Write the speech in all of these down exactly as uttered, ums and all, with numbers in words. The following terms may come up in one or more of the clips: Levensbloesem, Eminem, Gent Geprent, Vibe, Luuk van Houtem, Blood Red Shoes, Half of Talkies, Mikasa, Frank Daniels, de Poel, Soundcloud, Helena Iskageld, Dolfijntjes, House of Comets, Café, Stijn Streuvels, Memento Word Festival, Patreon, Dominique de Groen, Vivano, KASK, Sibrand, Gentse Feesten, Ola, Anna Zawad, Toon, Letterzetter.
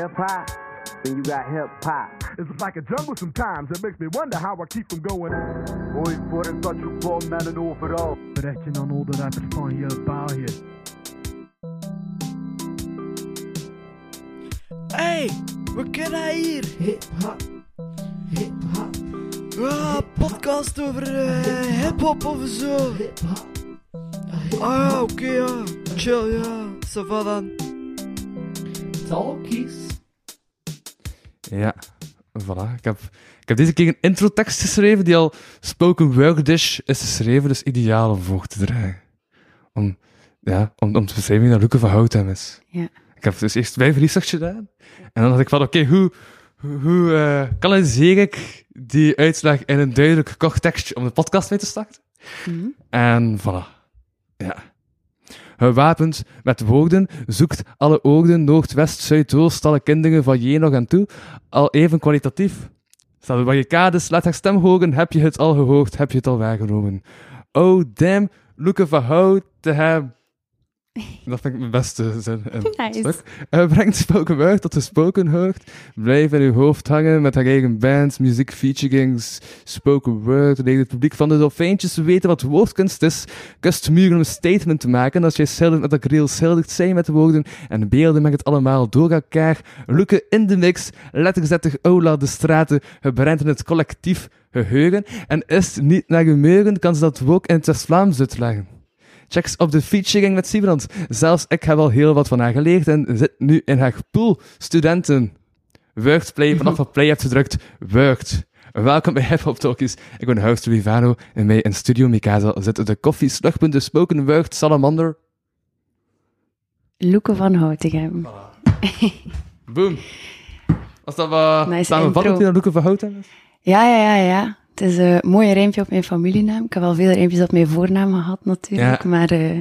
hip-hop, then you got hip-hop. It's like a jungle sometimes, it makes me wonder how I keep from going. Ooit voor dat je kwam met een overal. Berecht je dan al de rappers van je paal hier. Hey, we kunnen hier. Hip-hop, hip-hop. Ah, podcast over uh, hip-hop of zo. Hip-hop. Ah ja, oké okay, ja. Chill ja, ça va dan. Talkies. Ja, voilà. Ik heb, ik heb deze keer een introtekst geschreven die al spoken wordish is geschreven, dus ideaal om voor te dragen. Om, ja, om, om te beschrijven dat Luuk van Houtem is. Ja. Ik heb dus eerst vijf research gedaan. En dan had ik van, oké, okay, hoe, hoe, hoe uh, kanaliseer ik die uitslag in een duidelijk kort tekstje om de podcast mee te starten? Mm-hmm. En voilà. Ja. Gewapend met woorden zoekt alle oorden noordwest, zuidoost, alle kinderen van je nog en toe, al even kwalitatief. Staat de barricades, laat haar stem horen, heb je het al gehoord, heb je het al waargenomen. Oh damn, Luuk van Houtem. Dat vind ik mijn beste zin in nice. Stuk. Uh, brengt spoken word tot de spoken word. Blijf in uw hoofd hangen met haar eigen band, muziek, featurings, spoken word. Leer het publiek van de Dolfijntjes weten wat woordkunst is. Kust muren om statement te maken. Als jij schildert met acryl, schildert zij met woorden. En beelden met het allemaal door elkaar. Luuk in de mix. Letterzetter Ola de straten. Gebrennt in het collectief geheugen. En is niet naar gemeuren, kan ze dat ook in het West-Vlaams uitleggen. Checks op de featuring met Sibrand. Zelfs ik heb al heel wat van haar geleerd en zit nu in haar pool. Studenten. Wordplay, vanaf wat play hebt gedrukt. Word. Welkom bij Half of Talkies. Ik ben host Vivano en mij in studio Mikasa zit de koffie slurpende de spoken word salamander. Luuk van Houtem. Voilà. Boom. Was dat wat nice samenvattend in Luuk van Houtem? Ja, ja, ja, ja. Het is een mooi rijmpje op mijn familienaam. Ik heb al veel rijmpjes op mijn voornaam gehad, natuurlijk, ja. maar uh,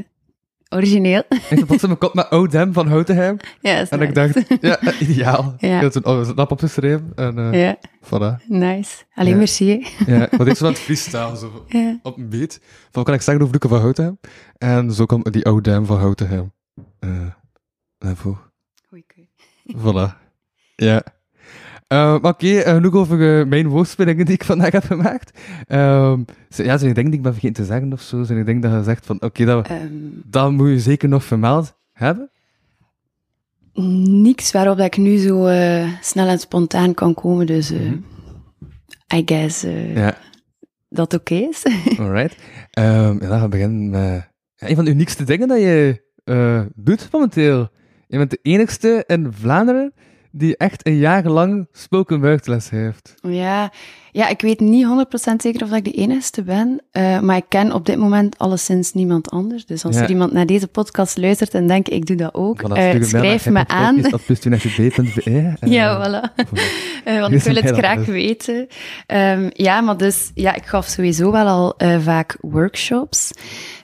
origineel. Ik zat plots in mijn kop met Oudem van Houtenheim. Ja, en nice. Ik dacht, ja, ideaal. Ja. Ik had toen oh, een app opgeschreven. En, uh, ja. Voilà. Nice. Alleen ja. Merci. Ja, want ik zo aan het freestyle, zo ja. Op een beat. Van, kan ik zeggen over Luuk van Houtem? En zo kwam die Oudem van Houtenheim. Uh, daarvoor. Goeie keu. Voilà. Ja. Uh, Oké, okay, genoeg over uh, mijn woordspelingen die ik vandaag heb gemaakt. Um, ja, zijn er dingen die ik ben vergeten te zeggen of zo? Zijn er dingen dat je zegt van, oké, okay, dat, um, dat moet je zeker nog vermeld hebben? Niks waarop dat ik nu zo uh, snel en spontaan kan komen, dus uh, mm-hmm. I guess uh, ja. dat oké okay is. Alright. Um, ja, dan gaan we beginnen met een van de uniekste dingen dat je uh, doet momenteel. Je bent de enigste in Vlaanderen die echt een jaar lang spoken word les heeft. Ja, ja, ik weet niet honderd procent zeker of dat ik de enigste ben, uh, maar ik ken op dit moment alleszins niemand anders. Dus als ja. er iemand naar deze podcast luistert en denkt, ik doe dat ook, voilà, uh, schrijf, schrijf me aan. Is dat plus en, ja, voilà. Uh, want ik wil het graag anders weten. Um, ja, maar dus, ja, ik gaf sowieso wel al uh, vaak workshops,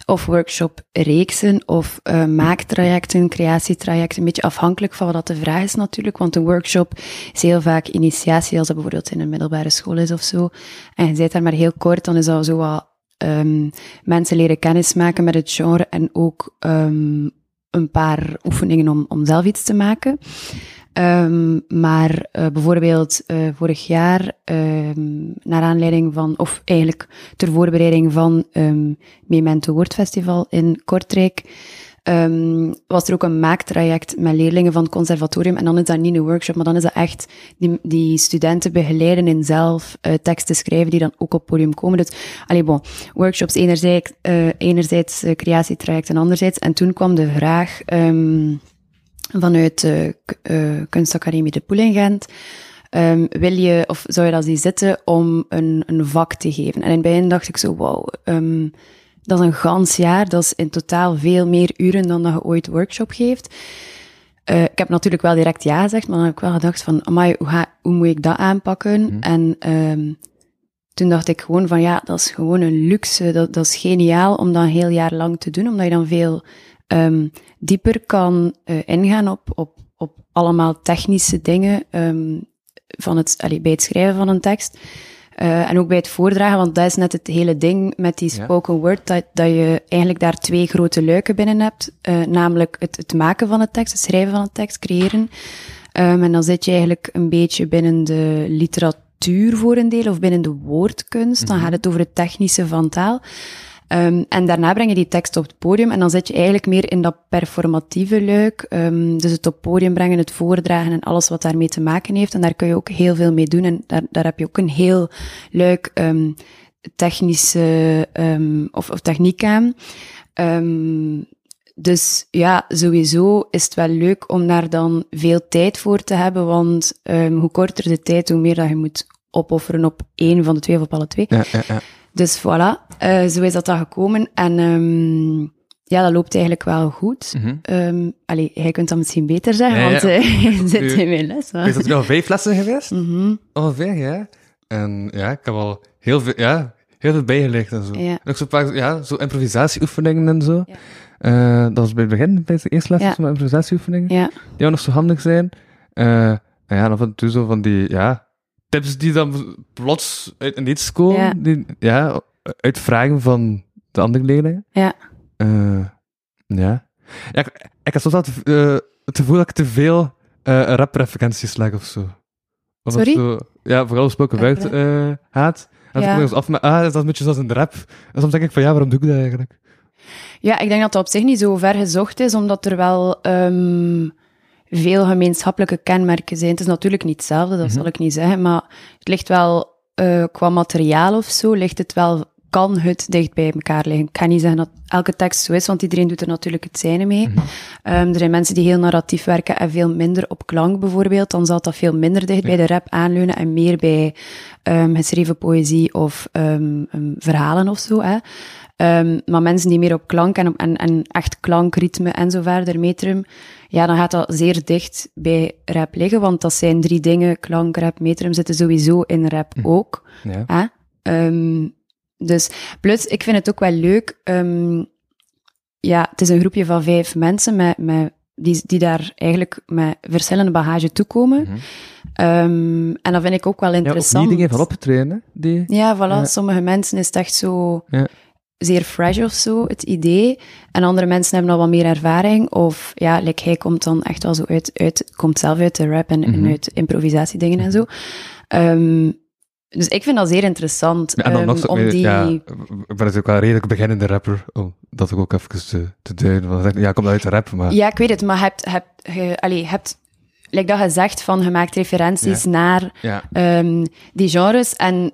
of workshop-reeksen, of uh, maaktrajecten, creatietrajecten, een beetje afhankelijk van wat de vraag is natuurlijk, want een workshop is heel vaak initiatie, als dat bijvoorbeeld in een middelbare school is of zo, en je zit daar maar heel kort, dan is dat zo wat um, mensen leren kennismaken met het genre en ook um, een paar oefeningen om, om zelf iets te maken. Um, maar uh, bijvoorbeeld uh, vorig jaar, um, naar aanleiding van, of eigenlijk ter voorbereiding van um, Memento Word Festival in Kortrijk, um, was er ook een maaktraject met leerlingen van het conservatorium. En dan is dat niet een workshop, maar dan is dat echt die, die studenten begeleiden in zelf uh, teksten schrijven die dan ook op het podium komen. Dus, allez bon, workshops enerzijds, uh, enerzijds uh, creatietrajecten anderzijds. En toen kwam de vraag Um, vanuit de uh, kunstacademie De Poel in Gent, um, wil je, of zou je dat zien zitten om een, een vak te geven? En in het begin dacht ik zo, wauw, um, dat is een gans jaar, dat is in totaal veel meer uren dan dat je ooit workshop geeft. Uh, ik heb natuurlijk wel direct ja gezegd, maar dan heb ik wel gedacht van, amai, hoe, ga, hoe moet ik dat aanpakken? Mm. En um, toen dacht ik gewoon van, ja, dat is gewoon een luxe, dat, dat is geniaal om dat een heel jaar lang te doen, omdat je dan veel Um, dieper kan uh, ingaan op, op, op allemaal technische dingen um, van het, allee, bij het schrijven van een tekst. Uh, en ook bij het voordragen, want dat is net het hele ding met die spoken ja. word, dat, dat je eigenlijk daar twee grote luiken binnen hebt. Uh, namelijk het, het maken van een tekst, het schrijven van een tekst, creëren. Um, en dan zit je eigenlijk een beetje binnen de literatuur voor een deel, of binnen de woordkunst. Dan gaat het over het technische van taal. Um, en daarna breng je die tekst op het podium en dan zit je eigenlijk meer in dat performatieve luik. Um, dus het op podium brengen, het voordragen en alles wat daarmee te maken heeft. En daar kun je ook heel veel mee doen en daar, daar heb je ook een heel leuk um, technische um, of, of techniek aan. Um, dus ja, sowieso is het wel leuk om daar dan veel tijd voor te hebben, want um, hoe korter de tijd, hoe meer dat je moet opofferen op één van de twee of op alle twee. Ja, ja, ja. Dus voilà, uh, zo is dat dan gekomen. En um, ja, dat loopt eigenlijk wel goed. Mm-hmm. um, allee, jij kunt dat misschien beter zeggen, ja, want ja. Uh, je zit u, in mijn les. Is dat wel vijf lessen geweest? Mm-hmm. Ongeveer, ja. En ja, ik heb al heel veel, ja, heel veel bijgelegd en zo. Ja. En ook zo'n paar ja, zo improvisatieoefeningen en zo. Ja. Uh, dat was bij het begin, bij de eerste les, ja. Zo'n improvisatieoefeningen. Ja. Die ook nog zo handig zijn. Uh, nou ja, dan van toe zo van die, ja... tips die dan plots uit een niets komen, ja. Die, ja, uit vragen van de andere leerlingen. Ja. Uh, ja. ja ik, ik had soms altijd uh, het gevoel dat ik te veel uh, rap-referenties leg of zo. Of Sorry? Zo, ja, vooral spoken word uh, haat. En ja. Dan af met, ah, dat is een beetje zoals een rap. En soms denk ik van, ja, waarom doe ik dat eigenlijk? Ja, ik denk dat dat op zich niet zo ver gezocht is, omdat er wel... Um... veel gemeenschappelijke kenmerken zijn. Het is natuurlijk niet hetzelfde, dat mm-hmm. zal ik niet zeggen, maar het ligt wel, uh, qua materiaal of zo, ligt het wel, kan het dicht bij elkaar liggen. Ik kan niet zeggen dat elke tekst zo is, want iedereen doet er natuurlijk het zijne mee. Mm-hmm. Um, er zijn mensen die heel narratief werken en veel minder op klank bijvoorbeeld, dan zal dat veel minder dicht ja. bij de rap aanleunen en meer bij um, geschreven poëzie of um, um, verhalen of zo, hè. Um, maar mensen die meer op klank en, en, en echt klankritme en zo verder, metrum, ja, dan gaat dat zeer dicht bij rap liggen, want dat zijn drie dingen, klank, rap, metrum, zitten sowieso in rap ook. Ja. Huh? Um, dus, plus, ik vind het ook wel leuk, um, ja, het is een groepje van vijf mensen met, met, die, die daar eigenlijk met verschillende bagage toekomen. Mm-hmm. Um, en dat vind ik ook wel interessant. Ja, ook niet dingen van opgetreden, die... Ja, voilà, ja. Sommige mensen is het echt zo... Ja. Zeer fresh of zo, het idee. En andere mensen hebben al wat meer ervaring. Of ja, like hij komt dan echt wel zo uit, uit komt zelf uit de rap en, mm-hmm. en uit improvisatiedingen en zo. Um, dus ik vind dat zeer interessant. Ja, en dan um, nog zo, om die... ja, ik ben natuurlijk wel een redelijk beginnende rapper, om dat ook even te, te duiden. Want ja, ik kom uit de rap, maar... Ja, ik weet het, maar hebt, hebt, ge, allee, hebt like dat gezegd van, je maakt referenties ja. naar ja. Um, die genres. En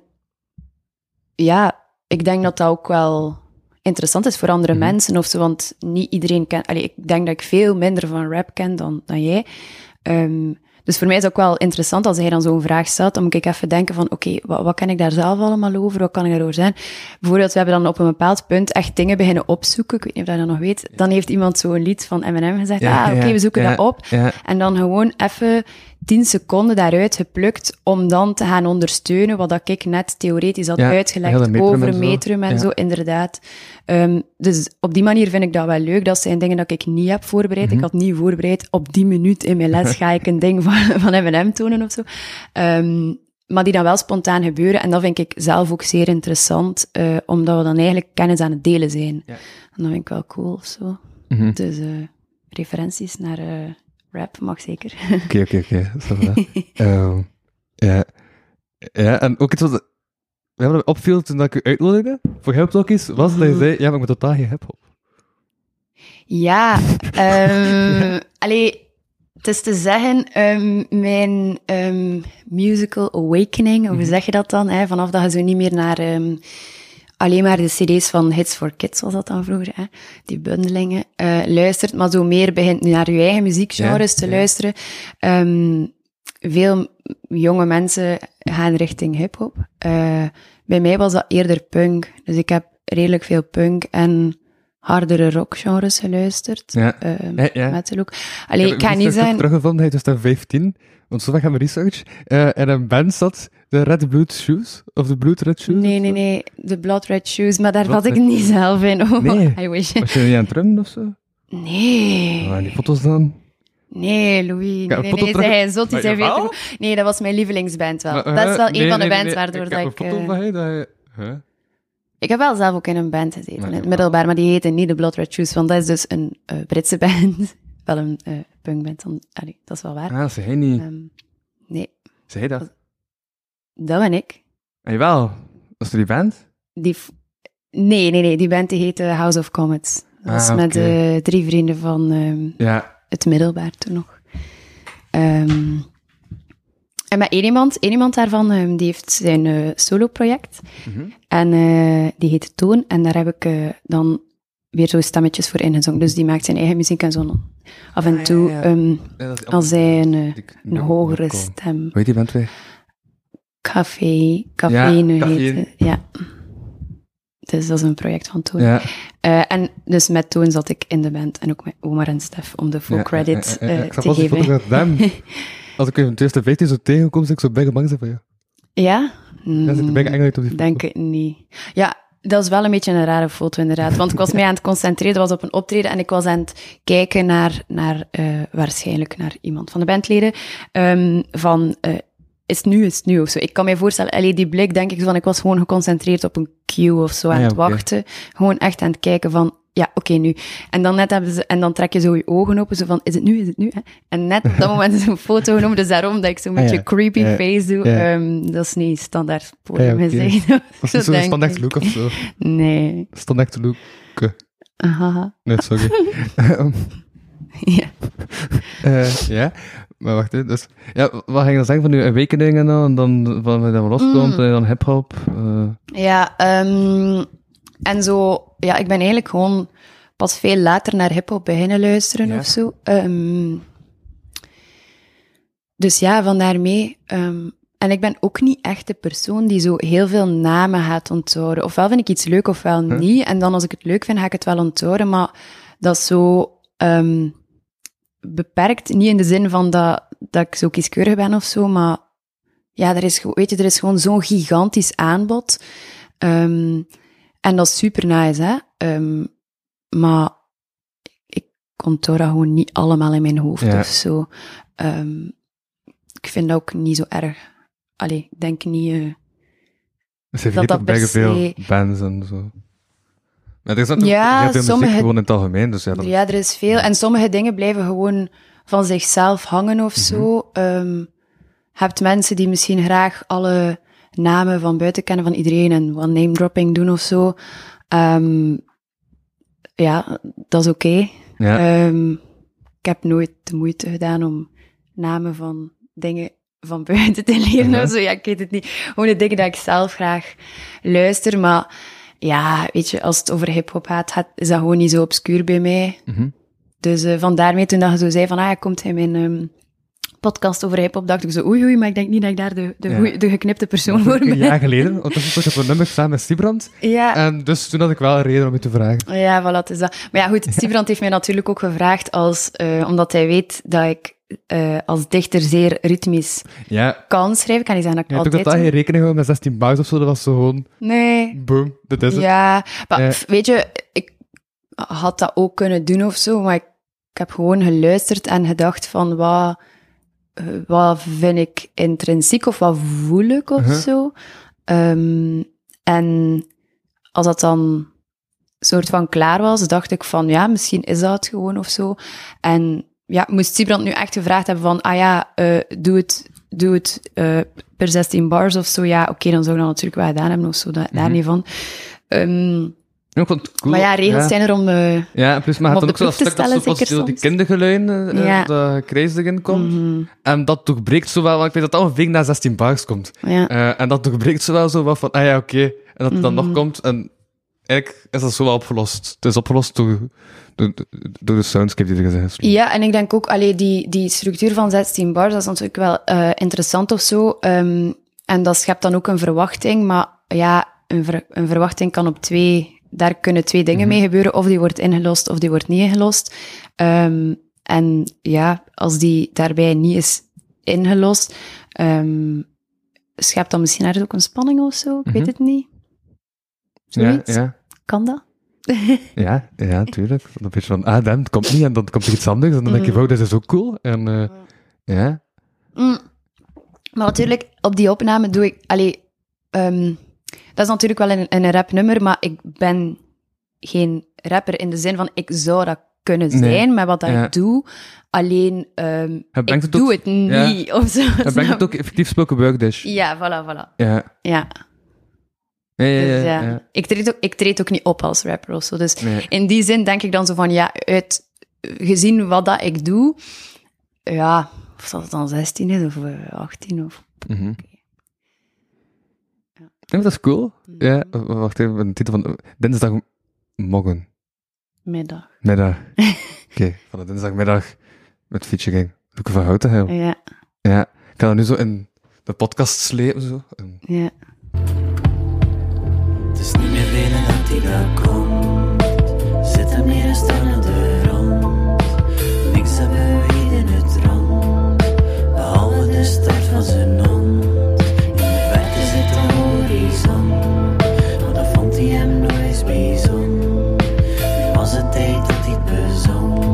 ja... Ik denk dat dat ook wel interessant is voor andere mm-hmm. mensen of zo, want niet iedereen kent... Allee, ik denk dat ik veel minder van rap ken dan, dan jij. Um, dus voor mij is het ook wel interessant als hij dan zo'n vraag stelt, dan moet ik even denken van, oké, okay, wat, wat ken ik daar zelf allemaal over? Wat kan ik daarover zijn? Bijvoorbeeld, we hebben dan op een bepaald punt echt dingen beginnen opzoeken. Ik weet niet of dat je dat nog weet. Dan heeft iemand zo'n lied van Eminem gezegd, ja, ah, oké, okay, ja, we zoeken ja, dat op. Ja. En dan gewoon even... tien seconden daaruit geplukt om dan te gaan ondersteunen wat dat ik net theoretisch had ja, uitgelegd over en metrum en zo, en zo ja. inderdaad. Um, dus op die manier vind ik dat wel leuk. Dat zijn dingen dat ik niet heb voorbereid. Mm-hmm. Ik had niet voorbereid, op die minuut in mijn les ga ik een ding van, van M en M tonen of zo. Um, maar die dan wel spontaan gebeuren. En dat vind ik zelf ook zeer interessant, uh, omdat we dan eigenlijk kennis aan het delen zijn. Ja. En dat vind ik wel cool of zo. Mm-hmm. Dus uh, referenties naar... Uh, rap, mag zeker. Oké, oké, oké. Ja, en ook iets wat me opviel toen ik u uitnodigde voor Half of Talkies, was dat je zei, ja, maar ik ben totaal geen hip-hop. Ja, um, ja. Allee, het is te zeggen, um, mijn um, musical awakening, hoe mm-hmm. zeg je dat dan, hè? Vanaf dat je zo niet meer naar... Um, alleen maar de cd's van Hits for Kids, was dat dan vroeger, hè? Die bundelingen, uh, luistert, maar zo meer begint naar je eigen muziekgenres ja, te ja. luisteren. Um, veel jonge mensen gaan richting hip-hop. Uh, bij mij was dat eerder punk, dus ik heb redelijk veel punk en hardere rockgenres geluisterd. Ja. Um, ja, ja. Met de look. Allee, ja, ik kan niet zijn... teruggevonden, hij was dan vijftien, want zo gaan we research, uh, en een band zat... De Red Blood Shoes? Of de Blood Red Shoes? Nee, nee, nee. De Blood Red Shoes, maar daar vat ik niet zelf in. Oh, nee. I wish. Was je niet aan het drummen of zo? Nee. Oh, die foto's dan? Nee, Louis. Nee, nee, nee, hij zot, die zijn veel te... Nee, dat was mijn lievelingsband wel. Maar, uh, dat is wel nee, een van nee, de bands nee, waardoor ik... Ik heb een foto uh... van hij, dat je... Huh? Ik heb wel zelf ook in een band gezeten, nee, in het middelbaar, maar die heette niet de Blood Red Shoes, want dat is dus een uh, Britse band. wel een uh, punk bent, dan... Allee, dat is wel waar. Ah, zei hij niet. Um, nee. Zei hij dat? Dat ben ik. En jawel. Was er die band? Die f- nee, nee, nee. Die band die heette House of Comets. Dat ah, was okay. met uh, drie vrienden van um, ja. het middelbaar toen nog. Um, en met één iemand, één iemand daarvan, um, die heeft zijn uh, solo-project. Mm-hmm. En uh, die heette Toon. En daar heb ik uh, dan... weer zo stemmetjes voor ingezongen. Dus die maakt zijn eigen muziek en zo. Af en toe, ja, ja, ja. Um, ja, als hij een, een no, hogere no, stem... Hoe heet die band weer? Café. Café ja, nu café. Heet ja. Dus dat is een project van Toon. Ja. Uh, en dus met Toon zat ik in de band. En ook met Omar en Stef, om de full ja, credit ja, ja, ja, ja. Uh, te geven. Ik snap als ik je in twintig vijftien zo tegenkom, zit ik zo bijna bang zijn van jou. Ja? Mm, ja, zit ik bijna eng uit op die denk ik niet. Ja, dat is wel een beetje een rare foto, inderdaad. Want ik was mij aan het concentreren, dat was op een optreden, en ik was aan het kijken naar, naar uh, waarschijnlijk naar iemand van de bandleden, um, van, uh, is het nu, is het nu, of zo. Ik kan mij voorstellen, allee, die blik, denk ik, van ik was gewoon geconcentreerd op een cue of zo, aan ah, ja, het wachten. Okay. Gewoon echt aan het kijken van, ja, oké, okay, nu. En dan net hebben ze, en dan trek je zo je ogen open, zo van, is het nu, is het nu? Hè? En net op dat moment is een foto genomen, dus daarom dat ik zo'n ah, beetje ja. creepy ja, face doe. Ja. Um, dat is niet standaard podium ja, okay. gezegd. Dat is zo'n standaard look of zo? Nee. Standaard look. Aha. Nee, sorry. ja. uh, ja, maar wacht even. Dus, ja, wat ga je dan zeggen van je awakening en dan, dan van dat we loskomt, mm. en dan hip-hop? Uh. Ja, um, en zo... Ja, ik ben eigenlijk gewoon pas veel later naar hip-hop beginnen luisteren ja. of zo. Um, dus ja, vandaar mee. Um, en ik ben ook niet echt de persoon die zo heel veel namen gaat onthouden. Ofwel vind ik iets leuk, ofwel huh? niet. En dan als ik het leuk vind, ga ik het wel onthouden. Maar dat is zo um, beperkt. Niet in de zin van dat, dat ik zo kieskeurig ben of zo. Maar ja, er is, weet je, er is gewoon zo'n gigantisch aanbod. Um, En dat is super nice, hè. Um, maar ik onthoud dat gewoon niet allemaal in mijn hoofd ja. of zo. Um, ik vind dat ook niet zo erg. Allee, ik denk niet... Uh, Ze dat dat per se... veel bands en zo. Maar er is natuurlijk ja, sommige... gewoon in het algemeen. Dus ja, dat... ja, er is veel. En sommige dingen blijven gewoon van zichzelf hangen of mm-hmm. zo. Um, je hebt mensen die misschien graag alle... namen van buiten kennen van iedereen en wat name-dropping doen of zo. Um, ja, dat is oké. Okay. Ja. Um, ik heb nooit de moeite gedaan om namen van dingen van buiten te leren uh-huh. of zo. Ja, ik weet het niet. Gewoon de dingen dat ik zelf graag luister. Maar ja, weet je, als het over hip-hop gaat, is dat gewoon niet zo obscuur bij mij. Uh-huh. Dus uh, vandaar mee toen dat je zo zei van, ah, komt hij mijn... Um, podcast over hip-hop, dacht ik zo, oei, oei, maar ik denk niet dat ik daar de, de, ja. goeie, de geknipte persoon voor ben. Een jaar geleden, want toen was ik op een nummer samen met Sibrand. Ja. En dus toen had ik wel een reden om je te vragen. Ja, voilà, het is dat. Maar ja, goed, Sibrand ja. heeft mij natuurlijk ook gevraagd, als, uh, omdat hij weet dat ik uh, als dichter zeer ritmisch ja. kan schrijven. Ik kan niet zeggen dat ik ja, altijd... Ik heb ook geen rekening gehouden met zestien bars of zo, dat was zo gewoon... Nee. Boom, dat is het. Ja, maar ja. weet je, ik had dat ook kunnen doen of zo, maar ik, ik heb gewoon geluisterd en gedacht van, wat... Uh, wat vind ik intrinsiek of wat voel ik of uh-huh. zo. Um, en als dat dan soort van klaar was, dacht ik van, ja, misschien is dat het gewoon of zo. En ja, moest Sibrand nu echt gevraagd hebben van, ah ja, uh, doe het, doe het uh, per zestien bars of zo. Ja, oké, okay, dan zou ik dat natuurlijk wel gedaan hebben of zo, daar mm-hmm. niet van. Um, Ja, cool. Maar ja, regels ja. zijn er om, uh, ja, plus, maar om op de proef te stellen, dat zo die kindergeluiden, uh, ja. de kruising in komt. Mm-hmm. En dat doorbreekt zo wel, want ik weet dat het al een week na zestien bars komt. Ja. Uh, en dat doorbreekt zo wel zo wat van, ah ja, oké. Okay. En dat het dan mm-hmm. nog komt. En eigenlijk is dat zo wel opgelost. Het is opgelost door, door, door de soundscape die er gezegd is. Ja, en ik denk ook, allee, die, die structuur van zestien bars, dat is natuurlijk wel uh, interessant of zo. Um, en dat schept dan ook een verwachting, maar ja, een, ver, een verwachting kan op twee... Daar kunnen twee dingen mm-hmm. mee gebeuren. Of die wordt ingelost, of die wordt niet ingelost. Um, en ja, als die daarbij niet is ingelost, um, schept dan misschien ergens ook een spanning of zo? Ik mm-hmm. weet het niet. Zoiets? Ja, ja. Kan dat? ja, ja, tuurlijk. Dan weet je van, ah, dan, het komt niet, en dan komt er iets anders. En dan mm-hmm. denk je, wow, dat is ook cool. En, uh, ja. Mm. Maar natuurlijk, op die opname doe ik... Allee, um, dat is natuurlijk wel een, een rapnummer, maar ik ben geen rapper in de zin van ik zou dat kunnen zijn nee. met wat dat ja. ik doe. Alleen, um, ik het doe ook, het niet. Ja. Of zo. Dat brengt het ook effectief spoken word dish. Ja, voilà, voilà. Ja. ja. Ja, ja, ja, dus, ja. ja. Ik, treed ook, ik treed ook niet op als rapper of zo. Dus nee. in die zin denk ik dan zo van, ja, uit, gezien wat dat ik doe, ja, of dat het dan zestien is of achttien of... Mm-hmm. Okay. Ja. Ja, dat is cool. Mm-hmm. Ja, wacht even, de titel van dinsdagmorgen. Middag. Middag. Oké, okay, van de dinsdagmiddag met featuring Luuk van Houtem. Ja. Ja. Ik kan dat nu zo in de podcast slepen, zo. Ja. Het is niet meer velen dat hij wel komt. Zit hem hier en staan aan de rond. Niks hebben we hier in het rond. Behalve de start van zijn hond. In de verte zit de horizon. Maar dat vond hij hem nog eens bijzonder. Nu was het tijd dat hij bezong.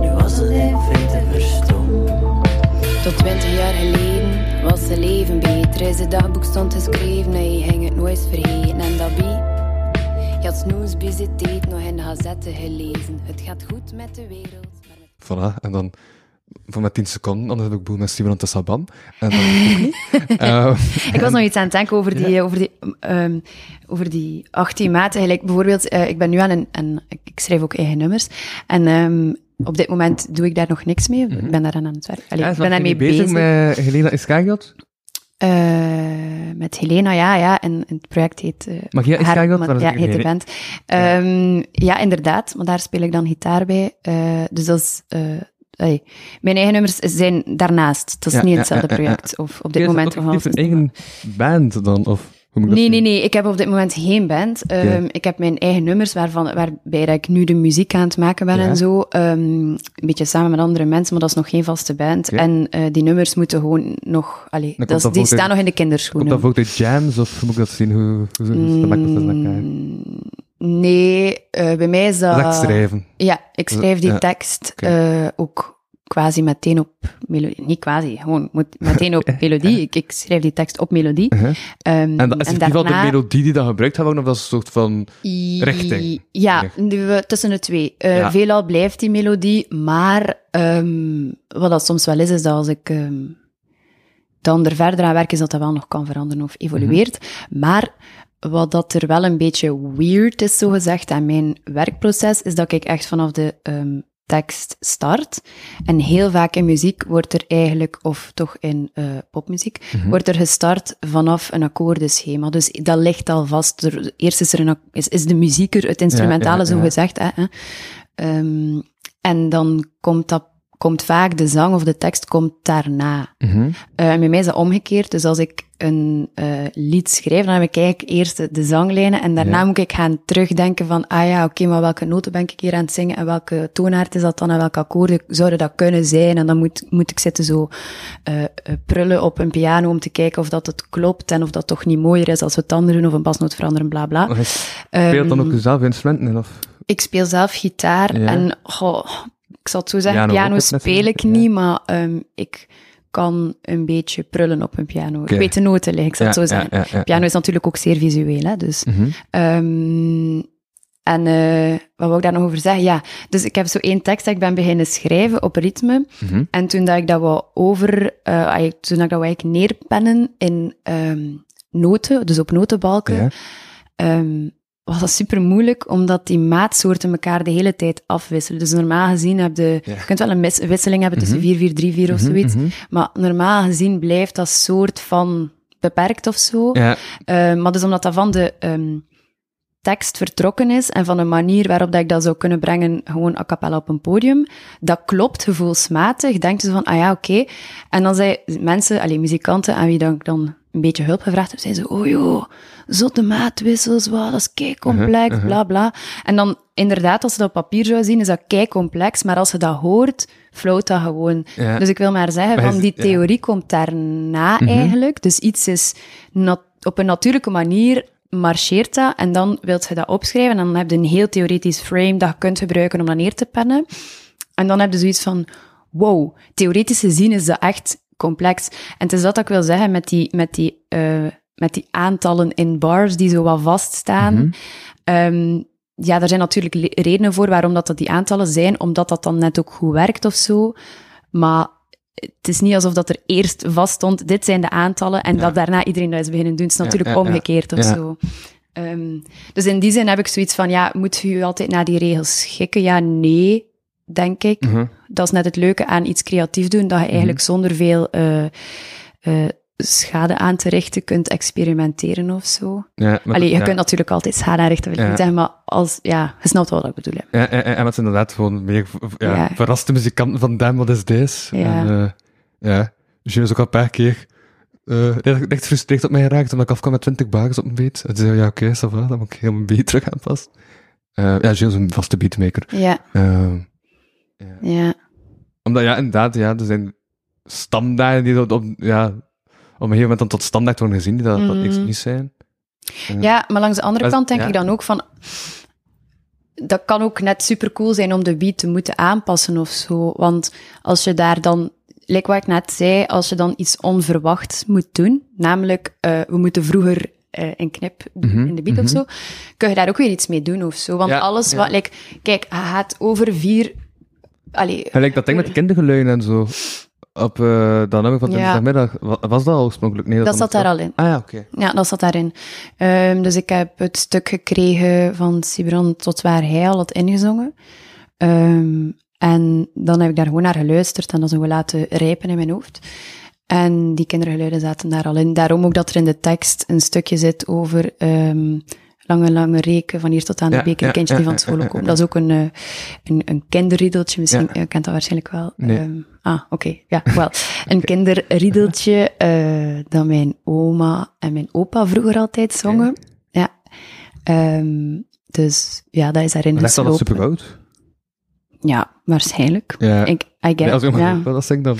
Nu was het in feite verstomd. Tot twintig jaar geleden was zijn leven beter. In zijn dagboek stond geschreven en hij ging het nooit vergeten. En dat wie? Je had snoesbiziteit nog in de gazette gelezen. Het gaat goed met de wereld. Maar... Voilà, en dan voor met tien seconden, anders heb ik boel met Sibrand de Saban. En dan uh, ik was nog iets aan het denken over die, ja. over die, um, over die achttien maten. Eigenlijk, bijvoorbeeld, uh, ik ben nu aan een... En ik schrijf ook eigen nummers. En... Um, op dit moment doe ik daar nog niks mee. Ik ben daar aan het werk. Allee, ja, ik ben daarmee bezig. Met Helena Iskageld? Uh, met Helena, ja, ja. En, en het project heet... Uh, Mag je Iskageld? Ja, heet Helene. De band. Um, ja, inderdaad. Maar daar speel ik dan gitaar bij. Uh, dus dat is... Uh, hey. Mijn eigen nummers zijn daarnaast. Het is ja, niet hetzelfde ja, ja, ja, ja. project. Of op dit okay, moment... Of een eigen band dan? Of... Nee, nee, nee. Ik heb op dit moment geen band. Um, yeah. Ik heb mijn eigen nummers waarvan, waarbij dat ik nu de muziek aan het maken ben yeah. en zo. Um, een beetje samen met andere mensen, maar dat is nog geen vaste band. Okay. En uh, die nummers moeten gewoon nog... Allee, dat is, dat die staan de, nog in de kinderschoenen. Komt dat ook de jams? Of moet ik dat zien? Hoe, hoe, hoe, hoe mm, is dat elkaar? Nee, uh, bij mij is dat... Dat schrijven? Ja, ik schrijf die ja. tekst okay. uh, ook... Quasi meteen op melodie. Niet quasi, gewoon meteen op melodie. Ik, ik schrijf die tekst op melodie. Uh-huh. Um, en dat, is het en daarna... de melodie die dan gebruikt gaat worden, of dat is een soort van richting? Ja, nee. Tussen de twee. Uh, ja. Veelal blijft die melodie, maar um, wat dat soms wel is, is dat als ik um, dan er verder aan werk, is dat dat wel nog kan veranderen of evolueert. Mm-hmm. Maar wat dat er wel een beetje weird is, zogezegd, aan mijn werkproces, is dat ik echt vanaf de... Um, tekst start. En heel vaak in muziek wordt er eigenlijk, of toch in uh, popmuziek, mm-hmm. wordt er gestart vanaf een akkoordenschema. Dus dat ligt al vast. Er, eerst is, er een, is, is de muzieker, het instrumentale, ja, ja, ja. zo gezegd. Hè, hè. Um, en dan komt, dat, komt vaak de zang of de tekst komt daarna. Mm-hmm. Uh, en bij mij is dat omgekeerd. Dus als ik een uh, lied schrijf, dan heb ik eigenlijk eerst de, de zanglijnen en daarna ja. moet ik gaan terugdenken van, ah ja, oké, okay, maar welke noten ben ik hier aan het zingen en welke toonaard is dat dan en welke akkoorden zouden dat kunnen zijn en dan moet, moet ik zitten zo uh, prullen op een piano om te kijken of dat het klopt en of dat toch niet mooier is als we het anderen of een basnoot veranderen, bla bla. Maar je speelt um, dan ook zelf instrumenten in, of? Ik speel zelf gitaar ja. en goh, ik zal het zo zeggen, piano, piano speel ik niet, ja. maar um, ik... kan een beetje prullen op een piano. Okay. Ik weet de noten liggen, ik zal ja, het zo zeggen. Ja, ja, ja. Piano is natuurlijk ook zeer visueel, hè, dus... Mm-hmm. Um, en uh, wat wil ik daar nog over zeggen? Ja, dus ik heb zo één tekst dat ik ben beginnen schrijven op ritme. Mm-hmm. En toen dat ik dat wou over... Uh, toen dat ik dat wou eigenlijk neerpennen in um, noten, dus op notenbalken... Yeah. Um, was dat super moeilijk, omdat die maatsoorten elkaar de hele tijd afwisselen. Dus normaal gezien heb je... Ja. Je kunt wel een mis, wisseling hebben tussen mm-hmm. vier vier drie vier of zoiets, mm-hmm. maar normaal gezien blijft dat soort van beperkt of zo. Ja. Uh, maar dus omdat dat van de um, tekst vertrokken is en van de manier waarop dat ik dat zou kunnen brengen, gewoon a cappella op een podium, dat klopt gevoelsmatig. Denkt dus van, ah ja, oké. Okay. En dan zijn mensen, allee, muzikanten, aan wie dan ik dan... een beetje hulp gevraagd heb, zei ze, oh joh, zotte maatwissels, wow, dat is kei complex, uh-huh, uh-huh. bla bla. En dan, inderdaad, als ze dat op papier zou zien, is dat kei complex, maar als ze dat hoort, floot dat gewoon. Ja. Dus ik wil maar zeggen, maar van is, die theorie ja. komt daarna uh-huh. eigenlijk, dus iets is nat- op een natuurlijke manier marcheert dat, en dan wilt je dat opschrijven, en dan heb je een heel theoretisch frame dat je kunt gebruiken om dat neer te pennen. En dan heb je zoiets van, wow, theoretisch gezien is dat echt complex. En het is dat ik wil zeggen met die, met die, uh, met die aantallen in bars die zo wat vaststaan. Mm-hmm. Um, ja, er zijn natuurlijk le- redenen voor waarom dat, dat die aantallen zijn, omdat dat dan net ook goed werkt of zo. Maar het is niet alsof dat er eerst vaststond, dit zijn de aantallen, en ja. dat daarna iedereen dat is beginnen doen. Het is natuurlijk ja, ja, omgekeerd ja. of ja. zo. Um, dus in die zin heb ik zoiets van, ja, moet u altijd naar die regels schikken? Ja, nee, denk ik. Mm-hmm. Dat is net het leuke aan iets creatief doen, dat je eigenlijk mm-hmm. zonder veel uh, uh, schade aan te richten kunt experimenteren of zo. Ja, Allee, je ja. kunt natuurlijk altijd schade aanrichten, wil ik ja. niet zeggen, maar als, ja, je snapt wel wat ik bedoel. Hè. Ja, en, en dat is inderdaad gewoon meer ja, ja. verraste muzikanten van damn, wat is deze? Ja. En, uh, ja, je is ook al een paar keer Uh, echt frustreerd op mij geraakt, omdat ik afkwam met twintig bakens op een beat. En toen zei ja, oké, okay, ça va, dan moet ik heel mijn beat terug aanpassen. Uh, ja, Gilles is een vaste beatmaker. Ja. Uh, ja. ja. Omdat, ja, inderdaad, ja, er zijn standaarden die dat op, ja, op een gegeven moment dan tot standaard worden gezien, die dat, mm. dat niks niet zijn. Uh, ja, maar langs de andere maar, kant denk ja. ik dan ook van... Dat kan ook net supercool zijn om de beat te moeten aanpassen of zo. Want als je daar dan... Like wat ik net zei, als je dan iets onverwachts moet doen, namelijk uh, we moeten vroeger uh, een knip doen mm-hmm, in de beat mm-hmm. of zo, kun je daar ook weer iets mee doen of zo. Want ja, alles ja. wat, like, kijk, hij gaat over vier... Allee, ja, like dat ding uh, met kindergeluiden en zo, op uh, dat nummer van dinsdagmiddag, ja. was dat al oorspronkelijk? Nee, dat dat zat daar al in. Ah ja, oké. Okay. Ja, dat zat daarin. Um, dus ik heb het stuk gekregen van Sibrand tot waar hij al had ingezongen. Um, En dan heb ik daar gewoon naar geluisterd en dat zo laten rijpen in mijn hoofd. En die kindergeluiden zaten daar al in. Daarom ook dat er in de tekst een stukje zit over um, lange, lange reken van hier tot aan de ja, beker, ja, kindjes ja, die van school ja, komen. Ja, ja. Dat is ook een, een, een kinderriedeltje, misschien, ja. je kent dat waarschijnlijk wel. Nee. Um, ah, oké, okay. ja, wel. Een okay. kinderriedeltje uh, dat mijn oma en mijn opa vroeger altijd zongen. Ja. ja. Um, dus ja, dat is daarin geslopen. Lijkt dat super supergoud? Ja, waarschijnlijk. Ja. Ik, I guess, ja, als ik maar ja. dat zeg ik dan.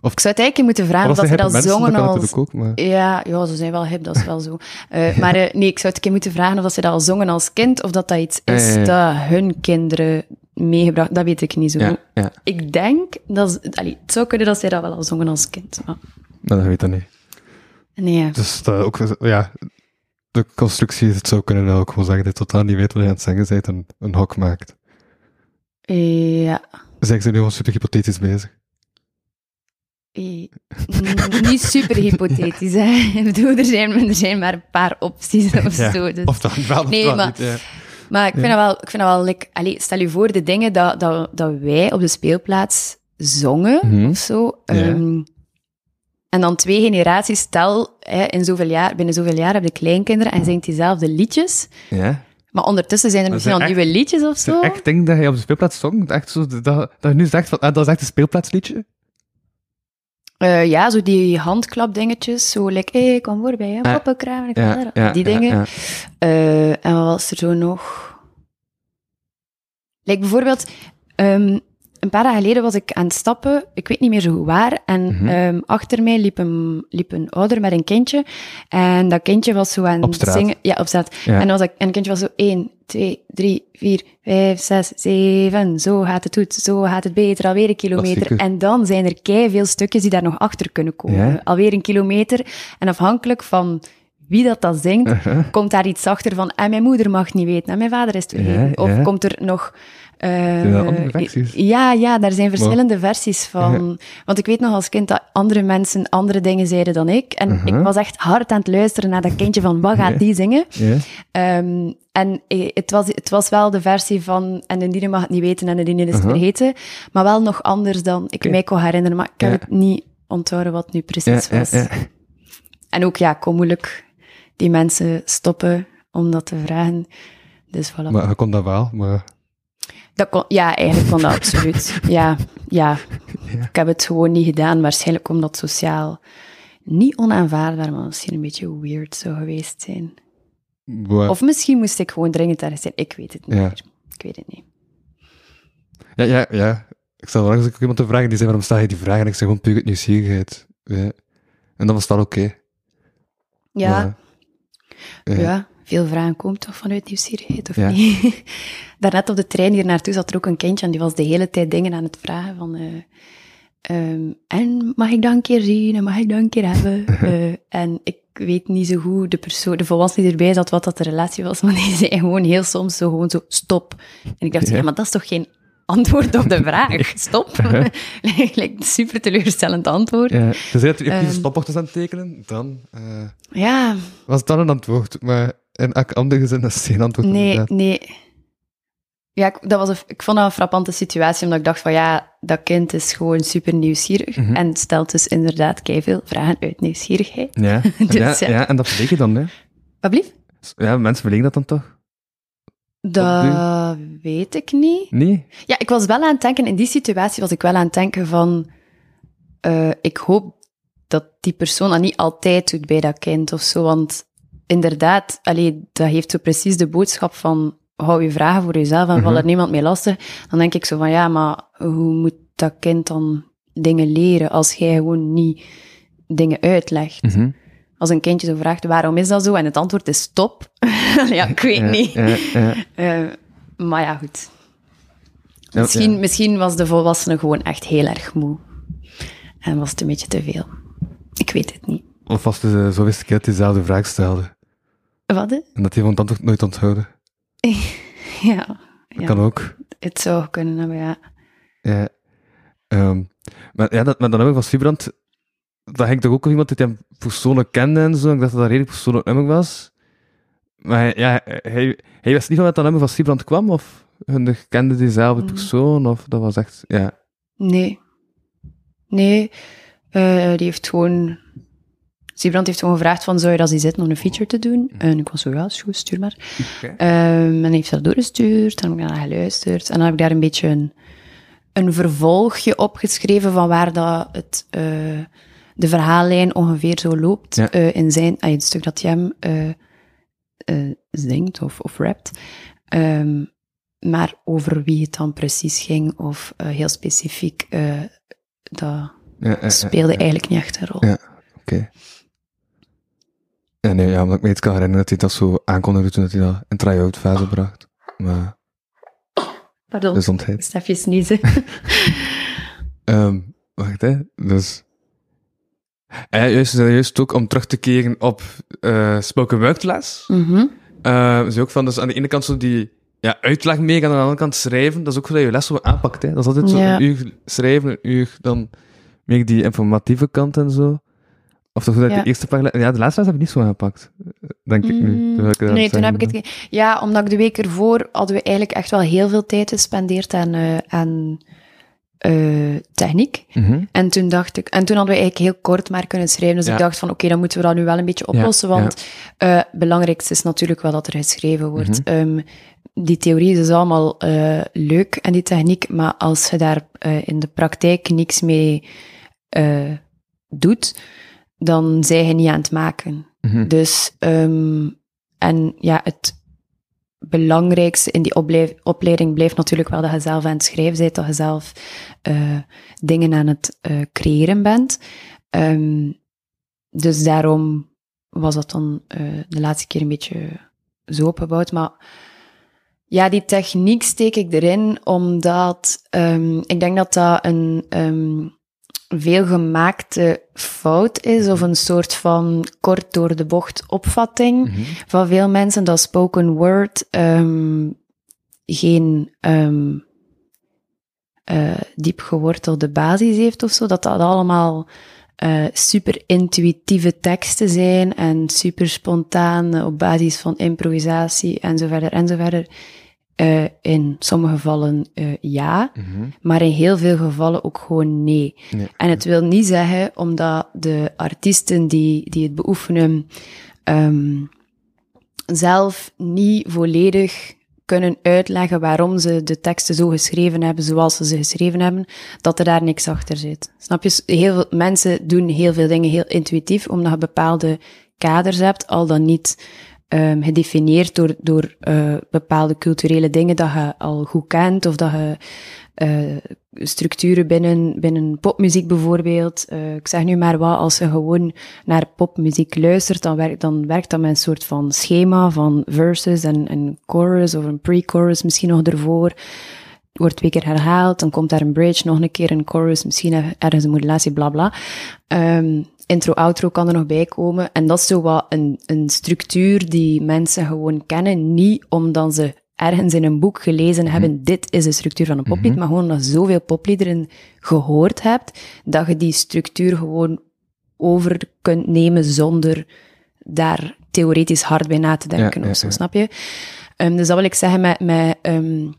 Of, ik zou het eigenlijk moeten vragen of dat ze dat mensen, zongen dat als... Ook, maar... ja, ja, ze zijn wel hip, dat is wel zo. Uh, ja. Maar uh, nee, ik zou het een keer moeten vragen of dat ze dat al zongen als kind, of dat dat iets is ja, ja, ja. dat hun kinderen meegebracht... Dat weet ik niet zo goed. Ja, ja. Ik denk dat... Allee, het zou kunnen dat zij dat wel al zongen als kind. Maar... Nou, dat weet ik niet. Nee. Ja. Dus uh, ook... Ja, de constructie, het zou kunnen dat ook gewoon zeggen, dat je totaal niet weet wat je aan het zeggen bent, een, een hok maakt. Ja. Zijn ze nu al super hypothetisch bezig? E, n- niet super hypothetisch, hè. Ik bedoel, er zijn, er zijn maar een paar opties of ja, zo. Dus. Of dan wel, nee, of maar, niet. Ja. Maar ik vind ja. dat wel... Ik vind dat wel like, allez, stel je voor, de dingen dat, dat, dat wij op de speelplaats zongen, mm-hmm. of zo... Ja. Um, en dan twee generaties, stel, hè, in zoveel jaar, binnen zoveel jaar hebben de kleinkinderen en zingt diezelfde liedjes... Ja. Maar ondertussen zijn er misschien al nieuwe liedjes of zo. Ik echt denk dat je op de speelplaats zong. Echt zo, dat, dat je nu zegt, van, ah, dat is echt een speelplaatsliedje. Uh, ja, zo die handklapdingetjes. Zo, like, hé, hey, kom voorbij, hè, ja. poppenkraam. Ja, ja, die dingen. Ja, ja. Uh, en wat was er zo nog? Like, bijvoorbeeld, um, een paar dagen geleden was ik aan het stappen. Ik weet niet meer zo goed waar. En mm-hmm. um, achter mij liep een, liep een ouder met een kindje. En dat kindje was zo aan het zingen. Ja, op straat. Ja. En, was dat, en het kindje was zo één, twee, drie, vier, vijf, zes, zeven. Zo gaat het goed. Zo gaat het beter. Alweer een kilometer. En dan zijn er kei veel stukjes die daar nog achter kunnen komen. Ja. Alweer een kilometer. En afhankelijk van... wie dat dat zingt, uh-huh. komt daar iets achter van en mijn moeder mag niet weten, en mijn vader is het vergeten. Yeah, yeah. Of komt er nog... Uh, ja, ja, daar zijn verschillende wow. versies van. Uh-huh. Want ik weet nog als kind dat andere mensen andere dingen zeiden dan ik. En uh-huh. ik was echt hard aan het luisteren naar dat kindje van, wat gaat yeah. die zingen? Yeah. Um, en eh, het, was, het was wel de versie van, en de diene mag het niet weten, en de diene is het uh-huh. vergeten. Maar wel nog anders dan ik okay. mij kon herinneren. Maar ik yeah. heb het niet onthouden wat nu precies yeah, was. Yeah, yeah. En ook, ja, kom moeilijk... die mensen stoppen om dat te vragen. Dus voilà. Maar je kon dat wel, maar... Dat kon, ja, eigenlijk kon dat absoluut. Ja, ja, ja. Ik heb het gewoon niet gedaan, waarschijnlijk omdat sociaal niet onaanvaardbaar, maar misschien een beetje weird zou geweest zijn. Boa. Of misschien moest ik gewoon dringend ergens zijn. Ik weet het niet ja. meer. Ik weet het niet. Ja, ja, ja. Ik stel langs ook iemand te vragen, die zei, waarom stel je die vraag? En ik zeg gewoon, puur het nieuwsgierigheid. Ja. En dan was dat oké. Okay. Ja. Maar, ja. ja, veel vragen komen toch vanuit nieuwsgierigheid, of ja. niet? Daarnet op de trein hier naartoe zat er ook een kindje en die was de hele tijd dingen aan het vragen van... Uh, um, en mag ik dat een keer zien? En mag ik dat een keer hebben? Uh, en ik ik weet niet zo goed, de persoon, de volwassen die erbij zat, wat dat de relatie was, maar die zei gewoon heel soms zo, gewoon zo, stop. En ik dacht, ja, ja maar dat is toch geen antwoord op de vraag? Nee. Stop. Ja. Lijkt een super teleurstellend antwoord. Ja. Ze zei dat je um, stopwoordjes aan het tekenen, dan uh, ja. was dat een antwoord. Maar in elk andere gezin, dat is geen antwoord. Nee, nee. Ja, ik, dat was een, ik vond dat een frappante situatie, omdat ik dacht van ja, dat kind is gewoon super nieuwsgierig mm-hmm. en stelt dus inderdaad keiveel vragen uit nieuwsgierigheid. Ja, dus, ja, ja. ja en dat verleek je dan, hè? Wat blieft? Ja, mensen verleken dat dan toch? Dat weet ik niet. Nee? Ja, ik was wel aan het denken, in die situatie was ik wel aan het denken van, uh, ik hoop dat die persoon dat niet altijd doet bij dat kind of zo, want inderdaad, allee, dat heeft zo precies de boodschap van, hou je vragen voor jezelf en val er niemand mee lastig, dan denk ik zo van, ja, maar hoe moet dat kind dan dingen leren als jij gewoon niet dingen uitlegt? Mm-hmm. Als een kindje zo vraagt, waarom is dat zo? En het antwoord is stop. ja, ik weet ja, niet. Ja, ja. Uh, maar ja, goed. Ja, misschien, ja. misschien was de volwassene gewoon echt heel erg moe. En was het een beetje te veel. Ik weet het niet. Of was het uh, zo wist ik dat diezelfde vraag stelde. Wat? He? En dat hij het antwoord nooit onthouden. ja. Dat ja. kan ook. Het zou kunnen hebben, ja. ja. Um, maar, ja dat, maar dan heb ik van Sibrand... Dat ging toch ook iemand die hem persoonlijk kende en zo. Ik dacht dat dat redelijk persoonlijk nummer was. Maar ja, hij, hij wist niet van dat dat nummer van Sibrand kwam? Of hun kende diezelfde persoon? Of dat was echt, ja. Nee. Nee. Uh, die heeft gewoon... Sibrand heeft gewoon gevraagd van, zou je dat eens zitten om een feature te doen? En ik was zo, ja, is goed, stuur maar. Okay. Um, en hij heeft dat doorgestuurd. En heb ik naar geluisterd. En dan heb ik daar een beetje een, een vervolgje op geschreven van waar dat het... Uh, de verhaallijn ongeveer zo loopt ja. uh, in zijn, uh, het stuk dat hij hem uh, uh, zingt of, of rapt. Um, maar over wie het dan precies ging, of uh, heel specifiek, uh, dat ja, uh, speelde uh, uh, eigenlijk niet echt een rol. Ja, oké. Okay. Ja, nee, ja, omdat ik me iets kan herinneren dat hij dat zo aankondigde toen dat hij dat in try-out fase bracht. Maar... Pardon, gezondheid. Stefje sniezen. um, wacht, hè. Dus... En ja, juist, juist ook om terug te keren op uh, spoken word les. Mm-hmm. Uh, dus ook van, dus aan de ene kant zo die ja, uitleg mee, en aan de andere kant schrijven. Dat is ook zo dat je les zo aanpakt. Hè. Dat is altijd ja. zo een uur schrijven, een uur dan meer die informatieve kant en zo. Of toch dat ja. de eerste paar les... Ja, de laatste les heb ik niet zo aangepakt, denk ik nu. Mm. Ik nee, toen heb ik het... Ge- ja, omdat ik de week ervoor hadden we eigenlijk echt wel heel veel tijd gespendeerd aan... Uh, aan Uh, techniek. Mm-hmm. En toen dacht ik... En toen hadden we eigenlijk heel kort maar kunnen schrijven. Dus ja. ik dacht van, oké, okay, dan moeten we dat nu wel een beetje oplossen. Ja, want het ja. uh, belangrijkste is natuurlijk wel dat er geschreven wordt. Mm-hmm. Um, die theorie is allemaal uh, leuk en die techniek. Maar als je daar uh, in de praktijk niks mee uh, doet, dan zijn je niet aan het maken. Mm-hmm. Dus... Um, en ja, het... belangrijkste in die ople- opleiding blijft natuurlijk wel dat je zelf aan het schrijven bent, dat je zelf uh, dingen aan het uh, creëren bent. Um, dus daarom was dat dan uh, de laatste keer een beetje zo opgebouwd. Maar ja, die techniek steek ik erin, omdat um, ik denk dat dat een um, veelgemaakte fout is, of een soort van kort door de bocht opvatting mm-hmm. van veel mensen, dat spoken word um, geen um, uh, diep gewortelde basis heeft of zo, dat dat allemaal uh, super intuïtieve teksten zijn en super spontaan uh, op basis van improvisatie en zo verder en zo verder. Uh, in sommige gevallen uh, ja, mm-hmm. maar in heel veel gevallen ook gewoon nee. nee. En het wil niet zeggen, omdat de artiesten die, die het beoefenen um, zelf niet volledig kunnen uitleggen waarom ze de teksten zo geschreven hebben, zoals ze ze geschreven hebben, dat er daar niks achter zit. Snap je? Heel veel mensen doen heel veel dingen heel intuïtief, omdat je bepaalde kaders hebt, al dan niet... Um, gedefinieerd door, door uh, bepaalde culturele dingen dat je al goed kent, of dat je uh, structuren binnen, binnen popmuziek bijvoorbeeld, uh, ik zeg nu maar wat, als je gewoon naar popmuziek luistert, dan werkt, dan werkt dat met een soort van schema van verses en, en chorus, of een pre-chorus misschien nog ervoor. wordt twee keer herhaald, dan komt daar een bridge, nog een keer een chorus, misschien ergens een modulatie, bla bla. Um, intro, outro kan er nog bij komen. En dat is zo wat een, een structuur die mensen gewoon kennen. Niet omdat ze ergens in een boek gelezen mm-hmm. hebben, dit is de structuur van een poplied, mm-hmm. maar gewoon omdat je zoveel popliederen gehoord hebt, dat je die structuur gewoon over kunt nemen zonder daar theoretisch hard bij na te denken. Ja, of zo, ja, ja. Snap je? Um, dus dat wil ik zeggen met... met um,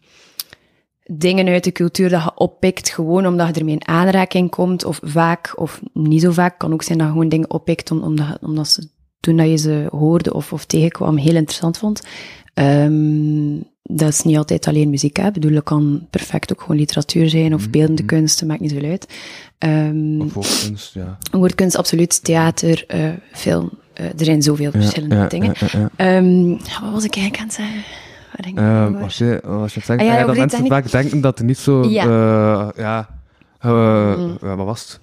dingen uit de cultuur dat je oppikt, gewoon omdat je ermee in aanraking komt, of vaak, of niet zo vaak. Kan ook zijn dat je gewoon dingen oppikt, omdat, omdat ze, toen dat je ze hoorde of, of tegenkwam, heel interessant vond. Um, dat is niet altijd alleen muziek, hè. Ik bedoel, dat kan perfect ook gewoon literatuur zijn, of beeldende mm-hmm. kunsten, maakt niet zoveel uit. Um, of woordkunst, ja. Woordkunst, absoluut. Theater, uh, film. Uh, er zijn zoveel ja, verschillende ja, dingen. Ja, ja. Um, wat was ik eigenlijk aan het zeggen? Uh, als je, als je het zegt, ah, ja, ja, dat mensen vaak denken dat er niet zo... Ja. Uh, ja, uh, mm. ja, wat was het?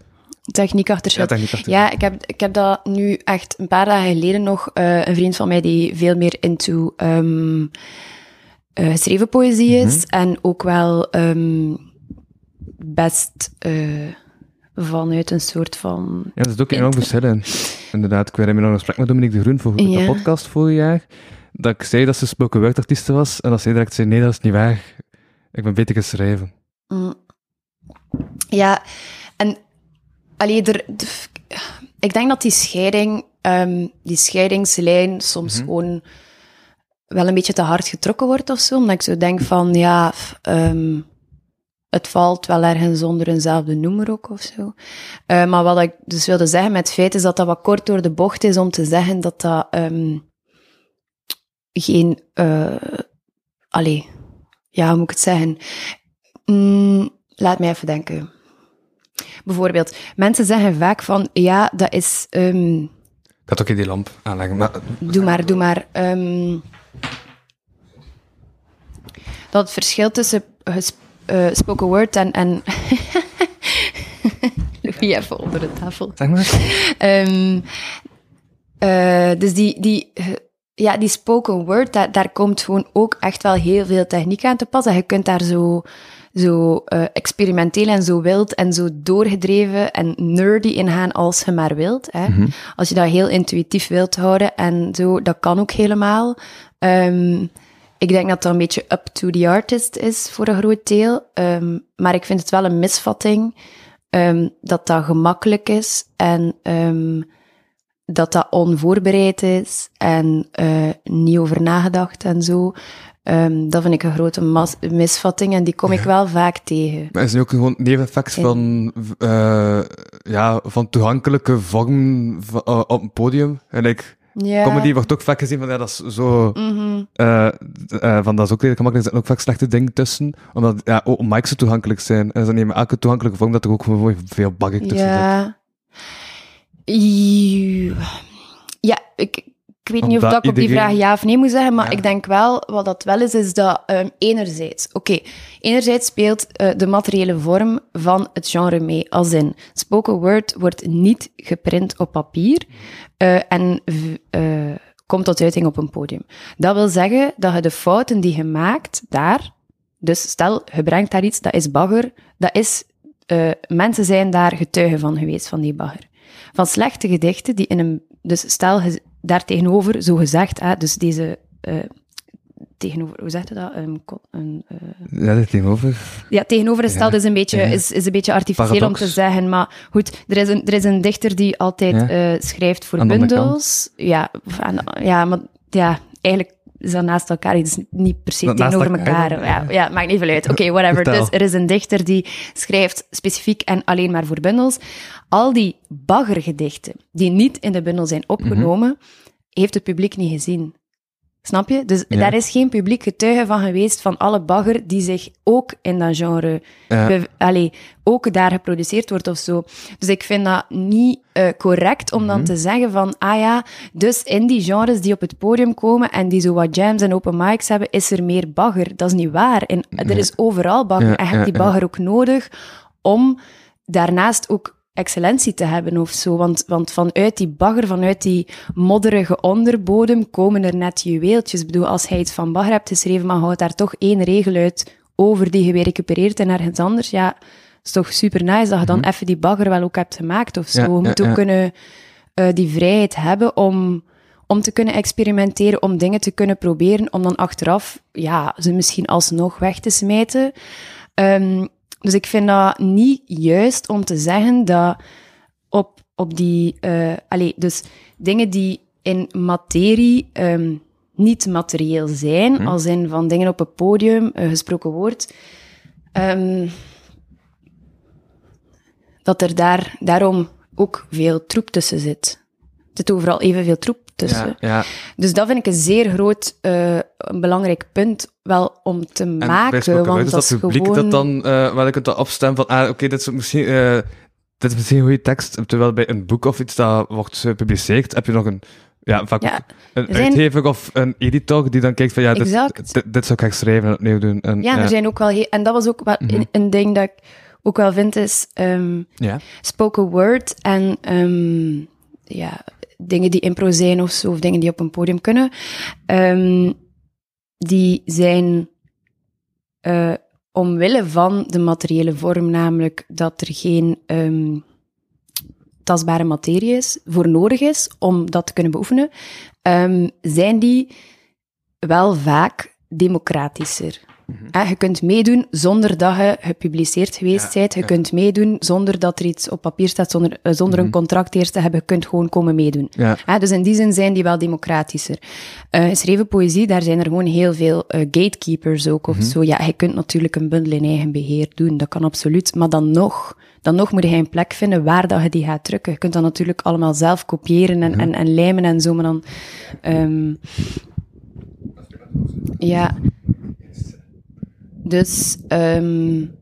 Techniek achter shot. Ja, techniek achter ja ik, heb, ik heb dat nu echt een paar dagen geleden nog... Uh, een vriend van mij die veel meer into um, uh, geschreven poëzie is. Mm-hmm. En ook wel um, best... Uh, vanuit een soort van... Ja, dat is ook enorm verschil in. Inderdaad, ik herinner me nog een gesprek met Dominique de Groen voor ja. de podcast vorig jaar... dat ik zei dat ze spoken word artiesten was, en dat ze direct zei, nee, dat is niet waar. Ik ben beter geschreven. Mm. Ja, en... Allee, er, de, ik denk dat die scheiding, um, die scheidingslijn soms mm-hmm. gewoon wel een beetje te hard getrokken wordt of zo, omdat ik zo denk van, ja... Um, het valt wel ergens zonder eenzelfde noemer ook, of zo. Uh, maar wat ik dus wilde zeggen met het feit is dat dat wat kort door de bocht is om te zeggen dat dat... Um, geen, uh, allee, ja, hoe moet ik het zeggen? Mm, laat mij even denken. Bijvoorbeeld, mensen zeggen vaak van, ja, dat is... Um, ik had ook in die lamp aanleggen, maar... Doe maar, doe maar. Um, dat het verschil tussen gesp- uh, spoken word en... en Louis even onder de tafel. Zeg maar. Um, uh, dus die... die Ja, die spoken word, daar, daar komt gewoon ook echt wel heel veel techniek aan te pas. En je kunt daar zo, zo uh, experimenteel en zo wild en zo doorgedreven en nerdy in gaan als je maar wilt. Hè. Mm-hmm. Als je dat heel intuïtief wilt houden en zo, dat kan ook helemaal. Um, ik denk dat dat een beetje up to the artist is voor een groot deel. Um, maar ik vind het wel een misvatting um, dat dat gemakkelijk is en... Um, dat dat onvoorbereid is en uh, niet over nagedacht en zo. Um, dat vind ik een grote mas- misvatting en die kom ja. ik wel vaak tegen. Maar is nu ook gewoon neveneffect en... van, uh, ja, van toegankelijke vorm van, uh, op een podium? En ik, ja. comedy wordt ook vaak gezien van, ja, dat is zo... Mm-hmm. Uh, uh, van, dat is ook redelijk gemakkelijk. Er zitten ook vaak slechte dingen tussen, omdat ja, open mics zo toegankelijk zijn. En ze nemen elke toegankelijke vorm dat er ook gewoon veel bagging tussen zit. Ja. Ja, ik, ik weet niet of dat ik op die iedereen... vraag ja of nee moet zeggen, maar ja. ik denk wel, wat dat wel is, is dat um, enerzijds, oké, okay, enerzijds speelt uh, de materiële vorm van het genre mee, als in spoken word wordt niet geprint op papier uh, en uh, komt tot uiting op een podium. Dat wil zeggen dat je de fouten die je maakt daar, dus stel, je brengt daar iets, dat is bagger, dat is, uh, mensen zijn daar getuigen van geweest, van die bagger. Van slechte gedichten die in een... Dus stel, daar tegenover, zo gezegd, hè, dus deze... Uh, tegenover, hoe zegt je dat? Een, een, uh, ja, tegenover. Ja, tegenover gesteld ja. is, een beetje, ja. is, is een beetje artificieel paradox. Om te zeggen, maar goed, er is een, er is een dichter die altijd ja. uh, schrijft voor aan bundels. Ja, aan, ja, maar ja, eigenlijk is dat naast elkaar, het is niet per se dat tegenover elkaar. elkaar. Ja, ja, maakt niet veel uit. Oké, okay, whatever. Vertel. Dus er is een dichter die schrijft specifiek en alleen maar voor bundels. Al die baggergedichten die niet in de bundel zijn opgenomen, mm-hmm. heeft het publiek niet gezien. Snap je? Dus ja. daar is geen publiek getuige van geweest van alle bagger die zich ook in dat genre... Ja. Bev- Allee, ook daar geproduceerd wordt of zo. Dus ik vind dat niet uh, correct om mm-hmm. dan te zeggen van... Ah ja, dus in die genres die op het podium komen en die zo wat jams en open mics hebben, is er meer bagger. Dat is niet waar. En er ja. is overal bagger. Ja, en je hebt die bagger ja. ook nodig om daarnaast ook... excellentie te hebben of zo, want, want vanuit die bagger, vanuit die modderige onderbodem komen er net juweeltjes. Ik bedoel, als hij iets van bagger hebt geschreven, maar houdt daar toch één regel uit over die je weer recupereert en ergens anders. Ja, het is toch super nice dat je dan even die bagger wel ook hebt gemaakt of zo. Ja, je moet ja, ook ja. kunnen uh, die vrijheid hebben om, om te kunnen experimenteren, om dingen te kunnen proberen, om dan achteraf ja, ze misschien alsnog weg te smijten. Um, dus ik vind dat niet juist om te zeggen dat op, op die... Uh, allez, dus dingen die in materie... Um, niet materieel zijn, hm. als in van dingen op een podium, een gesproken woord. Um, dat er daar, daarom ook veel troep tussen zit. Er zit overal evenveel troep tussen. Ja, ja. Dus dat vind ik een zeer groot, uh, een belangrijk punt wel om te en maken. Want dat is dat publiek gewoon... dat dan, uh, waar ik het dan opstem van, ah, oké, okay, dit is misschien... Uh, dit is misschien een goede tekst, terwijl bij een boek of iets dat wordt gepubliceerd, heb je nog een... Ja, vaak ja, een zijn... uitgever of een editor die dan kijkt van ja, dit, dit, dit zou ik echt schrijven en opnieuw doen. En, ja, ja, er zijn ook wel... He- en dat was ook wel mm-hmm. een, een ding dat ik ook wel vind, is um, ja. spoken word en um, ja, dingen die impro zijn of zo, of dingen die op een podium kunnen, um, die zijn uh, omwille van de materiële vorm, namelijk dat er geen... Um, tastbare materie is, voor nodig is om dat te kunnen beoefenen, um, zijn die wel vaak democratischer. Mm-hmm. Eh, je kunt meedoen zonder dat je gepubliceerd geweest ja, bent. Je ja. kunt meedoen zonder dat er iets op papier staat, zonder, uh, zonder mm-hmm. een contract eerst te hebben. Je kunt gewoon komen meedoen. Ja. Eh, dus in die zin zijn die wel democratischer. Uh, geschreven poëzie, daar zijn er gewoon heel veel uh, gatekeepers ook. Of mm-hmm. zo. Ja, je kunt natuurlijk een bundel in eigen beheer doen, dat kan absoluut. Maar dan nog... Dan nog moet je een plek vinden waar dat je die gaat drukken. Je kunt dat natuurlijk allemaal zelf kopiëren en, mm-hmm. en, en lijmen en zo, maar dan... Um, ja. Dus... Um,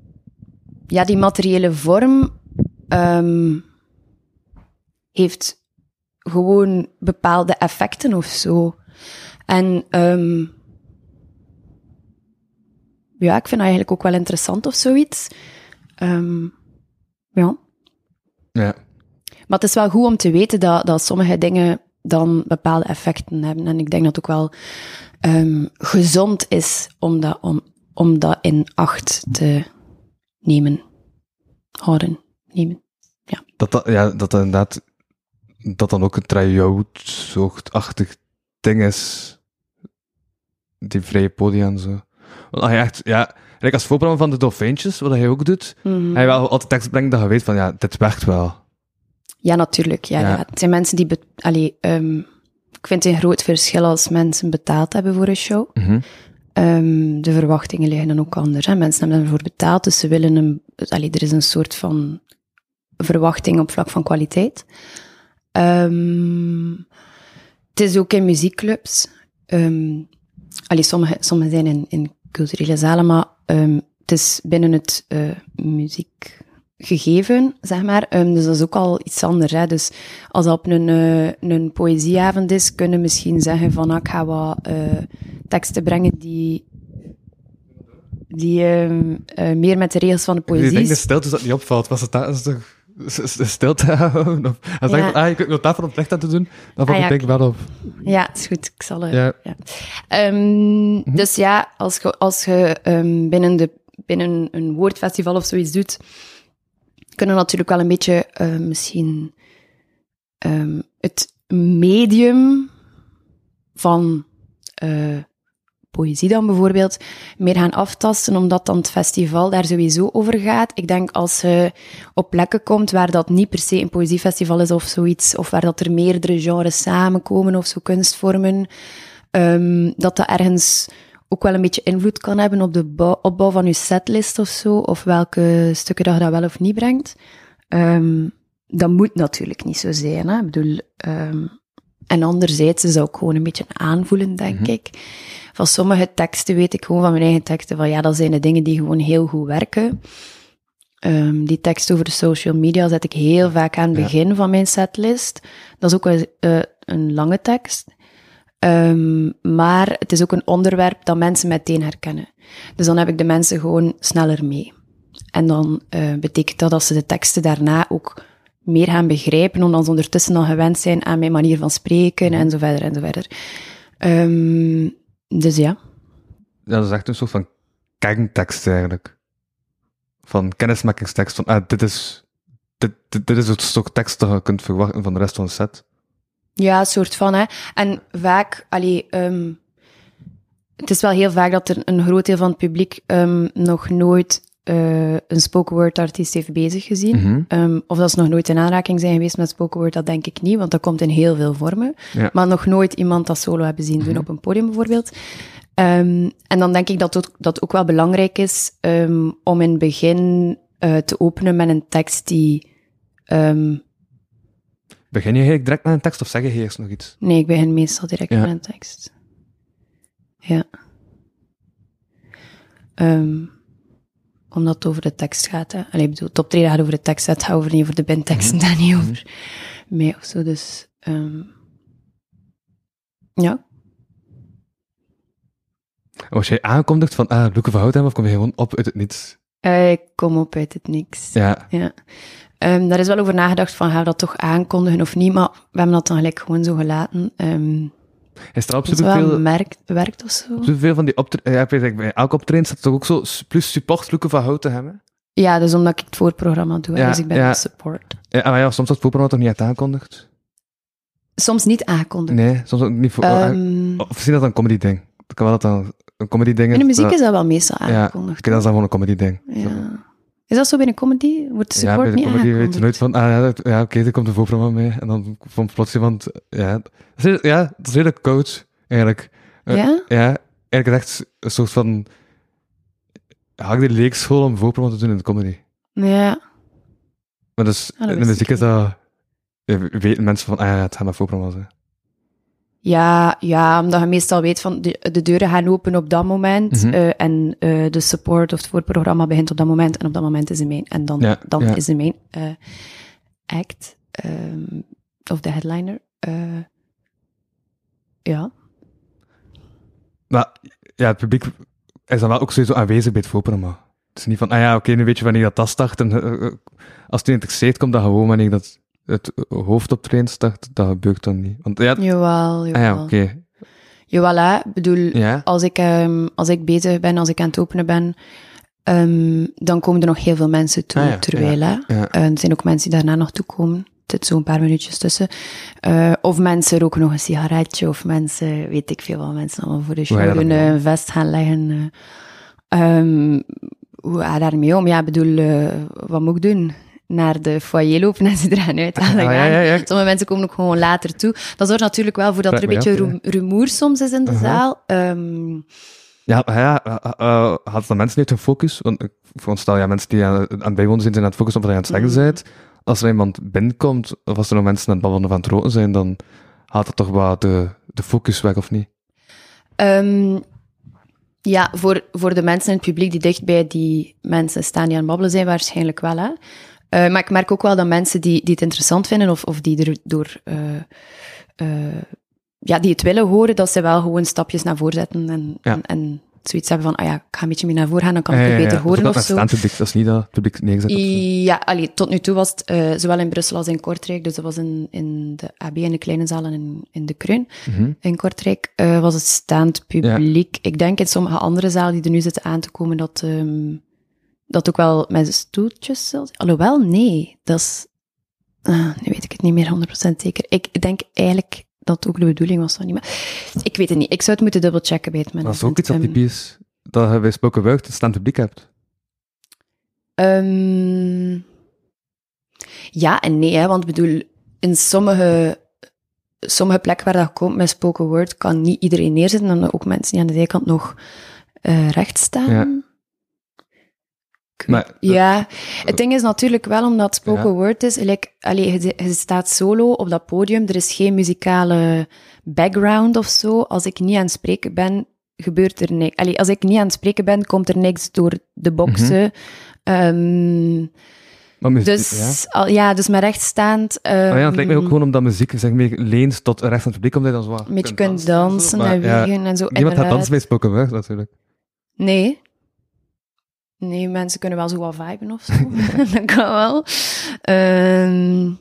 ja, die materiële vorm um, heeft gewoon bepaalde effecten of zo. En... Um, ja, ik vind dat eigenlijk ook wel interessant of zoiets. Um, Ja. ja. Maar het is wel goed om te weten dat, dat sommige dingen dan bepaalde effecten hebben. En ik denk dat het ook wel um, gezond is om dat, om, om dat in acht te nemen. Houden. Nemen. Ja. Dat, dat, ja, dat inderdaad dat dan ook een try-out-achtig ding is. Die vrije podia en zo. Want als je echt... Ja, Rijk, als voorbeeld van de Dolfijntjes, wat hij ook doet, mm-hmm. hij wel altijd tekst brengt dat je weet van, ja, dit werkt wel. Ja, natuurlijk. Ja, ja. Ja. Het zijn mensen die... Be- Allee, um, ik vind het een groot verschil als mensen betaald hebben voor een show. Mm-hmm. Um, de verwachtingen liggen dan ook anders. Hè. Mensen hebben ervoor betaald, dus ze willen een... Allee, er is een soort van verwachting op vlak van kwaliteit. Um, het is ook in muziekclubs. Um, allee, sommige, sommige zijn in... in culturele zalen, maar um, het is binnen het uh, muziekgegeven, zeg maar. Um, dus dat is ook al iets anders. Hè? Dus als dat op een, uh, een poëzieavond is, kunnen misschien zeggen van ah, ik ga wat uh, teksten brengen die, die um, uh, meer met de regels van de poëzie... Ik denk de stilte dus dat niet opvalt. Was het daar toch stilte houden? Als ja. ik denk, ah, je kunt nog daarvan om recht aan te doen, dan valt ah, ja, ik denk wel op. Ja, is goed. Ik zal... Uh, ja. Ja. Um, mm-hmm. Dus ja, als je als je, um, binnen, de, binnen een woordfestival of zoiets doet, kunnen we natuurlijk wel een beetje uh, misschien um, het medium van uh, poëzie dan bijvoorbeeld meer gaan aftasten, omdat dan het festival daar sowieso over gaat. Ik denk als je op plekken komt waar dat niet per se een poëziefestival is of zoiets, of waar dat er meerdere genres samenkomen of zo kunstvormen, um, dat dat ergens ook wel een beetje invloed kan hebben op de bouw, opbouw van je setlist of zo, of welke stukken dat je dat wel of niet brengt. Um, dat moet natuurlijk niet zo zijn, hè. Ik bedoel... Um, en anderzijds is dat ook gewoon een beetje aanvoelen, denk mm-hmm. ik. Van sommige teksten weet ik gewoon van mijn eigen teksten, van ja, dat zijn de dingen die gewoon heel goed werken. Um, die tekst over de social media zet ik heel vaak aan het begin ja. van mijn setlist. Dat is ook een, uh, een lange tekst. Um, maar het is ook een onderwerp dat mensen meteen herkennen. Dus dan heb ik de mensen gewoon sneller mee. En dan uh, betekent dat dat ze de teksten daarna ook meer gaan begrijpen, omdat ze ondertussen al gewend zijn aan mijn manier van spreken, en zo verder, en zo verder. Um, dus ja. ja. Dat is echt een soort van kerntekst eigenlijk. Van kennismakingstekst, van ah, dit is dit, dit, dit is het stuk tekst dat je kunt verwachten van de rest van de set. Ja, soort van, hè. En vaak, allee, um, het is wel heel vaak dat er een groot deel van het publiek um, nog nooit uh, een spoken word artiest heeft bezig gezien. Mm-hmm. Um, of dat ze nog nooit in aanraking zijn geweest met spoken word, dat denk ik niet, want dat komt in heel veel vormen. Ja. Maar nog nooit iemand dat solo hebben zien doen mm-hmm. op een podium bijvoorbeeld. Um, en dan denk ik dat ook, dat ook wel belangrijk is um, om in het begin uh, te openen met een tekst die... Um, Begin je eigenlijk direct met een tekst of zeg je eerst nog iets? Nee, ik begin meestal direct ja. met een tekst. Ja. Um, omdat het over de tekst gaat. Hè. Allee, ik bedoel, het optreden gaat over de tekst. Het gaat over, niet over de binteksten, mm-hmm. daar niet mm-hmm. over mij of zo. Dus um, ja. Was jij aangekondigd van ah, Luuk van Houtem of kom je gewoon op uit het niets? Uh, ik kom op uit het niks. Ja. ja. Um, daar is wel over nagedacht van, gaan we dat toch aankondigen of niet, maar we hebben dat dan gelijk gewoon zo gelaten. Um, is er al superveel... merkt, werkt of zo? Superveel van die optreden... Ja, bij elke optreden staat toch ook zo plus support Luuk van Houtem hebben? Ja, dus omdat ik het voorprogramma doe, ja, dus ik ben ja. de support. Ja, maar ja, soms wordt het voorprogramma toch niet echt aangekondigd? Soms niet aangekondigd. Nee, soms ook niet voor... Um, of zie dat dan comedy ding? Kan wel dat dan een comedy ding... In de muziek dat... is dat wel meestal aangekondigd. Ja, dat is dan gewoon een comedy ding. Ja. Is dat zo bij een comedy? Wordt de support ja, bij de niet comedy weet je nooit van, ah ja, ja oké, okay, er komt een voorprogramma mee. En dan vond plots iemand, ja. Dat is, ja, dat is redelijk koud, eigenlijk. Ja? Uh, ja, eigenlijk echt een soort van... Haak de leekschool om voorprogramma te doen in de comedy. Ja. Maar dus, ah, in de muziek is dat... Weten mensen van, ah ja, het gaan maar voorprogramma's zijn. Ja, ja, omdat je meestal weet van de, de deuren gaan open op dat moment mm-hmm. uh, en uh, de support of het voorprogramma begint op dat moment en op dat moment is de main. En dan, ja, dan ja. is de main uh, act um, of de headliner. Uh, ja. Maar ja, het publiek is dan wel ook sowieso aanwezig bij het voorprogramma. Het is niet van, ah ja, oké, okay, nu weet je wanneer dat dat start en uh, als het interesseert komt dat gewoon wanneer dat... het hoofd op train start, dat gebeurt dan niet. Want, ja, jawel, jawel. Ah ja, okay. Jawel, hè. Ik bedoel, ja? als, ik, um, als ik bezig ben, als ik aan het openen ben, um, dan komen er nog heel veel mensen toe, ah, ja, terwijl, ja, hè. Ja. Uh, er zijn ook mensen die daarna nog toe komen. Er zit zo'n paar minuutjes tussen. Uh, of mensen roken nog een sigaretje, of mensen, weet ik veel wat mensen allemaal voor de show doen, uh, een vest gaan leggen. Uh, um, hoe ga je daarmee om? Ja, ik bedoel, uh, wat moet ik doen? Naar de foyer lopen en ze eraan uit. Ah, ja, ja, ja. Sommige mensen komen ook gewoon later toe. Dat zorgt natuurlijk wel voor dat Vraag er een beetje af, ru- ja. rumoer soms is in de uh-huh. zaal. Um... Ja, ja uh, uh, had dan mensen niet hun focus? Want ik veronderstel, ja, mensen die aan, aan het bijwonen zijn, zijn aan het focussen op wat je aan het zeggen bent. Mm-hmm. Als er iemand binnenkomt, of als er nog mensen aan het babbelen of aan het roken zijn, dan haalt dat toch wel de, de focus weg, of niet? Um... Ja, voor, voor de mensen in het publiek die dicht bij die mensen staan die aan het babbelen zijn, waarschijnlijk wel, hè. Uh, maar ik merk ook wel dat mensen die, die het interessant vinden of, of die er door uh, uh, ja, die het willen horen, dat ze wel gewoon stapjes naar voren zetten en, ja. en, en zoiets hebben van, ah ja, ik ga een beetje meer naar voren gaan, dan kan ik ja, het ja, beter ja. horen of zo. Dat is niet dat het publiek neergezet of zo. Ja, allee, tot nu toe was het uh, zowel in Brussel als in Kortrijk, dus dat was in, in de A B in de kleine zaal en in, in de Kreun mm-hmm. in Kortrijk, uh, was het staand publiek. Ja. Ik denk in sommige andere zalen die er nu zitten aan te komen, dat... Um, Dat ook wel met stoeltjes zelfs. Alhoewel, nee. Dat is... Ah, nu weet ik het niet meer honderd procent zeker. Ik denk eigenlijk dat ook de bedoeling was van niet. Maar ik weet het niet. Ik zou het moeten dubbelchecken bij het management. Dat is ook iets dat typisch dat je bij spoken word een staand publiek hebt. Um, ja en nee, hè, want ik bedoel, in sommige... sommige plekken waar dat komt met spoken word kan niet iedereen neerzitten. Dan ook mensen die aan de zijkant nog uh, recht staan. Ja. Maar, ja, uh, het ding is natuurlijk wel, omdat spoken ja. word is, like, allee, je, je staat solo op dat podium, er is geen muzikale background of zo. Als ik niet aan het spreken ben, gebeurt er niks. Allee, als ik niet aan het spreken ben, komt er niks door de boxen. Mm-hmm. Um, maar muziek, dus, ja. Al, ja, dus maar rechtstaand... Um, maar ja, het lijkt mij ook gewoon omdat muziek zeg maar, leent tot rechts aan het publiek, omdat je dan zo... Een beetje kunt dansen, dansen en maar, wiegen ja, en zo. Niemand gaat dansen bij spoken word, natuurlijk. Nee. Nee, mensen kunnen wel zo wat viben of zo. Dat kan wel. Um,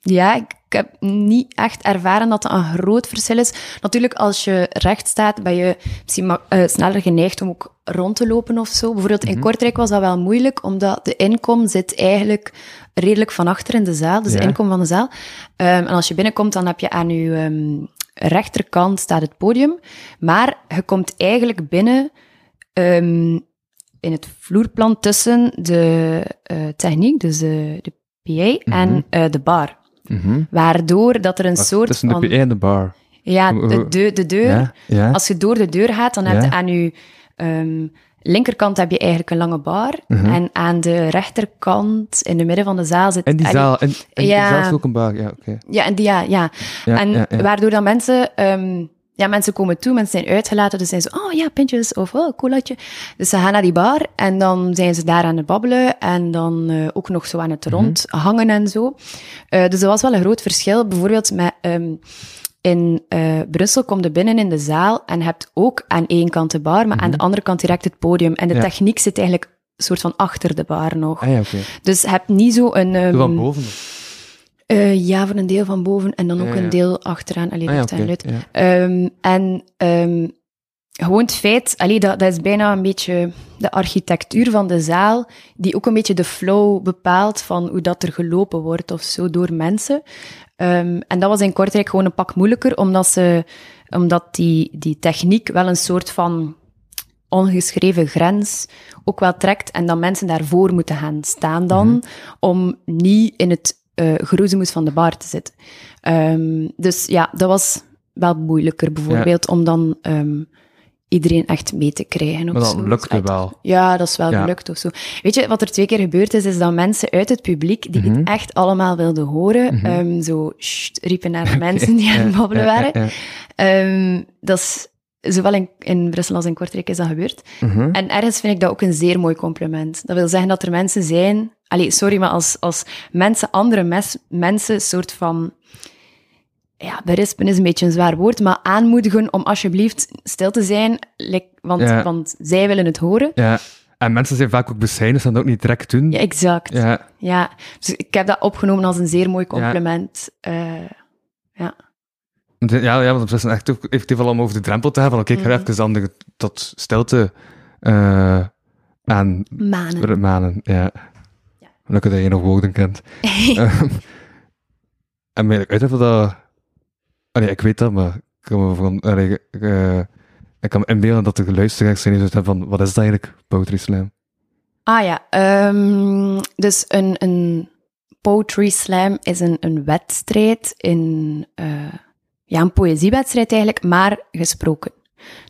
ja, ik, heb niet echt ervaren dat er een groot verschil is. Natuurlijk, als je recht staat, ben je misschien ma- uh, sneller geneigd om ook rond te lopen of zo. Bijvoorbeeld in mm-hmm. Kortrijk was dat wel moeilijk, omdat de inkom zit eigenlijk redelijk van achter in de zaal. Dus ja. de inkom van de zaal. Um, en als je binnenkomt, dan heb je aan je um, rechterkant staat het podium. Maar je komt eigenlijk binnen... Um, in het vloerplan tussen de uh, techniek, dus uh, de P A mm-hmm. en uh, de bar. Mm-hmm. Waardoor dat er een Wacht, soort tussen van... Tussen de P A en de bar? Ja, de, de, de deur. Ja, ja. Als je door de deur gaat, dan ja. heb je aan je um, linkerkant heb je eigenlijk een lange bar. Mm-hmm. En aan de rechterkant, in de midden van de zaal, zit... En die zaal, en, en ja, die zaal is ook een bar, ja, oké. Okay. Ja, ja, ja, ja. En ja, ja. waardoor dat mensen... Um, Ja, mensen komen toe, mensen zijn uitgelaten, dus zijn ze, oh ja, pintjes, of oh, colaatje. Dus ze gaan naar die bar en dan zijn ze daar aan het babbelen en dan uh, ook nog zo aan het rond hangen en zo. Uh, dus dat was wel een groot verschil. Bijvoorbeeld met, um, in uh, Brussel kom je binnen in de zaal en hebt ook aan één kant de bar, maar mm-hmm. aan de andere kant direct het podium. En de ja. techniek zit eigenlijk een soort van achter de bar nog. Ah, ja, okay. Dus je hebt niet zo een... Um, van boven Uh, ja, voor een deel van boven en dan ook ja, ja. een deel achteraan. Allee, ah, ja, okay, en luid. Ja. Um, en um, gewoon het feit, allee, dat, dat is bijna een beetje de architectuur van de zaal, die ook een beetje de flow bepaalt van hoe dat er gelopen wordt of zo door mensen. Um, en dat was in Kortrijk gewoon een pak moeilijker, omdat, ze, omdat die, die techniek wel een soort van ongeschreven grens ook wel trekt en dat mensen daarvoor moeten gaan staan dan, mm-hmm. om niet in het... Uh, geroezemoes van de bar te zitten. Um, dus ja, dat was wel moeilijker bijvoorbeeld, ja. om dan um, iedereen echt mee te krijgen. Maar dat lukte wel. Ja, dat is wel ja. gelukt of zo. Weet je, wat er twee keer gebeurd is, is dat mensen uit het publiek, die mm-hmm. het echt allemaal wilden horen, mm-hmm. um, zo sst, riepen naar de mensen okay. die aan het babbelen ja, ja, waren. Ja, ja. Um, dat is zowel in, in Brussel als in Kortrijk is dat gebeurd. Mm-hmm. En ergens vind ik dat ook een zeer mooi compliment. Dat wil zeggen dat er mensen zijn... Allee, sorry, maar als, als mensen, andere mes, mensen, soort van... Ja, berispen is een beetje een zwaar woord, maar aanmoedigen om alsjeblieft stil te zijn, like, want, ja. want zij willen het horen. Ja, en mensen zijn vaak ook bescheiden, dus dat ook niet direct doen. Ja, exact. Ja. ja. Dus ik heb dat opgenomen als een zeer mooi compliment. Ja. Uh, ja. Ja, ja, want het is echt ook effectief al om over de drempel te hebben. Oké, okay, ik ga mm-hmm. even dan tot stilte uh, aan... Manen. Manen, ja. ja. Gelukkig dat je nog woorden kent. um, en mij uit even dat... Allee, ik weet dat, maar ik kan me, van, allee, uh, ik kan me inbeelden dat de luisteraars zijn die hebben van... Wat is dat eigenlijk, poetry slam? Ah ja, um, dus een, een poetry slam is een, een wedstrijd in... Uh, Ja, een poëziewedstrijd eigenlijk, maar gesproken.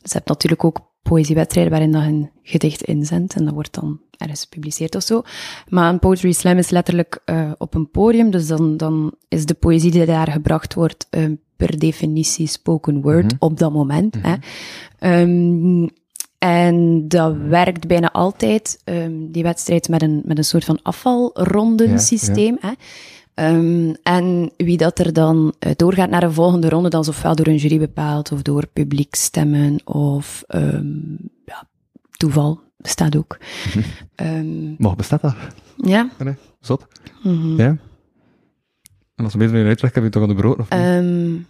Dus je hebt natuurlijk ook poëziewedstrijden waarin je een gedicht inzendt en dat wordt dan ergens gepubliceerd of zo. Maar een poetry slam is letterlijk uh, op een podium, dus dan, dan is de poëzie die daar gebracht wordt uh, per definitie spoken word mm-hmm. op dat moment. Mm-hmm. Hè. Um, en dat werkt bijna altijd, um, die wedstrijd, met een, met een soort van afvalrondensysteem. Ja, ja. Hè. Um, en wie dat er dan doorgaat naar een volgende ronde, dan is ofwel door een jury bepaald, of door publiek stemmen, of um, ja, toeval bestaat ook. Mm-hmm. Um, maar bestaat dat? Ja. Nee, zot. Mm-hmm. Ja. En als je beter in je uitleg, heb je toch aan de brood? Of um,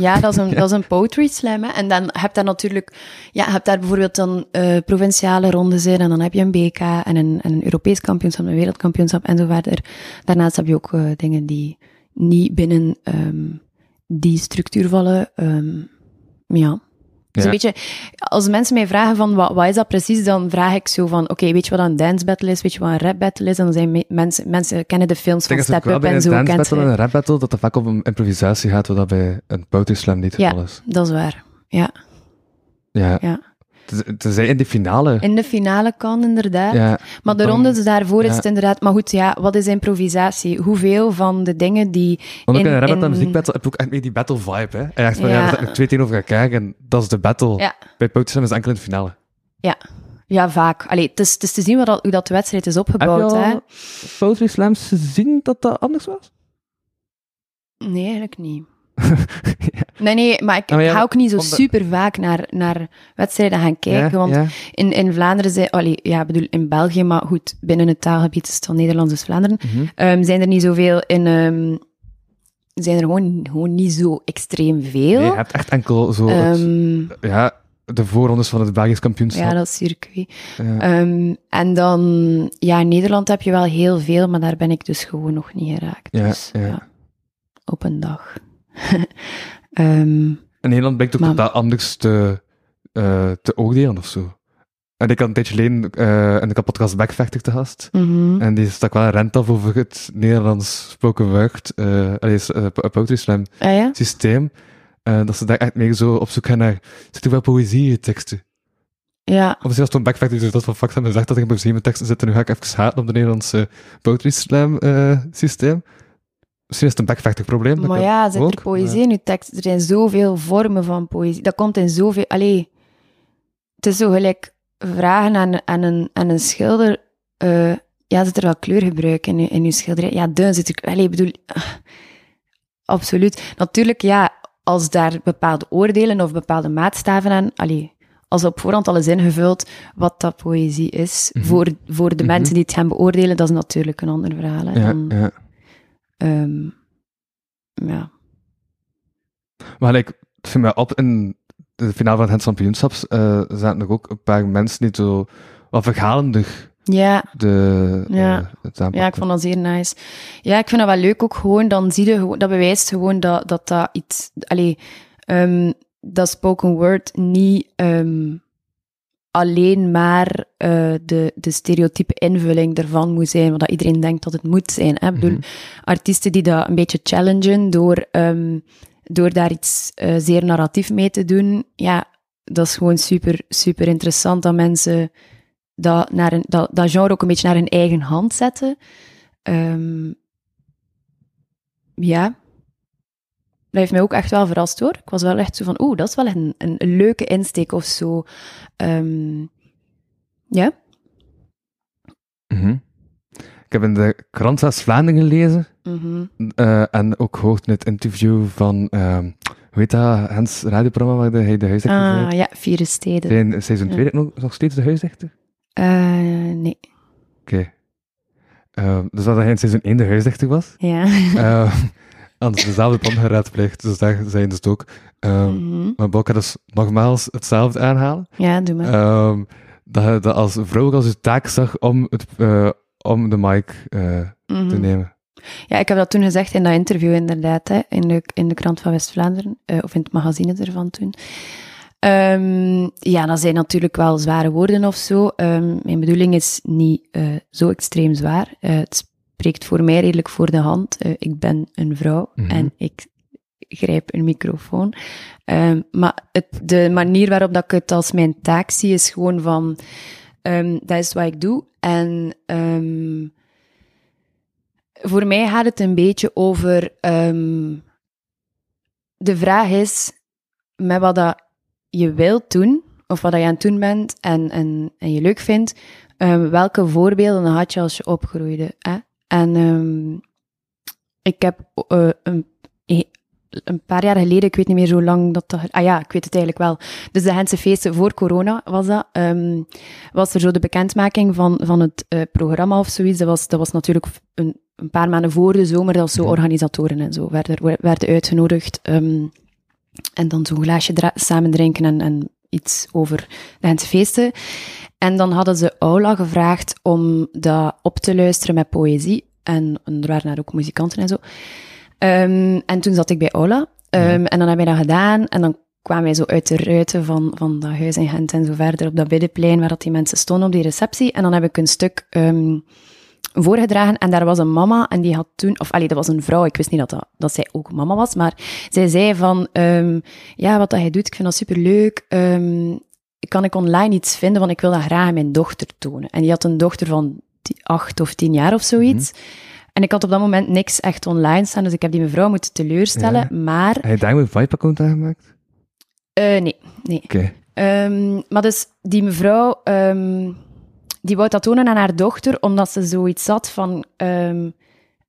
ja, dat is een, ja, dat is een poetry slam. Hè. En dan heb je natuurlijk, ja, heb daar bijvoorbeeld dan uh, provinciale rondes in, en dan heb je een B K en een, en een Europees kampioenschap, een wereldkampioenschap en zo verder. Daarnaast heb je ook uh, dingen die niet binnen um, die structuur vallen. Um, ja. Dus ja. Weet je, als mensen mij vragen van wat, wat is dat precies, dan vraag ik zo van, oké, okay, weet je wat een dance battle is, weet je wat een rap battle is? En dan zijn me- mensen, mensen kennen de films van Step Up en zo. Ik denk dat een dance battle en een rap battle, dat er vaak op een improvisatie gaat, wat dat bij een poetry slam niet het geval is. Ja, dat is waar. Ja. Ja. ja. Tenzij in de finale. In de finale kan, inderdaad. Ja, maar de rondes daarvoor ja. is het inderdaad... Maar goed, ja, wat is improvisatie? Hoeveel van de dingen die... Want ook in, in een in... muziekbattle heb je ook echt meer die battle vibe, hè? En echt, ja. Ja, dat twee tegenover elkaar en dat is de battle. Ja. Bij poetry slam is enkel in de finale. Ja, ja vaak. Allee, het is, het is te zien wat dat, hoe dat de wedstrijd is opgebouwd. Heb je al poetry slams gezien dat dat anders was? Nee, eigenlijk niet. ja. Nee, nee, maar ik, maar ja, ik ga ook niet zo super vaak naar, naar wedstrijden gaan kijken, ja, want ja. In, in Vlaanderen zijn, allee, ja, bedoel, in België, maar goed, binnen het taalgebied is het van Nederlands, dus Vlaanderen, mm-hmm. um, zijn er niet zoveel in, um, zijn er gewoon, gewoon niet zo extreem veel. Nee, je hebt echt enkel zo... Um, het, ja, de voorrondes van het Belgisch kampioenschap. Ja, dat circuit. Ja. Um, en dan... Ja, in Nederland heb je wel heel veel, maar daar ben ik dus gewoon nog niet geraakt. Ja, dus, ja. Ja, op een dag. um, in Nederland blijkt ook maar, totaal anders te, uh, te oordelen of zo. En ik had een tijdje geleden uh, in de podcast Backvechter te gast. Mm-hmm. En die stak wel een rent af over het Nederlands spoken word, uh, allez, uh, poetry slam ah, ja? systeem. Uh, dat ze daar echt meer zo op zoek gaan naar, zit er wel poëzie in teksten? Ja. Of misschien was toen Backvechter dus dat van Fax hebben gezegd dat er in poëzie in teksten zit, en nu ga ik even haten op het Nederlandse poetry slam uh, systeem. Misschien is het een Backvechter-probleem. Maar ja, zit ook, er poëzie maar... in uw tekst? Er zijn zoveel vormen van poëzie. Dat komt in zoveel... Allee, het is zo gelijk... Vragen aan, aan, een, aan een schilder, uh, ja, zit er wel kleurgebruik in, in uw schilderij? Ja, duin zit er... Allee, ik bedoel... Uh, absoluut. Natuurlijk, ja, als daar bepaalde oordelen of bepaalde maatstaven aan... Allee, als op voorhand al is ingevuld wat dat poëzie is, mm-hmm. voor, voor de mm-hmm. mensen die het gaan beoordelen, dat is natuurlijk een ander verhaal. Hè, ja, dan, ja. Um, ja. Maar like, het viel mij op in... de finale van het Gent Kampioenschap uh, zaten er ook een paar mensen die zo wat vergalendig ja. de ja. Uh, het aanpakken. Ja, ik vond dat zeer nice. Ja, ik vind dat wel leuk ook gewoon, dan zie je, dat bewijst gewoon dat dat, dat iets, allee, um, dat spoken word niet um, alleen maar uh, de, de stereotype invulling daarvan moet zijn, want dat iedereen denkt dat het moet zijn. Hè? Mm-hmm. Ik bedoel, artiesten die dat een beetje challengen door... Um, door daar iets uh, zeer narratief mee te doen, ja, dat is gewoon super, super interessant dat mensen dat, naar een, dat, dat genre ook een beetje naar hun eigen hand zetten. Um, ja. Dat heeft mij ook echt wel verrast, hoor. Ik was wel echt zo van, oeh, dat is wel een, een leuke insteek of zo. Um, ja. Mm-hmm. Ik heb in de krant zelfs Vlaanderen gelezen. Mm-hmm. Uh, en ook gehoord in het interview van, uh, hoe heet dat, Hens radioprogramma waar de, hij de huisrechter Ah, zei. Ja, Vierde Steden. Zijn seizoen twee ja. nog, nog steeds de huisrechter? Uh, nee. Oké. Okay. Uh, dus dat hij in seizoen één de huisrechter was? Ja. Uh, anders dezelfde plan geraadpleegd, dus daar zijn ze het ook. Um, mm-hmm. Maar Bob kan dus nogmaals hetzelfde aanhalen. Ja, doe maar. Um, dat je dat als vrouw als je taak zag om het... Uh, om de mic uh, mm-hmm. te nemen. Ja, ik heb dat toen gezegd in dat interview inderdaad, hè, in, de, in de krant van West-Vlaanderen, uh, of in het magazine ervan toen. Um, ja, dat zijn natuurlijk wel zware woorden of zo. Um, mijn bedoeling is niet uh, zo extreem zwaar. Uh, het spreekt voor mij redelijk voor de hand. Uh, ik ben een vrouw mm-hmm. en ik grijp een microfoon. Um, maar het, de manier waarop dat ik het als mijn taak zie, is gewoon van... Um, dat is wat ik doe. En um, voor mij gaat het een beetje over... Um, de vraag is met wat dat je wilt doen, of wat dat je aan het doen bent en, en, en je leuk vindt, um, welke voorbeelden had je als je opgroeide? Hè? En um, ik heb uh, een... een paar jaar geleden, ik weet niet meer zo lang dat dat... Ah ja, ik weet het eigenlijk wel. Dus de Gentse Feesten voor corona was dat. Um, was er zo de bekendmaking van, van het uh, programma of zoiets. Dat was, dat was natuurlijk een, een paar maanden voor de zomer, dat zo organisatoren en zo werden, werden uitgenodigd. Um, en dan zo'n glaasje dra- samen drinken en, en iets over de Gentse Feesten. En dan hadden ze Ola gevraagd om dat op te luisteren met poëzie. En, en er waren daar ook muzikanten en zo. Um, en toen zat ik bij Ola. Um, ja. En dan hebben wij dat gedaan. En dan kwamen wij zo uit de ruiten van, van dat huis in Gent en zo verder op dat binnenplein waar dat die mensen stonden op die receptie. En dan heb ik een stuk um, voorgedragen. En daar was een mama. En die had toen... Of, allee, dat was een vrouw. Ik wist niet dat, dat, dat zij ook mama was. Maar zij zei van... Um, ja, wat dat hij doet, ik vind dat superleuk. Um, kan ik online iets vinden? Want ik wil dat graag aan mijn dochter tonen. En die had een dochter van die acht of tien jaar of zoiets. Mm-hmm. En ik had op dat moment niks echt online staan, dus ik heb die mevrouw moeten teleurstellen, ja. maar... Heb je daar een Vibe-account aangemaakt? Uh, nee, nee. Oké. Okay. Um, maar dus, die mevrouw, um, die wou dat tonen aan haar dochter, omdat ze zoiets had van um,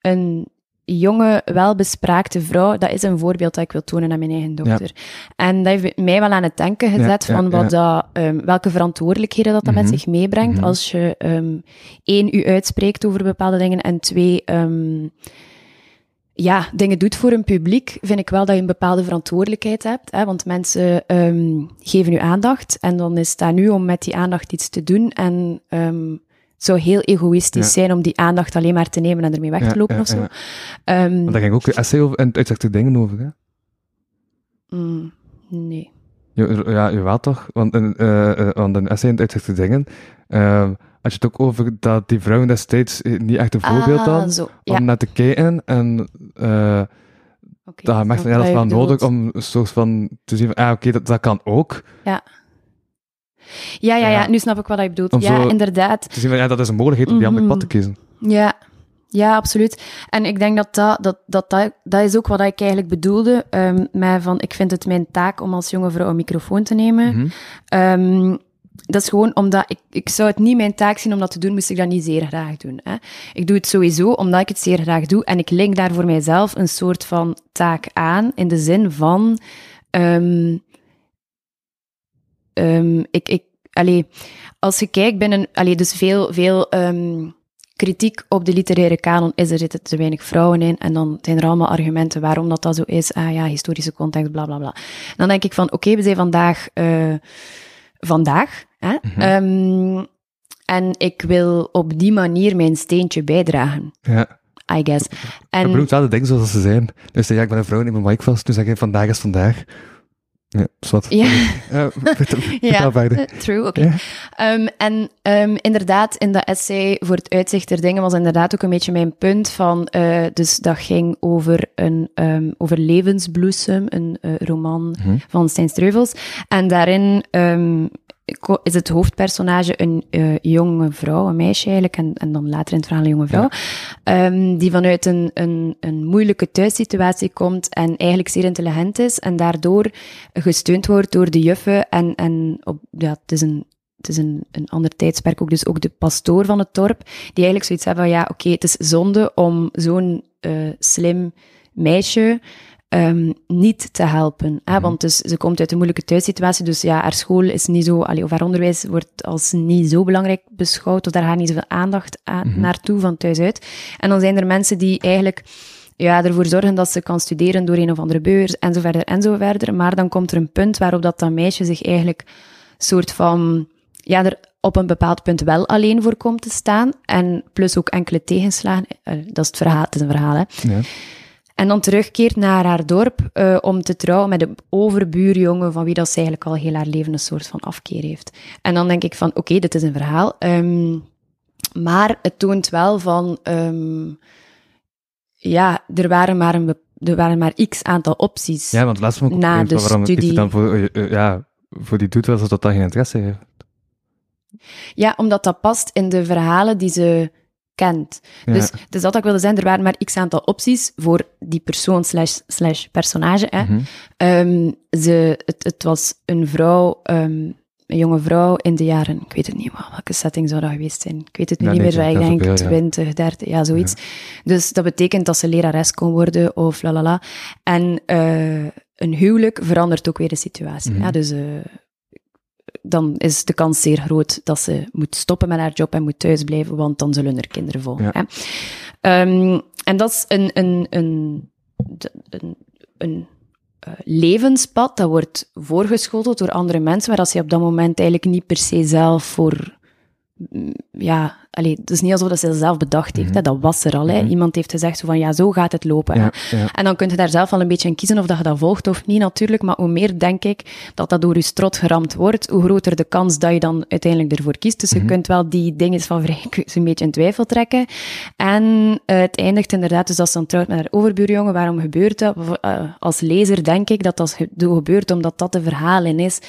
een jonge, welbespraakte vrouw, dat is een voorbeeld dat ik wil tonen aan mijn eigen dochter. Ja. En dat heeft mij wel aan het denken gezet ja, ja, van wat ja. dat, um, welke verantwoordelijkheden dat, dat mm-hmm. met zich meebrengt mm-hmm. als je um, één, u uitspreekt over bepaalde dingen en twee, um, ja, dingen doet voor een publiek, vind ik wel dat je een bepaalde verantwoordelijkheid hebt. Hè? Want mensen um, geven je aandacht en dan is het aan u om met die aandacht iets te doen. En um, het zou heel egoïstisch ja. zijn om die aandacht alleen maar te nemen en ermee weg te lopen ja, ja, ja. of zo. Um, Want daar ging ook je essay over, en uitzakte dingen over, hè? Mm, nee. Je, ja, je wel toch? Want een, uh, uh, want een essay en uitzakte dingen... Uh, had je het ook over dat die vrouwen destijds niet echt een voorbeeld hadden ah, ja. om naar te kijken en uh, okay, dat maakt het heel wel nodig om een soort van te zien van, ah, oké, okay, dat, dat kan ook. Ja. Ja, ja, ja, ja, nu snap ik wat je bedoelt. Om ja, inderdaad. Te zien van, ja, dat is een mogelijkheid om die andere pad te kiezen. Ja. Ja, absoluut. En ik denk dat dat, dat, dat, dat, dat is ook wat ik eigenlijk bedoelde, um, met van, ik vind het mijn taak om als jonge vrouw een microfoon te nemen. Mm-hmm. Um, Dat is gewoon omdat... Ik, ik zou het niet mijn taak zien om dat te doen, moest ik dat niet zeer graag doen. Hè. Ik doe het sowieso omdat ik het zeer graag doe. En ik link daar voor mijzelf een soort van taak aan. In de zin van... Um, um, ik, ik, allee, als je kijkt binnen... Allee, dus veel, veel um, kritiek op de literaire kanon is, er zitten te weinig vrouwen in. En dan zijn er allemaal argumenten waarom dat, dat zo is. Ah ja, historische context, bla bla bla. En dan denk ik van, oké, okay, we zijn vandaag... Uh, vandaag... Hè? Mm-hmm. Um, en ik wil op die manier mijn steentje bijdragen. Ja. I guess. En... Ik bedoel wel de dingen zoals ze zijn. Dus ja, ik ben een vrouw, neem mijn mic vast. Dus zeg ik, vandaag is vandaag. Ja, zwart. Ja. Uh, ja, true, oké. Okay. Ja. Um, en um, inderdaad, in dat essay voor het uitzicht der dingen was inderdaad ook een beetje mijn punt van... Uh, dus dat ging over, een, um, over Levensbloesem, een uh, roman mm-hmm. van Stijn Streuvels. En daarin... Um, is het hoofdpersonage een uh, jonge vrouw, een meisje eigenlijk, en, en dan later in het verhaal een jonge vrouw, ja. um, die vanuit een, een, een moeilijke thuissituatie komt en eigenlijk zeer intelligent is en daardoor gesteund wordt door de juffen en, en op, ja, het is een het is een, een ander tijdsperk ook, dus ook de pastoor van het dorp, die eigenlijk zoiets hebben van ja, oké, okay, het is zonde om zo'n uh, slim meisje Um, niet te helpen. Hè? Want dus, ze komt uit een moeilijke thuissituatie, dus ja, haar school is niet zo, allee, of haar onderwijs wordt als niet zo belangrijk beschouwd, of daar gaat niet zoveel aandacht aan, mm-hmm. naartoe van thuisuit. En dan zijn er mensen die eigenlijk ja, ervoor zorgen dat ze kan studeren door een of andere beurs, en zo verder, en zo verder. Maar dan komt er een punt waarop dat, dat meisje zich eigenlijk soort van... Ja, er op een bepaald punt wel alleen voor komt te staan, en plus ook enkele tegenslagen. Uh, dat is het verhaal, het is een verhaal, hè. Ja. En dan terugkeert naar haar dorp uh, om te trouwen met een overbuurjongen van wie dat ze eigenlijk al heel haar leven een soort van afkeer heeft. En dan denk ik van, oké, okay, dit is een verhaal. Um, maar het toont wel van... Um, ja, er waren maar, een be- er waren maar x aantal opties. Ja, want laatst vond ik ook na de waarom studie... het dan voor, uh, uh, ja, voor die doet was dat dat geen interesse heeft. Ja, omdat dat past in de verhalen die ze... kent. Ja. Dus, dus dat ik wilde zeggen, er waren maar x aantal opties voor die persoon slash, slash personage. Hè. Mm-hmm. Um, ze, het, het was een vrouw, um, een jonge vrouw in de jaren, ik weet het niet, welke setting zou dat geweest zijn? Ik weet het nu ja, niet nee, meer, ik denk veel, twintig, ja. dertig, ja, zoiets. Ja. Dus dat betekent dat ze lerares kon worden, of lalala. En uh, een huwelijk verandert ook weer de situatie. Mm-hmm. Ja, dus... Uh, dan is de kans zeer groot dat ze moet stoppen met haar job en moet thuisblijven, want dan zullen er kinderen volgen. Ja. Hè? Um, en dat is een, een, een, een, een uh, levenspad dat wordt voorgeschoteld door andere mensen, maar dat ze op dat moment eigenlijk niet per se zelf voor... Ja, allee, het is niet alsof dat ze dat zelf bedacht heeft. Mm-hmm. Hè? Dat was er al. Mm-hmm. Hè? Iemand heeft gezegd zo van, ja, zo gaat het lopen. Ja, ja. En dan kun je daar zelf al een beetje in kiezen of dat je dat volgt of niet, natuurlijk. Maar hoe meer, denk ik, dat dat door je strot geramd wordt, hoe groter de kans dat je dan uiteindelijk ervoor kiest. Dus mm-hmm. je kunt wel die dingen van vrij een beetje in twijfel trekken. En uh, het eindigt inderdaad, dus als ze dan trouwt met haar overbuurjongen, waarom gebeurt dat? Uh, als lezer denk ik dat dat gebeurt omdat dat de verhalen is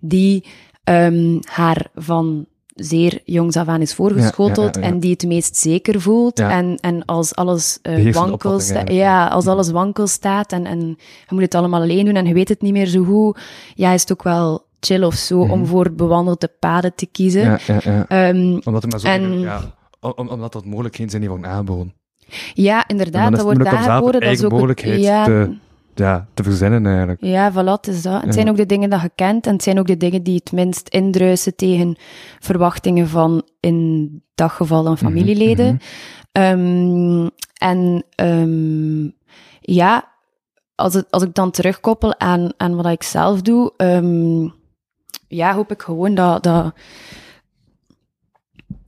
die um, haar van... zeer jongs af aan is voorgeschoteld ja, ja, ja. en die het meest zeker voelt. Ja. En, en als alles uh, wankel staat, ja, als alles wankel staat en, en je moet het allemaal alleen doen en je weet het niet meer zo goed, ja, is het ook wel chill of zo mm-hmm. om voor bewandelde paden te kiezen. Ja, ja, ja. Um, omdat het maar zo en, ja, om, omdat dat mogelijkheden zijn die worden aangeboden. Ja, inderdaad, dat wordt aangeboden. Dat is ook mogelijkheid ja, te, ja, te verzinnen eigenlijk. Ja, voilà, het is dat. Het ja. zijn ook de dingen dat je kent en het zijn ook de dingen die het minst indruisen tegen verwachtingen van, in dat geval, dan familieleden. Mm-hmm. Um, en um, ja, als, het, als ik dan terugkoppel aan, aan wat ik zelf doe, um, ja, hoop ik gewoon dat... dat...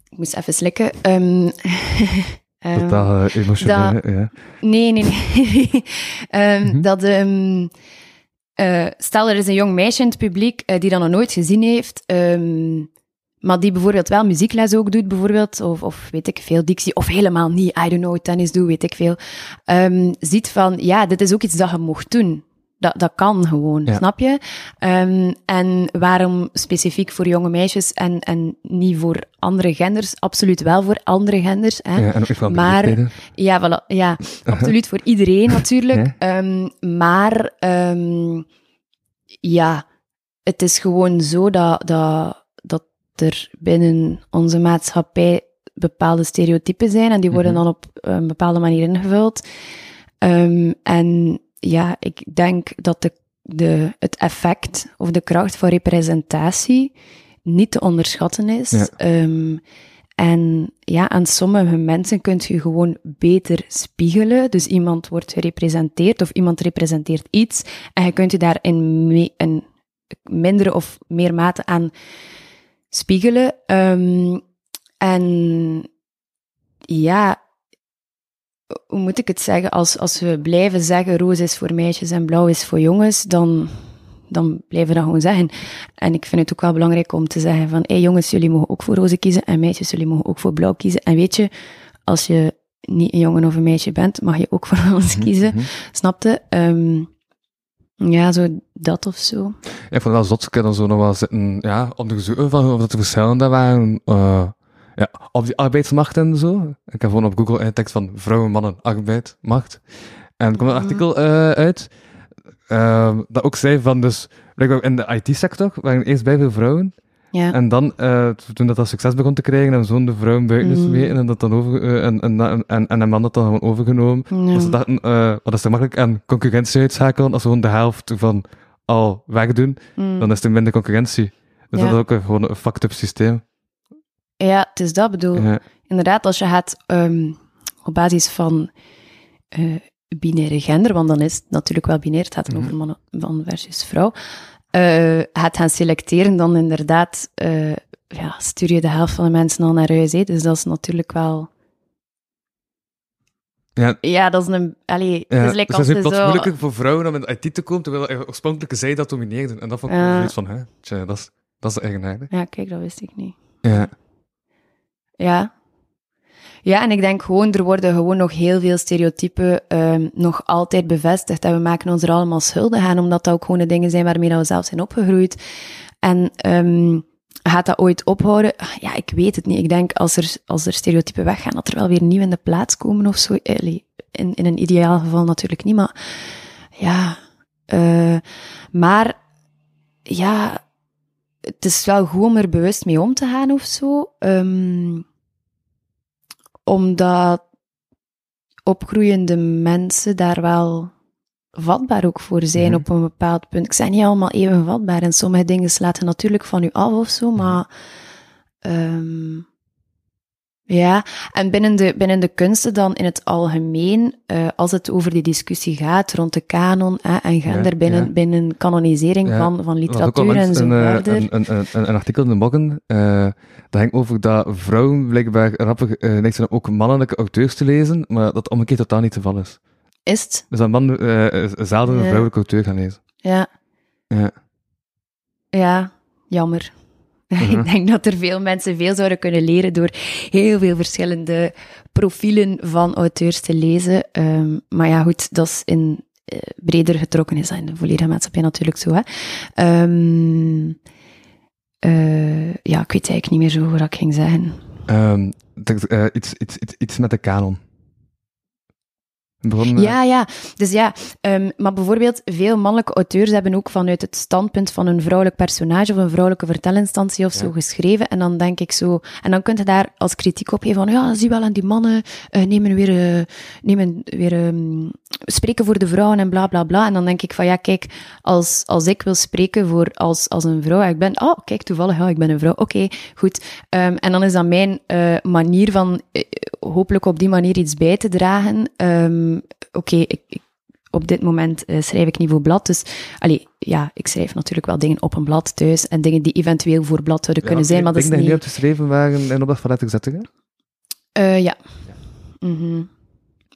Ik moest even slikken. Um, Totaal uh, emotioneel, dat, ja. Nee, nee, nee. um, mm-hmm. Dat... Um, Uh, stel, er is een jong meisje in het publiek uh, die dat nog nooit gezien heeft, um, maar die bijvoorbeeld wel muziekles ook doet, bijvoorbeeld, of, of weet ik veel, dictie, of helemaal niet, I don't know, tennis doe, weet ik veel, um, ziet van, ja, dit is ook iets dat je mocht doen. Dat, dat kan gewoon, ja. Snap je? Um, en waarom specifiek voor jonge meisjes en, en niet voor andere genders? Absoluut wel voor andere genders. Hè? Ja, en ook wel maar, ja, voilà, ja, absoluut voor iedereen natuurlijk. Ja. Um, maar um, ja, het is gewoon zo dat, dat, dat er binnen onze maatschappij bepaalde stereotypen zijn en die worden mm-hmm. dan op een bepaalde manier ingevuld. Um, en... Ja, ik denk dat de, de, het effect of de kracht van representatie niet te onderschatten is. Ja. Um, en ja, aan sommige mensen kun je gewoon beter spiegelen. Dus iemand wordt gerepresenteerd of iemand representeert iets. En je kunt je daar in, me- in mindere of meer mate aan spiegelen. Um, en ja... Hoe moet ik het zeggen? Als, als we blijven zeggen, roze is voor meisjes en blauw is voor jongens, dan, dan blijven we dat gewoon zeggen. En ik vind het ook wel belangrijk om te zeggen van, hey jongens, jullie mogen ook voor roze kiezen en meisjes, jullie mogen ook voor blauw kiezen. En weet je, als je niet een jongen of een meisje bent, mag je ook voor ons kiezen. Mm-hmm. Snapte? Um, ja, zo dat of zo. Ja, ik vond het wel zot, ik kan dan zo nog wel zitten, ja, onderzoeken van of dat de verschillende waren... Uh... Ja, op die arbeidsmacht en zo. Ik heb gewoon op Google een tekst van vrouwen, mannen, arbeid, macht. En er komt een artikel uh, uit uh, dat ook zei van, dus in de I T-sector waren eerst bij veel vrouwen. Ja. En dan, uh, toen dat, dat succes begon te krijgen, en zo'n de vrouwen buiten dus mm. mee en dat dan over, uh, en, en, en, en een man dat dan gewoon overgenomen. Mm. Dus ze dachten, uh, dat is te makkelijk aan concurrentie uitschakelen. Als we gewoon de helft van al wegdoen, mm. dan is er minder concurrentie. Dus ja. Dat is ook uh, gewoon een fucked-up systeem. Ja, het is dat bedoel. Ja. Inderdaad, als je gaat um, op basis van uh, binaire gender, want dan is het natuurlijk wel binair, het gaat mm-hmm. over mannen, man versus vrouw, uh, gaat gaan selecteren, dan inderdaad uh, ja, stuur je de helft van de mensen al naar huis. Hè? Dus dat is natuurlijk wel... Ja, ja dat is een... Allee, ja, het is lekker dus als het plots zo... moeilijker voor vrouwen om in de I T te komen, terwijl oorspronkelijke zij dat domineerden. En dat vond ik ja. Iets van, hè? Tja, dat is, dat is de eigenaardig. Ja, kijk, dat wist ik niet. Ja. Ja. Ja, en ik denk gewoon, er worden gewoon nog heel veel stereotypen um, nog altijd bevestigd. En we maken ons er allemaal schuldig aan, omdat dat ook gewoon de dingen zijn waarmee dat we zelf zijn opgegroeid. En um, gaat dat ooit ophouden? Ja, ik weet het niet. Ik denk, als er, als er stereotypen weggaan, dat er wel weer nieuw in de plaats komen of zo. In, in een ideaal geval natuurlijk niet, maar... Ja. Uh, maar, ja... Het is wel goed om er bewust mee om te gaan of zo. Um, omdat opgroeiende mensen daar wel vatbaar ook voor zijn mm-hmm. op een bepaald punt. Ik zeg niet allemaal even vatbaar. En sommige dingen slaat je natuurlijk van je af of zo. Maar um, ja, en binnen de, binnen de kunsten dan in het algemeen, uh, als het over die discussie gaat rond de kanon eh, en gender ja, binnen, ja. binnen kanonisering ja. van, van literatuur en zo verder. Een, een, een, een, een artikel in de Moggen, uh, dat ging over dat vrouwen blijkbaar rappig uh, niks zijn om ook mannelijke auteurs te lezen, maar dat omgekeerd totaal niet het geval is. Is het? Dus dat man uh, zelden een ja. vrouwelijke auteur gaan lezen. Ja. Ja. Ja, jammer. Ik denk dat er veel mensen veel zouden kunnen leren door heel veel verschillende profielen van auteurs te lezen. Um, maar ja, goed, dat is in uh, breder getrokken is dat in de volledige maatschappij natuurlijk zo. Hè. Um, uh, ja, ik weet eigenlijk niet meer zo wat ik ging zeggen. Um, dat, uh, iets, iets, iets, iets met de kanon. Begon, ja, ja. Dus ja, um, maar bijvoorbeeld veel mannelijke auteurs hebben ook vanuit het standpunt van een vrouwelijk personage of een vrouwelijke vertelinstantie of ja. zo geschreven. En dan denk ik zo... En dan kun je daar als kritiek op geven van ja, zie wel aan die mannen, uh, nemen weer... Uh, nemen weer um, spreken voor de vrouwen en bla, bla, bla. En dan denk ik van ja, kijk, als, als ik wil spreken voor als, als een vrouw, ik ben... Oh, kijk, toevallig, ja, ik ben een vrouw. Oké, okay, goed. Um, en dan is dat mijn uh, manier van... Uh, hopelijk op die manier iets bij te dragen... Um, Oké, okay, ik, ik op dit moment uh, schrijf ik niet voor Blad. Dus allee, ja, ik schrijf natuurlijk wel dingen op een blad thuis en dingen die eventueel voor Blad zouden ja, kunnen zijn, maar dat is niet... Ik denk dat je nu hebt geschreven waren en op dat van Letterzetter? Uh, ja. ja. Mm-hmm.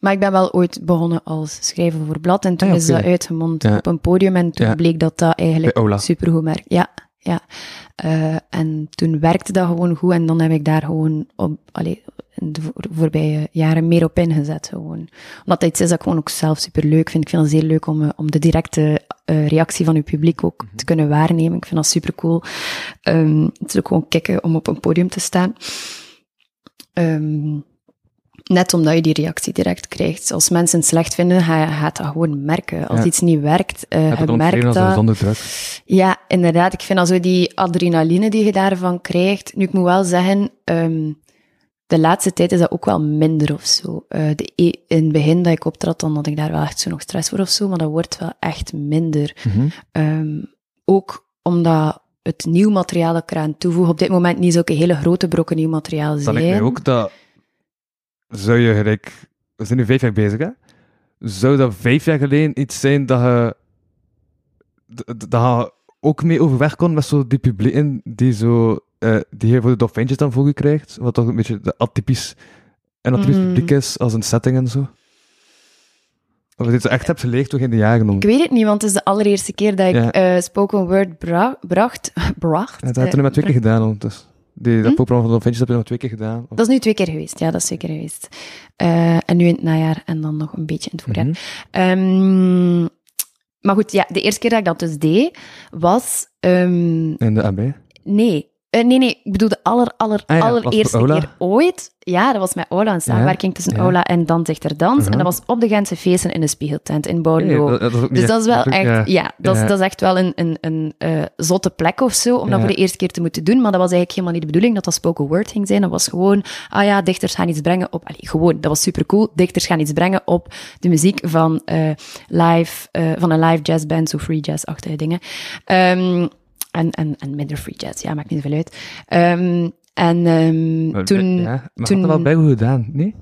Maar ik ben wel ooit begonnen als schrijven voor Blad en toen ah, ja, is okay. dat uitgemond ja. op een podium en toen ja. bleek dat dat eigenlijk supergoed merk. Ja, ja. Uh, en toen werkte dat gewoon goed en dan heb ik daar gewoon op... Allee, de voorbije jaren meer op ingezet gewoon. Omdat dat iets is dat ik gewoon ook zelf super leuk vind. Ik vind het zeer leuk om, uh, om de directe uh, reactie van uw publiek ook mm-hmm. te kunnen waarnemen. Ik vind dat super cool. Um, het is ook gewoon kicken om op een podium te staan. Um, net omdat je die reactie direct krijgt. Als mensen het slecht vinden, ga je, ga je dat gewoon merken. Als ja. iets niet werkt, uh, heb je het merkt dat. Als zonder druk. Ja, inderdaad. Ik vind dat zo die adrenaline die je daarvan krijgt. Nu, ik moet wel zeggen... Um, De laatste tijd is dat ook wel minder of zo. Uh, de e- in het begin dat ik optrad, dan had ik daar wel echt zo nog stress voor of zo, maar dat wordt wel echt minder. Mm-hmm. Um, ook omdat het nieuw materiaal dat ik eraan toevoeg, op dit moment niet zulke hele grote brokken nieuw materiaal zijn. Dan ik me ook dat... Zou je gelijk... We zijn nu vijf jaar bezig, hè? Zou dat vijf jaar geleden iets zijn dat je... Dat je ook mee overweg kon met zo die publiek die zo... Uh, die je voor de Dolfijntjes dan voor je krijgt, wat toch een beetje de atypisch en atypisch mm. publiek is, als een setting en zo. Of je dit echt hebt geleerd toch in de jaren om... Ik weet het niet, want het is de allereerste keer dat ik ja. uh, spoken word bra- bracht. bracht ja, dat heb je nu maar twee keer gedaan ondertussen. Die, dat hm? Programma van de Dolfijntjes heb je nog twee keer gedaan. Of? Dat is nu twee keer geweest, ja, dat is twee keer geweest. Uh, en nu in het najaar en dan nog een beetje in het voorjaar. Mm-hmm. Um, maar goed, ja, de eerste keer dat ik dat dus deed, was... Um, in de A B? Nee. Uh, nee, nee, ik bedoel de aller, aller, ah, ja, allereerste keer ooit. Ja, dat was met Ola, een samenwerking ja, tussen ja. Ola en Dan Zegt Er Dans. Uh-huh. En dat was op de Gentse Feesten in de Spiegeltent in Bordeaux. Nee, dat, dat dus echt, dat is wel dat echt, ja, ja, dat, ja. Is, dat is echt wel een, een, een uh, zotte plek of zo, om ja. dat voor de eerste keer te moeten doen. Maar dat was eigenlijk helemaal niet de bedoeling dat dat spoken word ging zijn. Dat was gewoon, ah ja, dichters gaan iets brengen op... Allee, gewoon, dat was supercool. Dichters gaan iets brengen op de muziek van, uh, live, uh, van een live jazzband, zo free jazz-achtige dingen. Um, En, en, en minder free jazz, ja, maakt niet veel uit. Um, en um, maar, toen... Ja, maar toen, had dat wel bij goed gedaan, nee?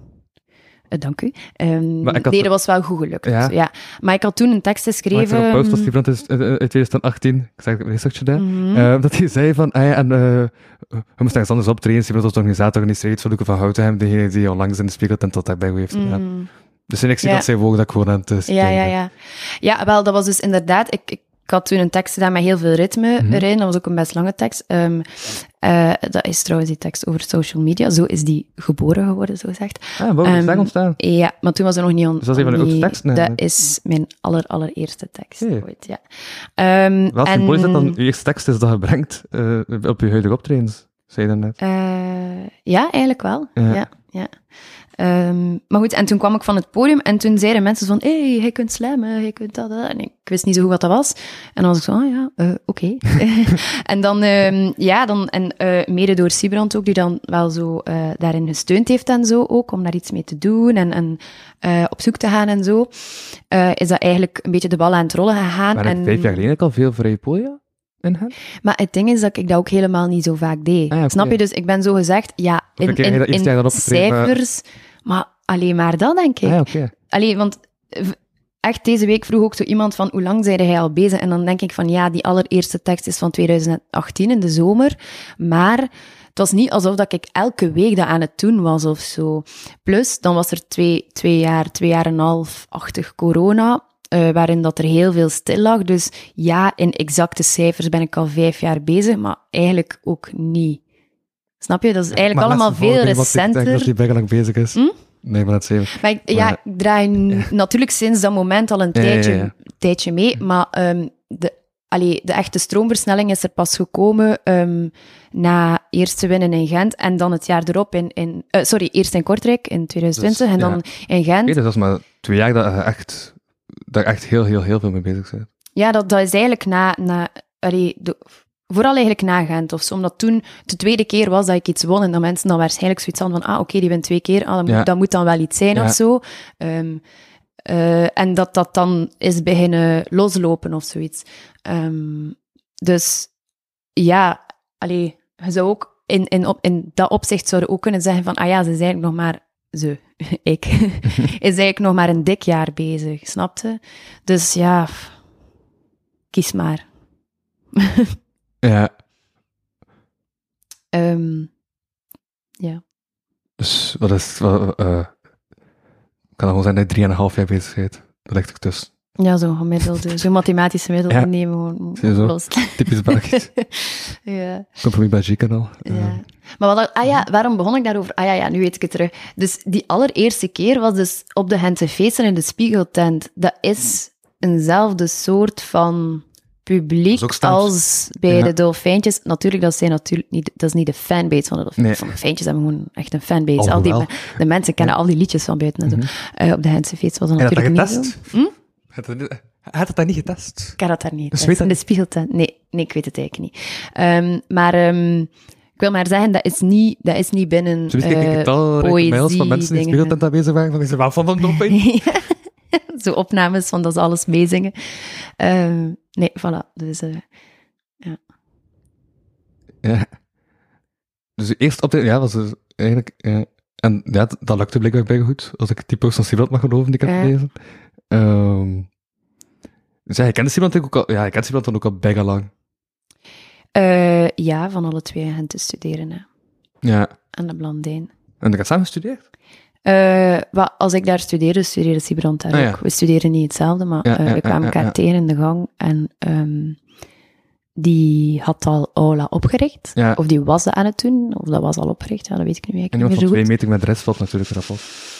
Uh, dank u. Um, nee, dat was wel goed gelukt. Ja. Dus, ja. Maar ik had toen een tekst geschreven... Maar ik had een post van Sibrand in twintig achttien, ik zag het research daar, mm-hmm. uh, dat hij zei van, ah ja, en, uh, we moesten ergens anders optreden, Sibrand was de organisator en die zei iets van Luuk van Houtem, degene die onlangs in de Spiegeltent tot daarbij goed heeft gedaan. Mm-hmm. Dus ik zie ja. dat zij ook dat ik gewoon aan het... Ja, ja, ja. Ja, wel, dat was dus inderdaad... Ik, ik, Ik had toen een tekst gedaan met heel veel ritme mm-hmm. erin. Dat was ook een best lange tekst. Um, uh, dat is trouwens die tekst over social media. Zo is die geboren geworden, zo gezegd. Ja, boven um, is ontstaan. Ja, maar toen was er nog niet... On- dus dat is even een oudste tekst? Nee, dat nee. is mijn aller, allereerste tekst hey. ooit, ja. Um, Welk symbool is dat dan? Je eerste tekst is dat je brengt uh, op je huidige optredens, zei je daarnet. Uh, ja, eigenlijk wel. Ja, ja. ja. Um, maar goed, en toen kwam ik van het podium en toen zeiden mensen van, hé, hey, je kunt slammen, je kunt dat, dat. En ik wist niet zo goed wat dat was. En dan was ik zo, ah ja, uh, oké. Okay. en dan, um, ja, dan, en uh, mede door Sibrand ook, die dan wel zo uh, daarin gesteund heeft en zo ook, om daar iets mee te doen en, en uh, op zoek te gaan en zo, uh, is dat eigenlijk een beetje de bal aan het rollen gegaan. Maar en... vijf jaar geleden al veel vrije podia? Maar het ding is dat ik dat ook helemaal niet zo vaak deed. Ah, okay. Snap je? Dus ik ben zo gezegd, ja, in, in, in, in, in cijfers, maar alleen maar dat, denk ik. Ah, okay. Allee, want echt deze week vroeg ook zo iemand van, hoe lang zijn jij al bezig? En dan denk ik van, ja, die allereerste tekst is van twintig achttien in de zomer, maar... Het was niet alsof dat ik elke week dat aan het doen was of zo. Plus, dan was er twee, twee jaar, twee jaar en een half-achtig corona... Uh, waarin dat er heel veel stil lag. Dus ja, in exacte cijfers ben ik al vijf jaar bezig, maar eigenlijk ook niet. Snap je? Dat is eigenlijk maar allemaal veel recenter. Ik denk dat die bijna lang bezig is. Hm? Nee, maar dat is even. Maar ik, maar, ja, ik draai ja. natuurlijk sinds dat moment al een ja, tijdje, ja, ja, ja. tijdje mee, maar um, de, allee, de echte stroomversnelling is er pas gekomen um, na eerste winnen in Gent en dan het jaar erop in... in uh, sorry, eerst in Kortrijk in twintig twintig dus, en dan ja. in Gent. Nee, dat was maar twee jaar dat je echt... Daar echt heel, heel, heel veel mee bezig bent. Ja, dat, dat is eigenlijk na... na allee, de, vooral eigenlijk na Gent of zo. Omdat toen de tweede keer was dat ik iets won en dat mensen dan waarschijnlijk zoiets hadden van ah, oké, okay, die wint twee keer. Ah, dat, ja. moet, dat moet dan wel iets zijn ja. of zo. Um, uh, en dat dat dan is beginnen loslopen of zoiets. Um, dus ja, allee, je zou ook in, in, op, in dat opzicht zouden ook kunnen zeggen van ah ja, ze zijn eigenlijk nog maar ze. ik, is eigenlijk nog maar een dik jaar bezig, snapte? Dus ja, kies maar. Ja. Um, ja. Dus wat is... Wat, uh, kan gewoon zijn dat je drie en een half jaar bezig bent. Dat ligt ook tussen. Ja, zo'n gemiddelde, zo'n mathematische middel ja. nemen gewoon zo, los. Typisch Belgisch. Ja. Compromis België-kanaal. Ja. Uh. Maar wat, ah ja, waarom begon ik daarover? Ah ja, ja, nu weet ik het terug. Dus die allereerste keer was dus op de Gentse Feesten in de Spiegeltent. Dat is eenzelfde soort van publiek als bij ja. de Dolfijntjes. Natuurlijk, dat, zijn natuurlijk niet, dat is niet de fanbase van de Dolfijntjes. Nee. Van de Dolfijntjes hebben gewoon echt een fanbase. Al al die, de mensen kennen ja. al die liedjes van buiten. En zo. Mm-hmm. uh, op de Gentse Feesten was dat natuurlijk niet getest? Had het daar niet getest? Ik had het daar niet getest. Dus dat... In de Spiegeltent? Nee, nee, ik weet het eigenlijk niet. Um, maar um, ik wil maar zeggen, dat is niet, dat is niet binnen poëzie. Uh, ik heb al mails van mensen die in de Spiegeltent aanwezig waren, van is er wel van een doping? Zo opnames van dat ze alles meezingen. Um, nee, voilà. Dus, uh, ja. ja. Dus eerst op de... Ja, was dus eigenlijk... Ja. En ja, dat, dat lukte blijkbaar bij goed, als ik die post van Sibrand mag geloven die ik ja. heb gelezen. Um, dus ja, je kent Sibrand ook al, ja, je kent Sibrand dan ook al bijna lang. Uh, ja, van alle twee hen te studeren. Hè. Ja. En de Blandijn. En ik had samen gestudeerd? Uh, wat, als ik daar studeerde, studeerde Sibrand daar ah, ook. Ja. We studeerden niet hetzelfde, maar ja, uh, ja, we kwamen ja, elkaar ja. tegen in de gang. En um, die had al Ola opgericht. Ja. Of die was dat aan het doen, of dat was al opgericht. Ja, dat weet ik nu eigenlijk niet meer zo goed. En iemand van twee meter met de rest valt natuurlijk erop af.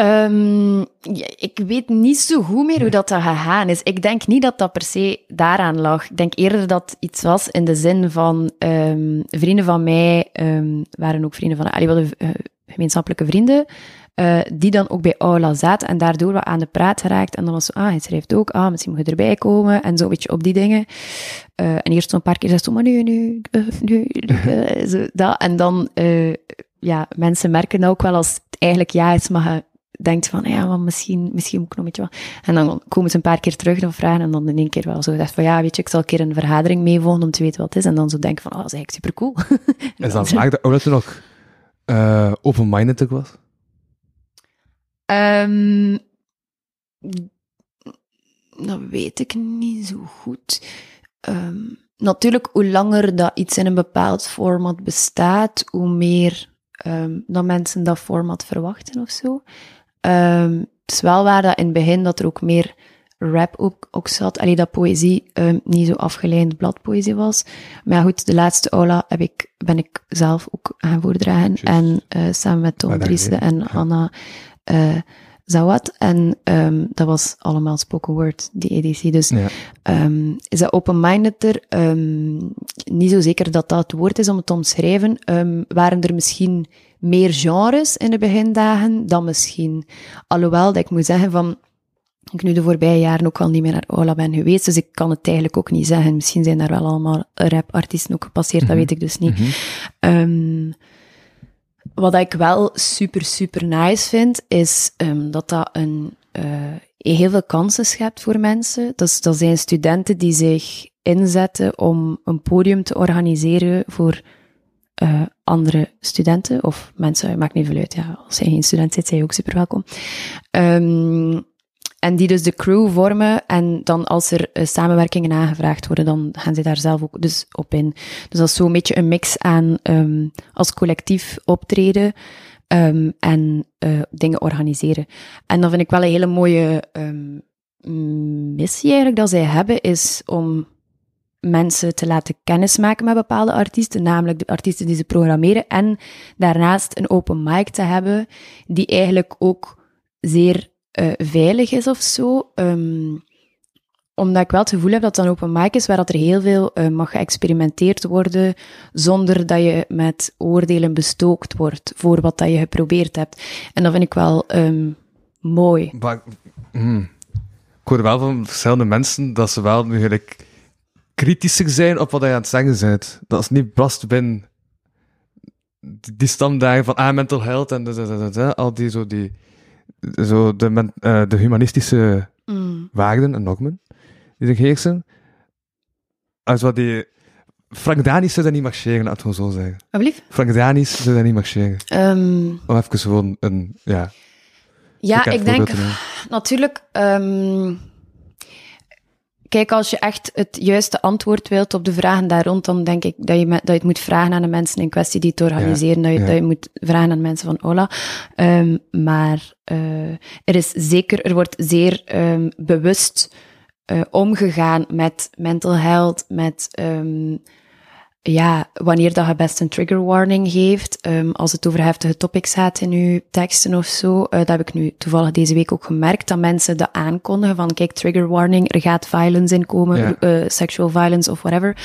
Um, ja, ik weet niet zo goed meer hoe dat, dat gegaan is. Ik denk niet dat dat per se daaraan lag. Ik denk eerder dat iets was in de zin van... Um, vrienden van mij um, waren ook vrienden van... Allee, we hadden uh, gemeenschappelijke vrienden uh, die dan ook bij Ola zaten en daardoor wat aan de praat geraakt. En dan was zo, ah, hij schrijft ook, ah, misschien moet je erbij komen. En zo een beetje op die dingen. Uh, en eerst zo'n paar keer zegt zo, maar nu, nu, uh, nu, uh, zo, dat. En dan... Uh, ja, mensen merken ook wel als het eigenlijk ja is, maar je denkt van, ja, maar misschien, misschien moet ik nog een beetje wat. En dan komen ze een paar keer terug en vragen en dan in één keer wel zo dacht van, ja, weet je, ik zal een keer een vergadering meewonen om te weten wat het is. En dan zo denk van, oh, dat is eigenlijk supercool. Is dat vaak dat Ola toen ook uh, open-minded ook was? Um, dat weet ik niet zo goed. Um, natuurlijk, hoe langer dat iets in een bepaald format bestaat, hoe meer... Um, dat mensen dat format verwachten of zo. Um, het is wel waar dat in het begin dat er ook meer rap ook, ook zat. Allee, dat poëzie um, niet zo afgeleid bladpoëzie was. Maar ja, goed, de laatste Ola heb ik, ben ik zelf ook gaan voordragen. Just. En uh, samen met Toon Driessen en ja. Anna uh, Zawad. En um, dat was allemaal spoken word, die editie. Dus ja. um, is dat open-minded er? Um, niet zo zeker dat dat het woord is om het te omschrijven. Um, waren er misschien meer genres in de begindagen dan misschien? Alhoewel, dat ik moet zeggen van... Ik nu de voorbije jaren ook al niet meer naar Ola ben geweest, dus ik kan het eigenlijk ook niet zeggen. Misschien zijn daar wel allemaal rapartiesten ook gepasseerd, mm-hmm. dat weet ik dus niet. Mm-hmm. Um, Wat ik wel super, super nice vind, is um, dat dat een, uh, heel veel kansen schept voor mensen. Dus, dat zijn studenten die zich inzetten om een podium te organiseren voor uh, andere studenten. Of mensen, maakt niet veel uit. Ja, als jij geen student zit, zijn je ook super welkom. Um, en die dus de crew vormen. En dan als er uh, samenwerkingen aangevraagd worden, dan gaan ze daar zelf ook dus op in. Dus dat is zo'n beetje een mix aan um, als collectief optreden um, en uh, dingen organiseren. En dat vind ik wel een hele mooie um, missie eigenlijk dat zij hebben, is om mensen te laten kennismaken met bepaalde artiesten, namelijk de artiesten die ze programmeren. En daarnaast een open mic te hebben, die eigenlijk ook zeer... Uh, veilig is of zo. Um, omdat ik wel het gevoel heb dat het een open mic is waar dat er heel veel uh, mag geëxperimenteerd worden zonder dat je met oordelen bestookt wordt voor wat dat je geprobeerd hebt. En dat vind ik wel um, mooi. Maar, mm, ik hoor wel van verschillende mensen dat ze wel natuurlijk kritischer zijn op wat je aan het zeggen bent. Dat is niet best binnen die, die standaarden van ah, mental health en dat, dat, dat, dat, al die zo die... Zo de, men, uh, de humanistische mm. waarden en dogmen die zich heersen. Als wat die Frank Daniels zou dat niet marcheren, laten we het zo zeggen. Alblieft? Frank Daniels zou dat niet marcheren. Um... Om even gewoon een... Ja, ja ik denk... Natuurlijk... Um... Kijk, als je echt het juiste antwoord wilt op de vragen daar rond, dan denk ik dat je, me, dat je het moet vragen aan de mensen in kwestie die het organiseren. Ja, dat, je, ja. dat je moet vragen aan de mensen van Ola. Um, maar uh, er is zeker, er wordt zeer um, bewust uh, omgegaan met mental health, met um, ja, wanneer dat je best een trigger warning geeft. Um, als het over heftige topics gaat in je teksten of zo. Uh, dat heb ik nu toevallig deze week ook gemerkt. Dat mensen dat aankondigen van, kijk, trigger warning, er gaat violence in komen. Ja. Uh, sexual violence of whatever.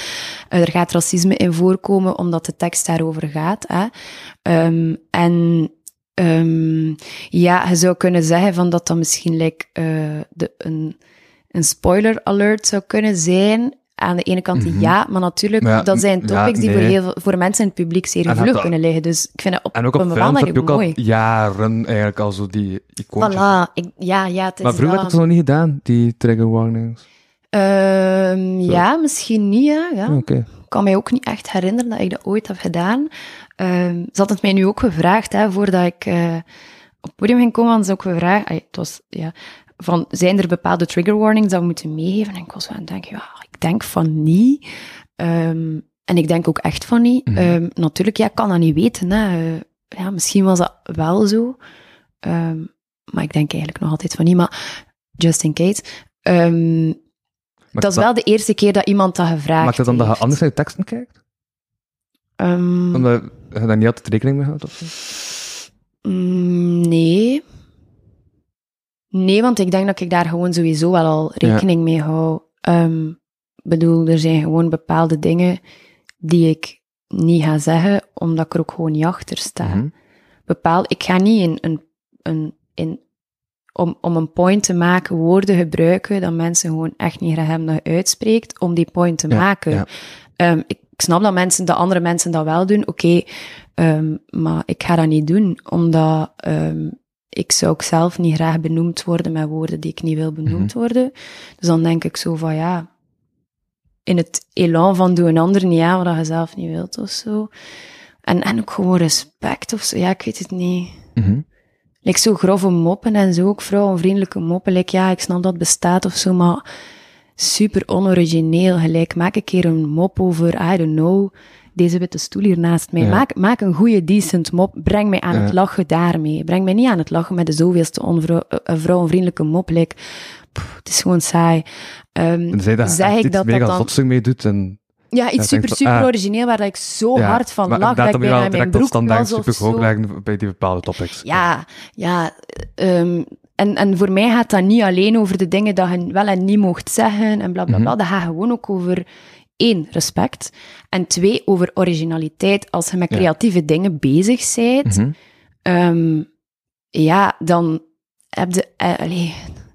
Uh, er gaat racisme in voorkomen, omdat de tekst daarover gaat. Hè. Um, en um, ja, je zou kunnen zeggen van dat dat misschien like, uh, de, een, een spoiler alert zou kunnen zijn... Aan de ene kant mm-hmm. ja, maar natuurlijk, maar ja, dat zijn topics ja, nee. die voor, heel, voor mensen in het publiek zeer gevoelig dat, kunnen liggen. Dus ik vind het op, en ook op, op een bepaalde manier mooi. Al jaren eigenlijk al zo die icoontjes. Voilà, ik, ja, ja, het is maar vroeger dat. Had ik het nog niet gedaan, die trigger warnings? Um, ja, misschien niet, ja. ja. Okay. Ik kan mij ook niet echt herinneren dat ik dat ooit heb gedaan. Um, ze hadden het mij nu ook gevraagd, hè, voordat ik uh, op het podium ging komen, hadden ze ook gevraagd... Ay, het was, ja, van, zijn er bepaalde trigger warnings dat we moeten meegeven? En ik was aan het denken, ja, ik denk van niet. Um, en ik denk ook echt van niet. Mm-hmm. Um, natuurlijk, ja, ik kan dat niet weten. Hè. Uh, ja, misschien was dat wel zo. Um, maar ik denk eigenlijk nog altijd van niet. Maar just in case. Um, dat, dat is wel de eerste keer dat iemand dat gevraagd heeft. Maakt dat dan dat je anders naar je teksten kijkt? Um, Omdat je daar niet altijd rekening mee houdt? Of? Um, nee... Nee, want ik denk dat ik daar gewoon sowieso wel al rekening ja. mee hou. Ik um, bedoel, er zijn gewoon bepaalde dingen die ik niet ga zeggen, omdat ik er ook gewoon niet achter sta. Mm-hmm. Bepaal, ik ga niet in, in, in, in, om, om een point te maken woorden gebruiken dat mensen gewoon echt niet graag hebben dat je uitspreekt, om die point te ja, maken. Ja. Um, ik, ik snap dat, mensen, dat andere mensen dat wel doen, oké, okay, um, maar ik ga dat niet doen, omdat... Um, ik zou ook zelf niet graag benoemd worden met woorden die ik niet wil benoemd mm-hmm. worden. Dus dan denk ik zo van, ja... In het elan van doe een ander niet aan wat je zelf niet wilt of zo. En, en ook gewoon respect of zo. Ja, ik weet het niet. Mm-hmm. Like zo grove moppen en zo, ook vrouwenvriendelijke moppen. Like, ja, ik snap dat bestaat of zo, maar super onorigineel. Gelijk, maak een keer een mop over, I don't know... Deze witte stoel hier naast mij. Ja. Maak, maak een goede, decent mop. Breng mij aan ja. het lachen daarmee. Breng mij niet aan het lachen met de zoveelste onvrou- uh, vrouwenvriendelijke mop. Like, pff, het is gewoon saai. Um, en zei dat zeg ik dat mega zotsing mee doet. En, ja, iets super, super ah, origineel waar ik zo ja, hard van lach. Dat ik bijna mijn broek was of zo. Bij die bepaalde topics. Ja, ja. ja um, En, en voor mij gaat dat niet alleen over de dingen dat je wel en niet mocht zeggen. En blablabla. Mm-hmm. Dat gaat gewoon ook over... Eén, respect. En twee, over originaliteit. Als je met creatieve ja. dingen bezig bent, mm-hmm. um, ja, dan heb je, uh, allez,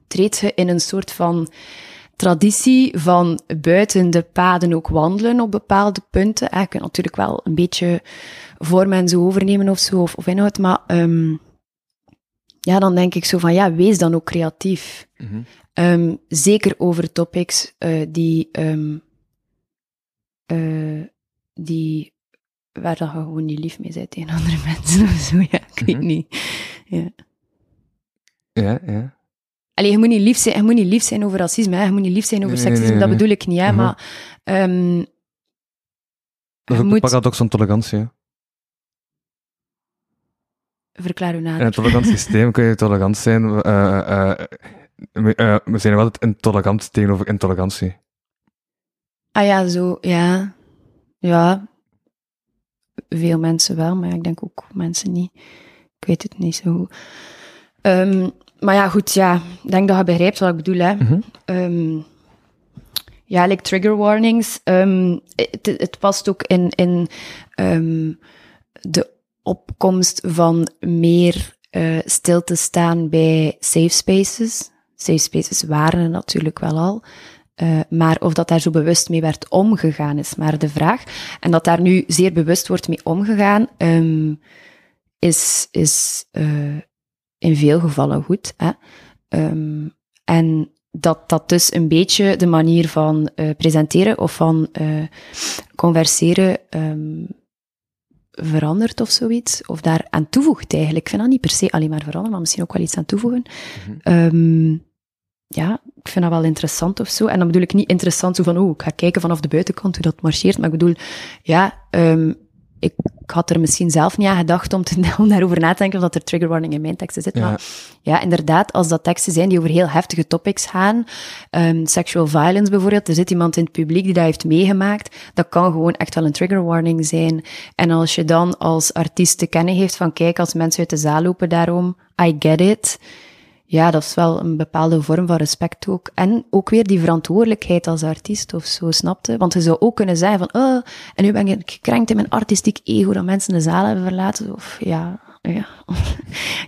treed je in een soort van traditie van buiten de paden ook wandelen op bepaalde punten. Je kunt natuurlijk wel een beetje vorm en zo overnemen of zo, of, of inhoud, maar um, ja, dan denk ik zo van, ja, wees dan ook creatief. Mm-hmm. Um, zeker over topics uh, die... Um, Uh, die, waar dat je gewoon niet lief mee bent tegen andere mensen of zo, ja, ik weet mm-hmm. niet. Ja, ja. ja. Allee, je moet niet lief zijn, je moet niet lief zijn over racisme, hè. Je moet niet lief zijn over nee, seksisme, nee, nee, dat bedoel ik niet, hè, mm-hmm. maar... Um, dat is ook moet... de paradox van tolerantie, hè. Verklaar u nader. In het tolerant systeem kun je tolerant zijn, uh, uh, uh, uh, we zijn altijd intolerant tegenover intolerantie. Ah ja, zo, ja. Ja. Veel mensen wel, maar ik denk ook mensen niet. Ik weet het niet zo goed. Um, maar ja, goed, ja. Ik denk dat je begrijpt wat ik bedoel, hè. Mm-hmm. Um, ja, like trigger warnings. Um, het, het past ook in, in um, de opkomst van meer uh, stil te staan bij safe spaces. Safe spaces waren er natuurlijk wel al. Uh, maar of dat daar zo bewust mee werd omgegaan, is maar de vraag. En dat daar nu zeer bewust wordt mee omgegaan, um, is, is uh, in veel gevallen goed. Hè? Um, en dat dat dus een beetje de manier van uh, presenteren of van uh, converseren um, verandert of zoiets. Of daar aan toevoegt eigenlijk. Ik vind dat niet per se alleen maar veranderen, maar misschien ook wel iets aan toevoegen. Mm-hmm. Um, ja, ik vind dat wel interessant of zo. En dan bedoel ik niet interessant zo van, oh, ik ga kijken vanaf de buitenkant hoe dat marcheert. Maar ik bedoel, ja... Um, Ik, ik had er misschien zelf niet aan gedacht om, te, om daarover na te denken, omdat er trigger warning in mijn teksten zit. Ja. Maar ja, inderdaad, als dat teksten zijn die over heel heftige topics gaan, um, sexual violence bijvoorbeeld, er zit iemand in het publiek die dat heeft meegemaakt, dat kan gewoon echt wel een trigger warning zijn. En als je dan als artiest te kennen heeft van, kijk, als mensen uit de zaal lopen daarom, I get it. Ja, dat is wel een bepaalde vorm van respect ook. En ook weer die verantwoordelijkheid als artiest of zo, snapte? Want je zou ook kunnen zeggen van, oh, en nu ben ik gekrenkt in mijn artistiek ego dat mensen de zaal hebben verlaten. Of ja, ja.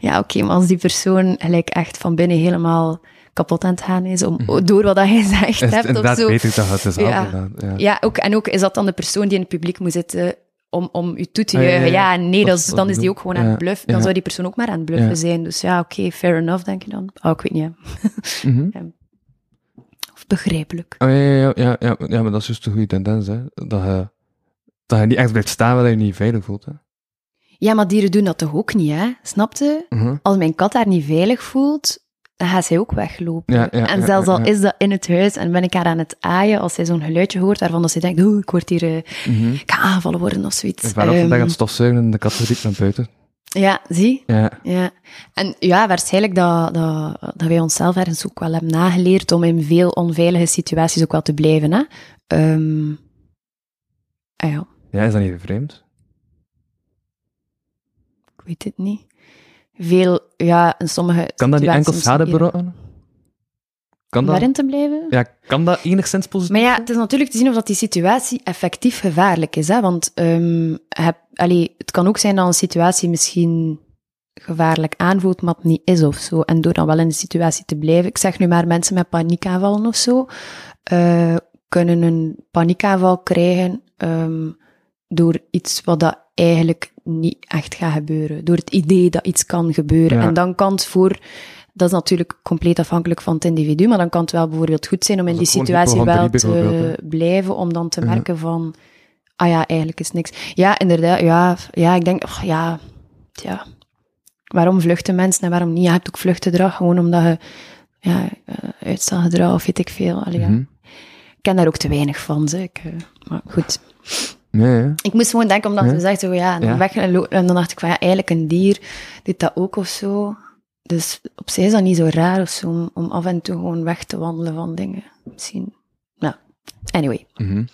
Ja, oké, okay, maar als die persoon gelijk echt van binnen helemaal kapot aan het gaan is, om, door wat hij gezegd is, hebt of zo. Inderdaad, weet ik dat het is ja. Al ja, ja ook, en ook is dat dan de persoon die in het publiek moet zitten... Om, om u toe te ah, juichen. Ja, ja. ja, nee, dat is, dan is die ook gewoon ja, aan het bluffen. Dan ja. zou die persoon ook maar aan het bluffen ja. zijn. Dus ja, oké, okay, fair enough, denk je dan. Oh, ik weet niet. Mm-hmm. ja. Of begrijpelijk. Oh, ja, ja, ja, ja, ja, maar dat is dus de goede tendens, hè. Dat je, dat je niet echt blijft staan waar je niet veilig voelt, hè. Ja, maar dieren doen dat toch ook niet, hè? Snap je? Mm-hmm. Als mijn kat haar niet veilig voelt... dan gaat zij ook weglopen. Ja, ja, en zelfs ja, ja, ja. al is dat in het huis en ben ik haar aan het aaien als zij zo'n geluidje hoort waarvan dat zij denkt, oeh, ik word hier... Uh, mm-hmm. Ik kan aangevallen worden of zoiets. Ik ben um, op de dag stofzuigen en de kat riep naar buiten. Ja, zie? Ja. ja. En ja, waarschijnlijk dat, dat, dat wij onszelf ergens ook wel hebben nageleerd om in veel onveilige situaties ook wel te blijven, hè. Um, ah, ja. ja, is dat niet vreemd? Ik weet het niet. Veel, ja, in sommige... Kan dat niet enkel schade berokkenen? Kan dat... Waarin te blijven? Ja, kan dat enigszins positief? Maar ja, het is natuurlijk te zien of dat die situatie effectief gevaarlijk is, hè. Want um, heb, allee, het kan ook zijn dat een situatie misschien gevaarlijk aanvoelt, maar het niet is of zo. En door dan wel in de situatie te blijven... Ik zeg nu maar, mensen met paniekaanvallen of zo uh, kunnen een paniekaanval krijgen um, door iets wat dat eigenlijk... niet echt gaat gebeuren. Door het idee dat iets kan gebeuren. Ja. En dan kan het voor... Dat is natuurlijk compleet afhankelijk van het individu, maar dan kan het wel bijvoorbeeld goed zijn om in die situatie wel te blijven, om dan te merken ja. van... Ah ja, eigenlijk is niks. Ja, inderdaad. Ja, ja ik denk... Oh, ja, ja. Waarom vluchten mensen en waarom niet? Ja, je hebt ook vluchtgedrag, gewoon omdat je... Ja, uitstelgedrag of weet ik veel. Allee, mm-hmm. ja. Ik ken daar ook te weinig van, zeg. Maar goed... Nee, ja. Ik moest gewoon denken, omdat ze ja. zegt, oh ja, en dan, ja. Weg, en dan dacht ik van, ja, eigenlijk een dier doet dat ook of zo. Dus op zich is dat niet zo raar of zo, om, om af en toe gewoon weg te wandelen van dingen. Misschien, nou, anyway. Mm-hmm.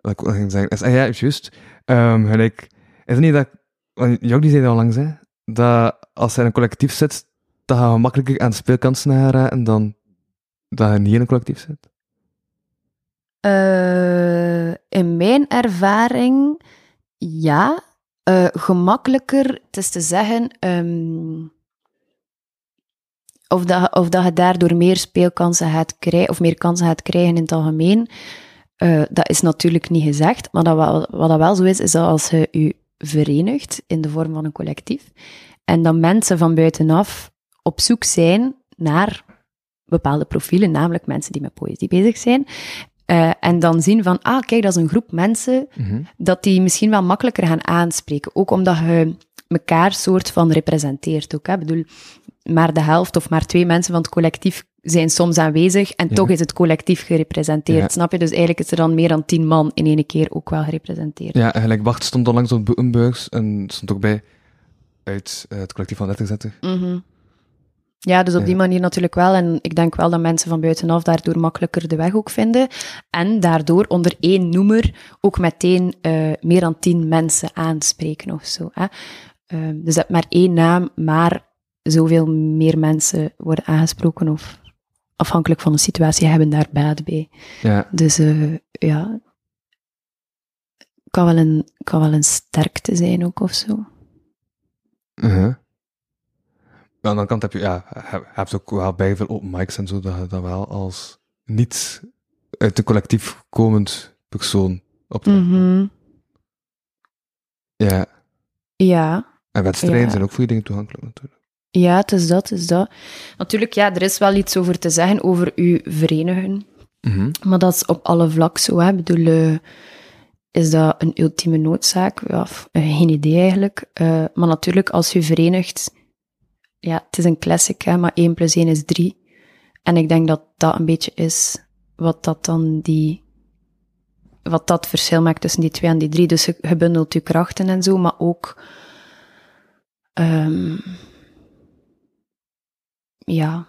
Wat ik ook ging zeggen, is, ah ja, juist, um, gelijk, is het niet dat, want Jock die zei dat onlangs, hè, dat als je in een collectief zit, dat je makkelijker aan de speelkansen geraken dan dat je niet in een collectief zit? Uh, in mijn ervaring, ja. Uh, gemakkelijker, het is te zeggen, um, of, dat, of dat je daardoor meer speelkansen gaat krijgen, of meer kansen gaat krijgen in het algemeen, uh, dat is natuurlijk niet gezegd, maar dat wel, wat dat wel zo is, is dat als je je verenigt in de vorm van een collectief, en dat mensen van buitenaf op zoek zijn naar bepaalde profielen, namelijk mensen die met poëzie bezig zijn, Uh, en dan zien van, ah, kijk, dat is een groep mensen, mm-hmm. dat die misschien wel makkelijker gaan aanspreken. Ook omdat je elkaar soort van representeert ook, hè. Ik bedoel, maar de helft of maar twee mensen van het collectief zijn soms aanwezig en ja. toch is het collectief gerepresenteerd, ja. snap je? Dus eigenlijk is er dan meer dan tien man in één keer ook wel gerepresenteerd. Ja, eigenlijk Wacht stond onlangs op Boekenburgs en stond ook bij uit uh, het collectief van Letterzetter. Mm-hmm. Ja, dus op die manier natuurlijk wel. En ik denk wel dat mensen van buitenaf daardoor makkelijker de weg ook vinden. En daardoor onder één noemer ook meteen uh, meer dan tien mensen aanspreken of zo. Hè. Uh, dus dat maar één naam, maar zoveel meer mensen worden aangesproken of afhankelijk van de situatie hebben daar baat bij. Ja. Dus uh, ja, kan wel, een, kan wel een sterkte zijn ook of zo. Uh-huh. Ja, aan de andere kant heb je, ja, heb, heb je ook wel bij veel open mics en zo, dat je dat wel als niet uit de collectief komend persoon op de mm-hmm. Ja. Ja. En wedstrijden ja. zijn ook voor je dingen toegankelijk natuurlijk. Ja, het is dat, het is dat. Natuurlijk, ja, er is wel iets over te zeggen, over u verenigen. Mm-hmm. Maar dat is op alle vlakken zo, hè. Ik bedoel, uh, is dat een ultieme noodzaak? Ja, uh, geen idee eigenlijk. Uh, maar natuurlijk, als u verenigt... Ja, het is een classic, hè, maar één plus één is drie. En ik denk dat dat een beetje is wat dat dan die... Wat dat verschil maakt tussen die twee en die drie. Dus je, je bundelt je krachten en zo, maar ook... Um, ja...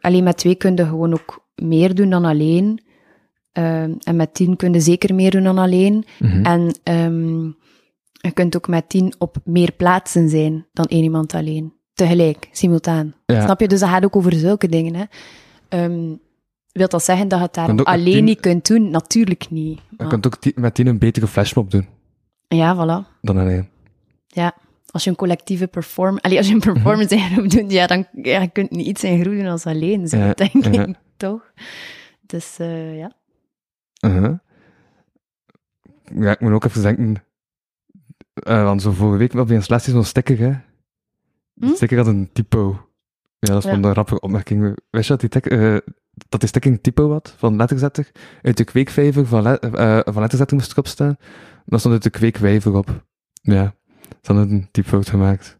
Alleen met twee kun je gewoon ook meer doen dan alleen. Um, en met tien kun je zeker meer doen dan alleen. Mm-hmm. En um, je kunt ook met tien op meer plaatsen zijn dan één iemand alleen. Tegelijk, simultaan. Ja. Snap je? Dus dat gaat ook over zulke dingen. Hè? Um, wil dat zeggen dat je het daar alleen tien... niet kunt doen? Natuurlijk niet. Maar... Je kunt ook t- met tien een betere flashmob doen. Ja, voilà. Dan alleen. Ja. Als je een collectieve perform... Allee, als je een performance mm-hmm. erop doet, ja, dan ja, kun je niet iets in groeien als alleen, zo ja, denk ja. ik, toch? Dus, uh, ja. Uh-huh. Ja, ik moet ook even denken... Uh, want zo vorige week op die installatie zo'n sticker, hè. Die hm? sticker had een typo. Ja, dat is ja. van de rappige opmerking. Weet je dat die, tek- uh, dat die sticker een typo had, van Letterzetter? Uit de kweekvijver van, le- uh, van Letterzetter moest erop staan. Dan stond uit de kweekvijver op. Ja. Ze hadden een typfout gemaakt.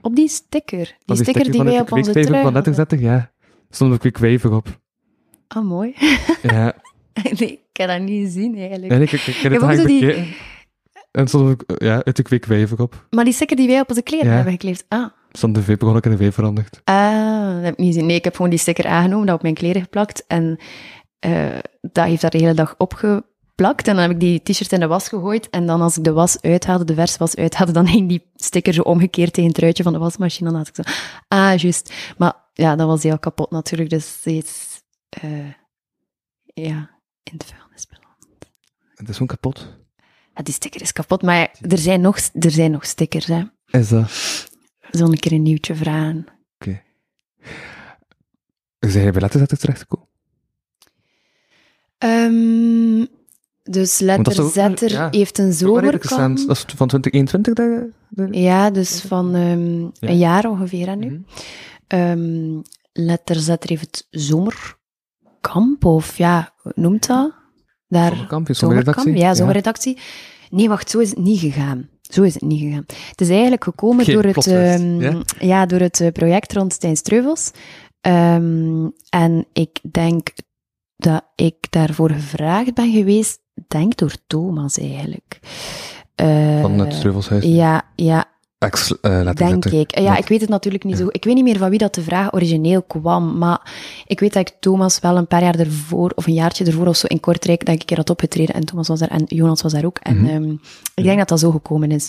Op die sticker? Die, die sticker, sticker die wij op onze trui... Van Letterzetter, ja. Er stond een kweekvijver op. Ah, oh, mooi. Ja. Nee, ik kan dat niet zien, eigenlijk. En ik, ik, ik, ik heb het eigenlijk die... bekeken. En er stond ook, ja, uit de kweekvijver op. Maar die sticker die wij op onze kleren ja. hebben gekleefd? Ah. Er stond de V begonnen en de V veranderd. Ah, dat heb ik niet gezien. Nee, ik heb gewoon die sticker aangenomen, dat op mijn kleren geplakt. En uh, dat heeft daar de hele dag opgeplakt. En dan heb ik die t-shirt in de was gegooid. En dan als ik de was uithaalde, de verse was uithaalde, dan hing die sticker zo omgekeerd tegen het ruitje van de wasmachine. Dan had ik zo... Ah, juist. Maar ja, dan was die al kapot natuurlijk. Dus die is... Uh, ja, in het vuilnis beland. Het is gewoon kapot? Ja, die sticker is kapot. Maar er zijn nog, er zijn nog stickers, hè. Is dat? Zo'n een keer een nieuwtje vragen. Oké. Okay. Zijn je bij Letterzetter terechtgekomen? Um... Dus Letterzetter ja, heeft een zomerkamp. Dat is van twintig eenentwintig? De, de... Ja, dus van um, ja. een jaar ongeveer aan nu. Mm-hmm. Um, Letterzetter heeft het zomerkamp, of ja, hoe noemt dat? Daar, zomerkamp, is zomerredactie? Ja, zomerredactie. Ja. Nee, wacht, zo is het niet gegaan. Zo is het niet gegaan. Het is eigenlijk gekomen Geen door het, um, ja? Ja, door het project rond Stijn Streuvels. Um, en ik denk dat ik daarvoor gevraagd ben geweest, denk door Thomas eigenlijk. Uh, van het Streuvelshuis? Ja, ja. Ex, uh, denk ik. Uh, ja, Met... ik weet het natuurlijk niet ja. zo. Ik weet niet meer van wie dat de vraag origineel kwam, maar ik weet dat ik Thomas wel een paar jaar ervoor, of een jaartje ervoor of zo, in Kortrijk, dat ik een keer had opgetreden en Thomas was daar en Jonas was daar ook. En mm-hmm. um, ik denk dat dat zo gekomen is.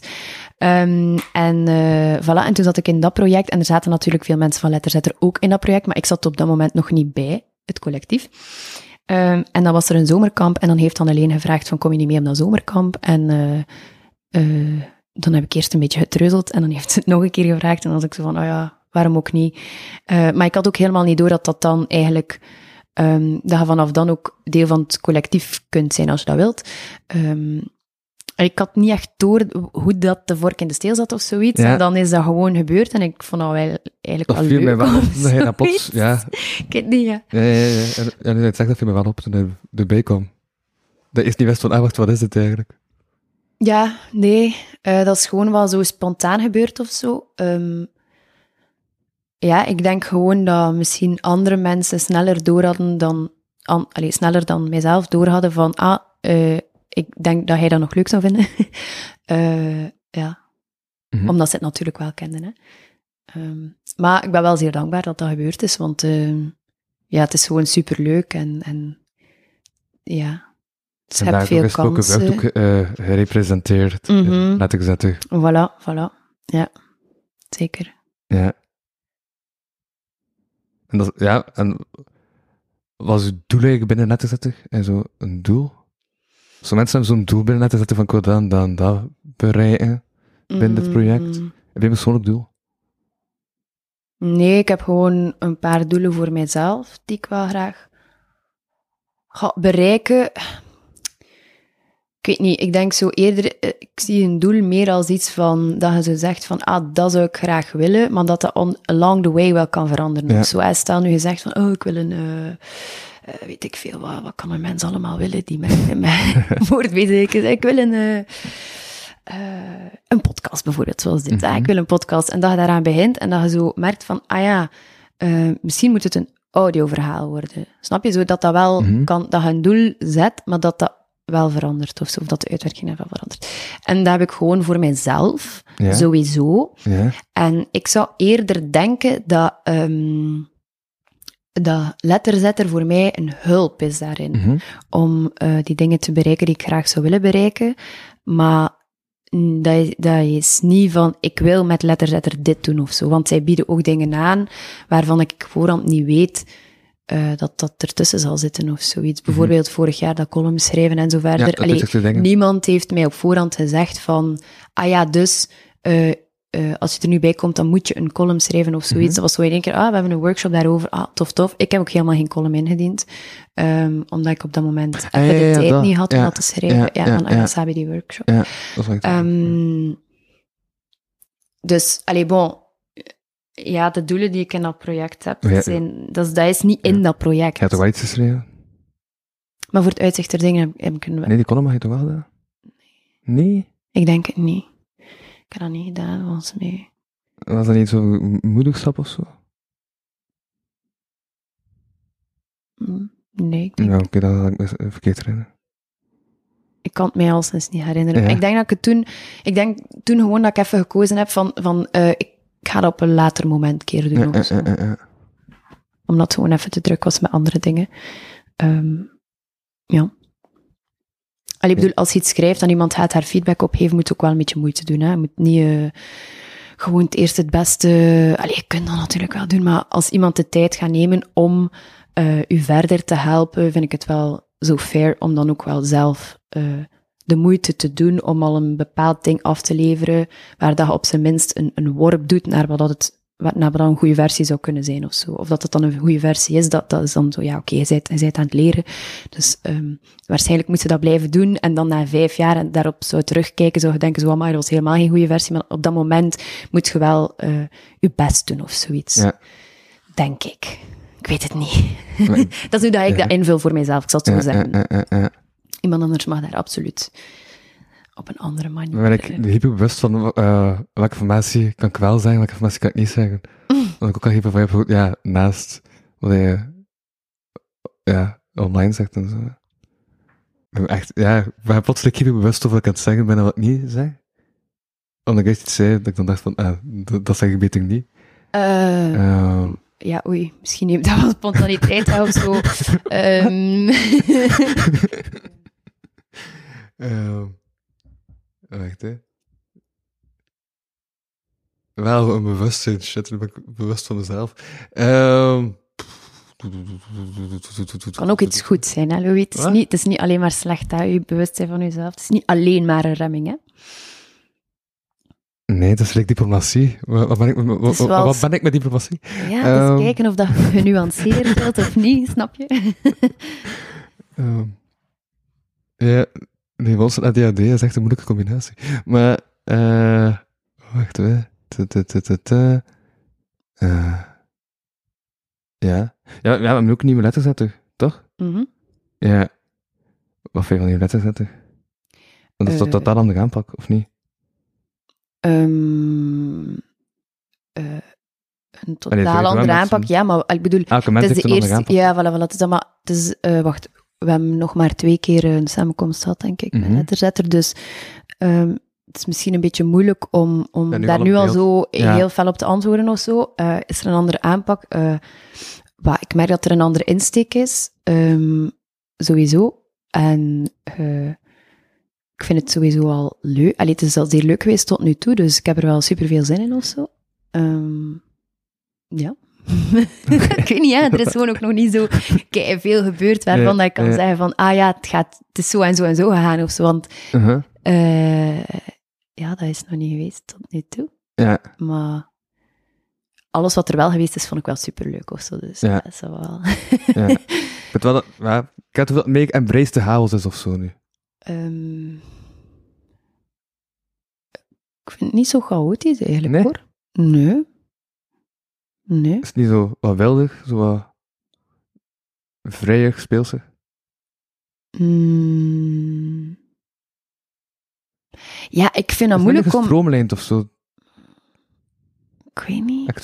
Um, en uh, voilà, en toen zat ik in dat project en er zaten natuurlijk veel mensen van Letterzetter ook in dat project, maar ik zat op dat moment nog niet bij het collectief. Um, en dan was er een zomerkamp en dan heeft dan alleen gevraagd van kom je niet mee op dat zomerkamp? En uh, uh, dan heb ik eerst een beetje getreuzeld en dan heeft ze het nog een keer gevraagd en dan was ik zo van, oh ja, waarom ook niet? Uh, maar ik had ook helemaal niet door dat dat dan eigenlijk, um, dat je vanaf dan ook deel van het collectief kunt zijn als je dat wilt. Um, ik had niet echt door hoe dat de vork in de steel zat of zoiets. Ja. En dan is dat gewoon gebeurd en ik vond dat wel, eigenlijk dat wel viel leuk. Mij wel, dat viel dat plots, ja. Ik weet niet, ja. Ja, ja, ja. En, en nu je het zegt, dat viel me wel op toen hij erbij kwam. Dat is niet best van, ah, wacht, wat is het eigenlijk? Ja, nee. Uh, dat is gewoon wel zo spontaan gebeurd of zo. Um, ja, ik denk gewoon dat misschien andere mensen sneller door hadden dan... An, allez, sneller dan mijzelf door hadden van, ah... Uh, ik denk dat hij dat nog leuk zou vinden. uh, ja. Mm-hmm. Omdat ze het natuurlijk wel kenden. Hè. Um, maar ik ben wel zeer dankbaar dat dat gebeurd is, want uh, ja, het is gewoon superleuk en, en ja, het schept veel kansen. En daar gesproken werd ook uh, gerepresenteerd, mm-hmm. laat ik zetten. Voilà, voilà. Ja, zeker. Ja. En, dat, ja, en was het doel eigenlijk binnen Letterzetter? En zo een doel? Zo mensen hebben zo'n doel binnen laten zetten van ik wil dan, dan dat bereiken binnen mm. dit project. Heb je een persoonlijk doel? Nee, ik heb gewoon een paar doelen voor mijzelf die ik wel graag ga bereiken. weet niet, ik denk zo eerder, ik zie een doel meer als iets van, dat je zo zegt van, ah, dat zou ik graag willen, maar dat dat on, along the way wel kan veranderen. Ja. Zo, stel nu je zegt van, oh, ik wil een, uh, uh, weet ik veel, wat, wat kan een mens allemaal willen die met mij woord bezig is. Ik wil een... Uh, Uh, een podcast bijvoorbeeld, zoals dit. Mm-hmm. Ah, ik wil een podcast. En dat je daaraan begint en dat je zo merkt van, ah ja, uh, misschien moet het een audioverhaal worden. Snap je? Zo dat dat wel mm-hmm. kan, dat je een doel zet, maar dat dat wel verandert of zo, of dat de uitwerking ervan verandert. En dat heb ik gewoon voor mijzelf, ja. sowieso. Ja. En ik zou eerder denken dat, um, dat Letterzetter voor mij een hulp is daarin, mm-hmm. om uh, die dingen te bereiken die ik graag zou willen bereiken, maar Dat, dat is niet van, ik wil met Letterzetter dit doen of zo. Want zij bieden ook dingen aan waarvan ik voorhand niet weet uh, dat dat ertussen zal zitten of zoiets. Bijvoorbeeld mm-hmm. vorig jaar dat column schrijven en zo verder. Ja, allee, niemand heeft mij op voorhand gezegd van, ah ja, dus uh, uh, als je er nu bij komt, dan moet je een column schrijven of zoiets. Mm-hmm. Dat was zo in één keer, ah, we hebben een workshop daarover, ah, tof, tof. Ik heb ook helemaal geen column ingediend, um, omdat ik op dat moment even ah, ja, ja, ja, de tijd dat, niet had om ja, dat te schrijven. Ja, ja, ja, ja, dan ja. samen die workshop. Ja, dat um, ja. Dus, allez, bon, ja, de doelen die ik in dat project heb, ja, zijn, dat, is, dat is niet ja. in dat project. Je had toch wel iets geschreven? Maar voor het uitzicht er dingen heb ik kunnen... Nee, die column mag je toch wel gedaan? Nee. Nee? Ik denk het niet. Ik heb dat niet gedaan, volgens mij. Was dat niet zo'n moederschap of zo? Nee, ik denk... Ja, oké, okay, dat had ik me verkeerd herinneren. Ik kan het mij al sinds niet herinneren. Ja. Ik denk dat ik het toen... Ik denk toen gewoon dat ik even gekozen heb van... van uh, ik ga dat op een later moment een keer doen, ja, of zo. Ja, ja, ja. Omdat het gewoon even te druk was met andere dingen. Um, ja. Allee, ik bedoel, als je iets schrijft en iemand gaat haar feedback opgeven, moet je ook wel een beetje moeite doen. Hè? Je moet niet uh, gewoon het eerst het beste... Allee, je kunt dat natuurlijk wel doen, maar als iemand de tijd gaat nemen om uh, u verder te helpen, vind ik het wel zo fair om dan ook wel zelf uh, de moeite te doen om al een bepaald ding af te leveren, waar dat je op zijn minst een, een worp doet naar wat dat het... naar wat dan een goede versie zou kunnen zijn of zo. Of dat het dan een goede versie is, dat, dat is dan zo, ja, oké, okay, hij bent aan het leren. Dus um, waarschijnlijk moet ze dat blijven doen. En dan na vijf jaar en daarop zou terugkijken, zou je denken, zo, maar dat was helemaal geen goede versie. Maar op dat moment moet je wel uh, je best doen of zoiets. Ja. Denk ik. Ik weet het niet. Nee. Dat is hoe dat ik ja. dat invul voor mijzelf, ik zal het zo ja, zeggen. Ja, ja, ja. Iemand anders mag daar absoluut op een andere manier. Maar ben ik hyperbewust van uh, welke informatie kan ik wel zeggen, welke informatie kan ik niet zeggen. Mm. Want ik ook al hyper van je, ja, naast wat je ja, online zegt en zo. Ik echt, ja, ik ben plotseling hyperbewust of wat ik aan het zeggen ben en wat ik niet zeg. Omdat ik eerst iets zei, dat ik dan dacht van, ah, dat, dat zeg ik beter niet. Uh, uh, ja, oei, misschien neemt dat wel spontaniteit of zo. Um. uh. Wacht, hè. Wel een bewustzijn, shit, daar ben ik bewust van mezelf. Um... Het kan ook iets goed zijn, hè, Louis. Het is, niet, het is niet alleen maar slecht, hè, je bewustzijn van jezelf. Het is niet alleen maar een remming, hè. Nee, dat is like diplomatie. Wat ben ik met, wat, wel... wat ben ik met diplomatie? Ja, um... dus kijken of dat genuanceerd wordt of niet, snap je? um... Ja... Nee, volgens mij A D H D is echt een moeilijke combinatie. Maar, eh... wacht, we... Ja. Ja, we hebben ook een nieuwe Letterzetter, toch? Mhm. Ja. Wat vind je van nieuwe Letterzetter? Want is dat daar dan de aanpak, of niet? Ehm... Een totaal andere aanpak, ja, maar ik bedoel... Elke mens heeft een andere aanpak. Ja, voilà, dat is dan maar... Het is, wacht... We hebben nog maar twee keer een samenkomst gehad, denk ik, mm-hmm. met Letterzetter. Dus um, het is misschien een beetje moeilijk om, om ja, nu daar al nu al heel, zo ja. heel fel op te antwoorden of zo. Uh, is er een andere aanpak? Uh, bah, ik merk dat er een andere insteek is, um, sowieso. En uh, ik vind het sowieso al leuk. Allee, het is al zeer leuk geweest tot nu toe, dus ik heb er wel superveel zin in of zo. Um, ja. Ik weet niet, hè? Er is gewoon ook nog niet zo kei veel gebeurd waarvan nee, ik kan nee. zeggen van, ah ja, het, gaat, het is zo en zo en zo gegaan of zo, want uh-huh. uh, ja, dat is nog niet geweest tot nu toe. Ja. Maar alles wat er wel geweest is, vond ik wel superleuk of zo, dus ja, ja dat is wel... ja. Ik weet wel dat, ja, ik had wel mee embrace de chaos is of zo nu. Um, ik vind het niet zo chaotisch eigenlijk, nee? hoor. Nee. Nee. Is het niet zo wat weldig, zo wat vrijig, speelsig? Mm. Ja, ik vind dat moeilijk om... Is het gestroomlijnd of zo? Ik weet niet. Ik,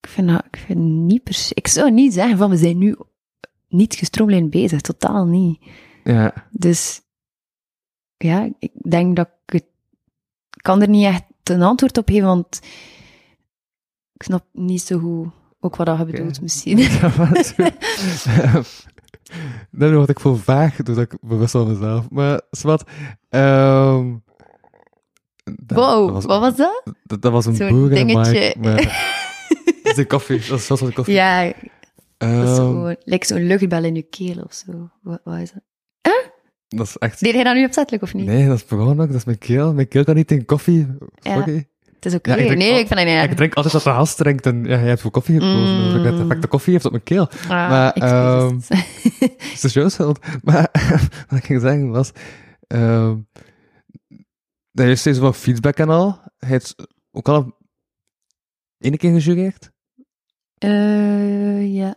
ik vind dat ik vind niet pers- Ik zou niet zeggen van, we zijn nu niet gestroomlijnd bezig. Totaal niet. Ja. Dus ja, ik denk dat ik... Het, ik kan er niet echt een antwoord op geven, want... Ik snap niet zo goed ook wat dat okay. bedoelt, misschien. Dan word ik voor vaag, doordat ik bewust van mezelf. Maar, zwart. Um, wow, was, wat was dat? Dat, dat was een burger en Mike. Maar, dat is een koffie, dat is zoals een koffie. Ja, um, dat is gewoon, lijkt zo'n luchtbel in je keel of zo. Wat, wat is dat? Huh? Dat is echt... Deed hij dat nu opzettelijk of niet? Nee, dat is gewoon ook, dat is mijn keel. Mijn keel kan niet in koffie. Sorry. Ja. Het is ook ja, ik drink, nee, al, ik vind dat niet. Ik drink altijd als de gast drinkt en ja, jij hebt voor koffie gekozen. Mm. Dus ik heb de koffie heeft op mijn keel. Ah, maar, um, het is jouw schuld. Maar wat ik ging zeggen was, um, dat je steeds wel feedback en al. Hij heeft ook al één keer gejureerd? Uh, ja.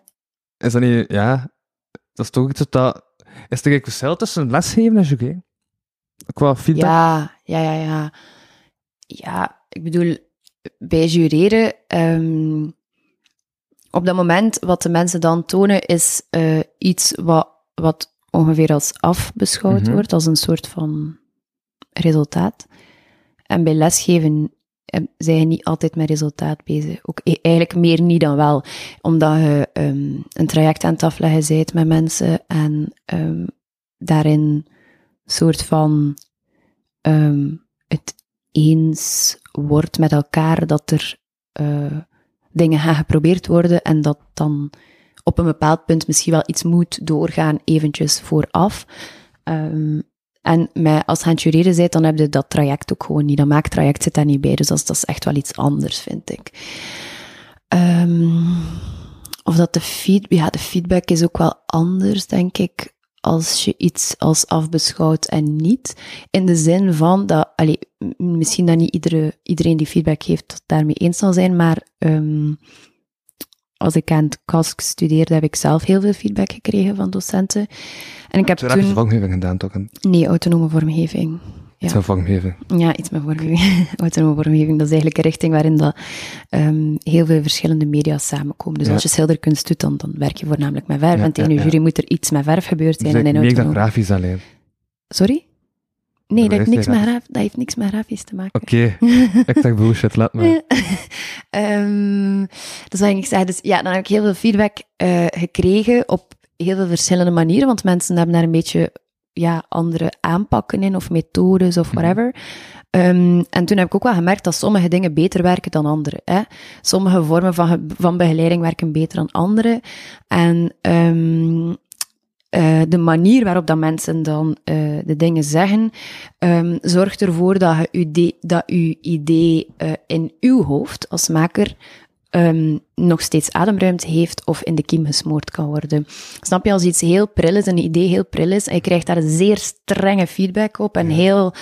Is dat niet, ja, dat is toch iets dat, is er een verschil tussen lesgeven en jureren? Qua feedback? Ja, ja, ja, ja. Ja. Ik bedoel, bij jureren, um, op dat moment, wat de mensen dan tonen, is uh, iets wat, wat ongeveer als af beschouwd mm-hmm. wordt, als een soort van resultaat. En bij lesgeven um, zijn je niet altijd met resultaat bezig. Ook e- eigenlijk meer niet dan wel, omdat je um, een traject aan het afleggen bent met mensen en um, daarin een soort van um, het eens wordt met elkaar dat er uh, dingen gaan geprobeerd worden en dat dan op een bepaald punt misschien wel iets moet doorgaan eventjes vooraf. Um, en met, als je aan het jureren bent, dan heb je dat traject ook gewoon niet. Dat maaktraject zit daar niet bij, dus dat is, dat is echt wel iets anders, vind ik. Um, of dat de, feed, ja, de feedback is ook wel anders, denk ik, als je iets als afbeschouwt en niet. In de zin van dat, allee, misschien dat niet iedere, iedereen die feedback heeft daarmee eens zal zijn, maar um, als ik aan het KASK studeerde, heb ik zelf heel veel feedback gekregen van docenten. En ik heb toen... Heb je vormgeving gedaan, toch? Nee, autonome vormgeving. Ja. Iets met vormgeving. Ja, iets met vormgeving. Autonome vormgeving, dat is eigenlijk een richting waarin dat, um, heel veel verschillende media samenkomen. Dus ja. als je schilderkunst doet, dan, dan werk je voornamelijk met verf. Ja, en tegen ja, je jury ja. moet er iets met verf gebeurd zijn. Dus en in meer dan grafisch alleen. Sorry? Nee, dat heeft, niks met graf, dat heeft niks met grafisch te maken. Oké, okay. ik dacht bullshit, laat maar. um, dat zou ik zeggen. Dus ja, dan heb ik heel veel feedback uh, gekregen op heel veel verschillende manieren, want mensen hebben daar een beetje... ja, andere aanpakken in, of methodes, of whatever. Um, en toen heb ik ook wel gemerkt dat sommige dingen beter werken dan andere. Hè? Sommige vormen van, van begeleiding werken beter dan andere. En um, uh, de manier waarop dat mensen dan uh, de dingen zeggen, um, zorgt ervoor dat je uw de, dat uw idee uh, in uw hoofd als maker... Um, nog steeds ademruimte heeft of in de kiem gesmoord kan worden. Snap je, als iets heel pril is, een idee heel pril is, en je krijgt daar een zeer strenge feedback op en ja. heel,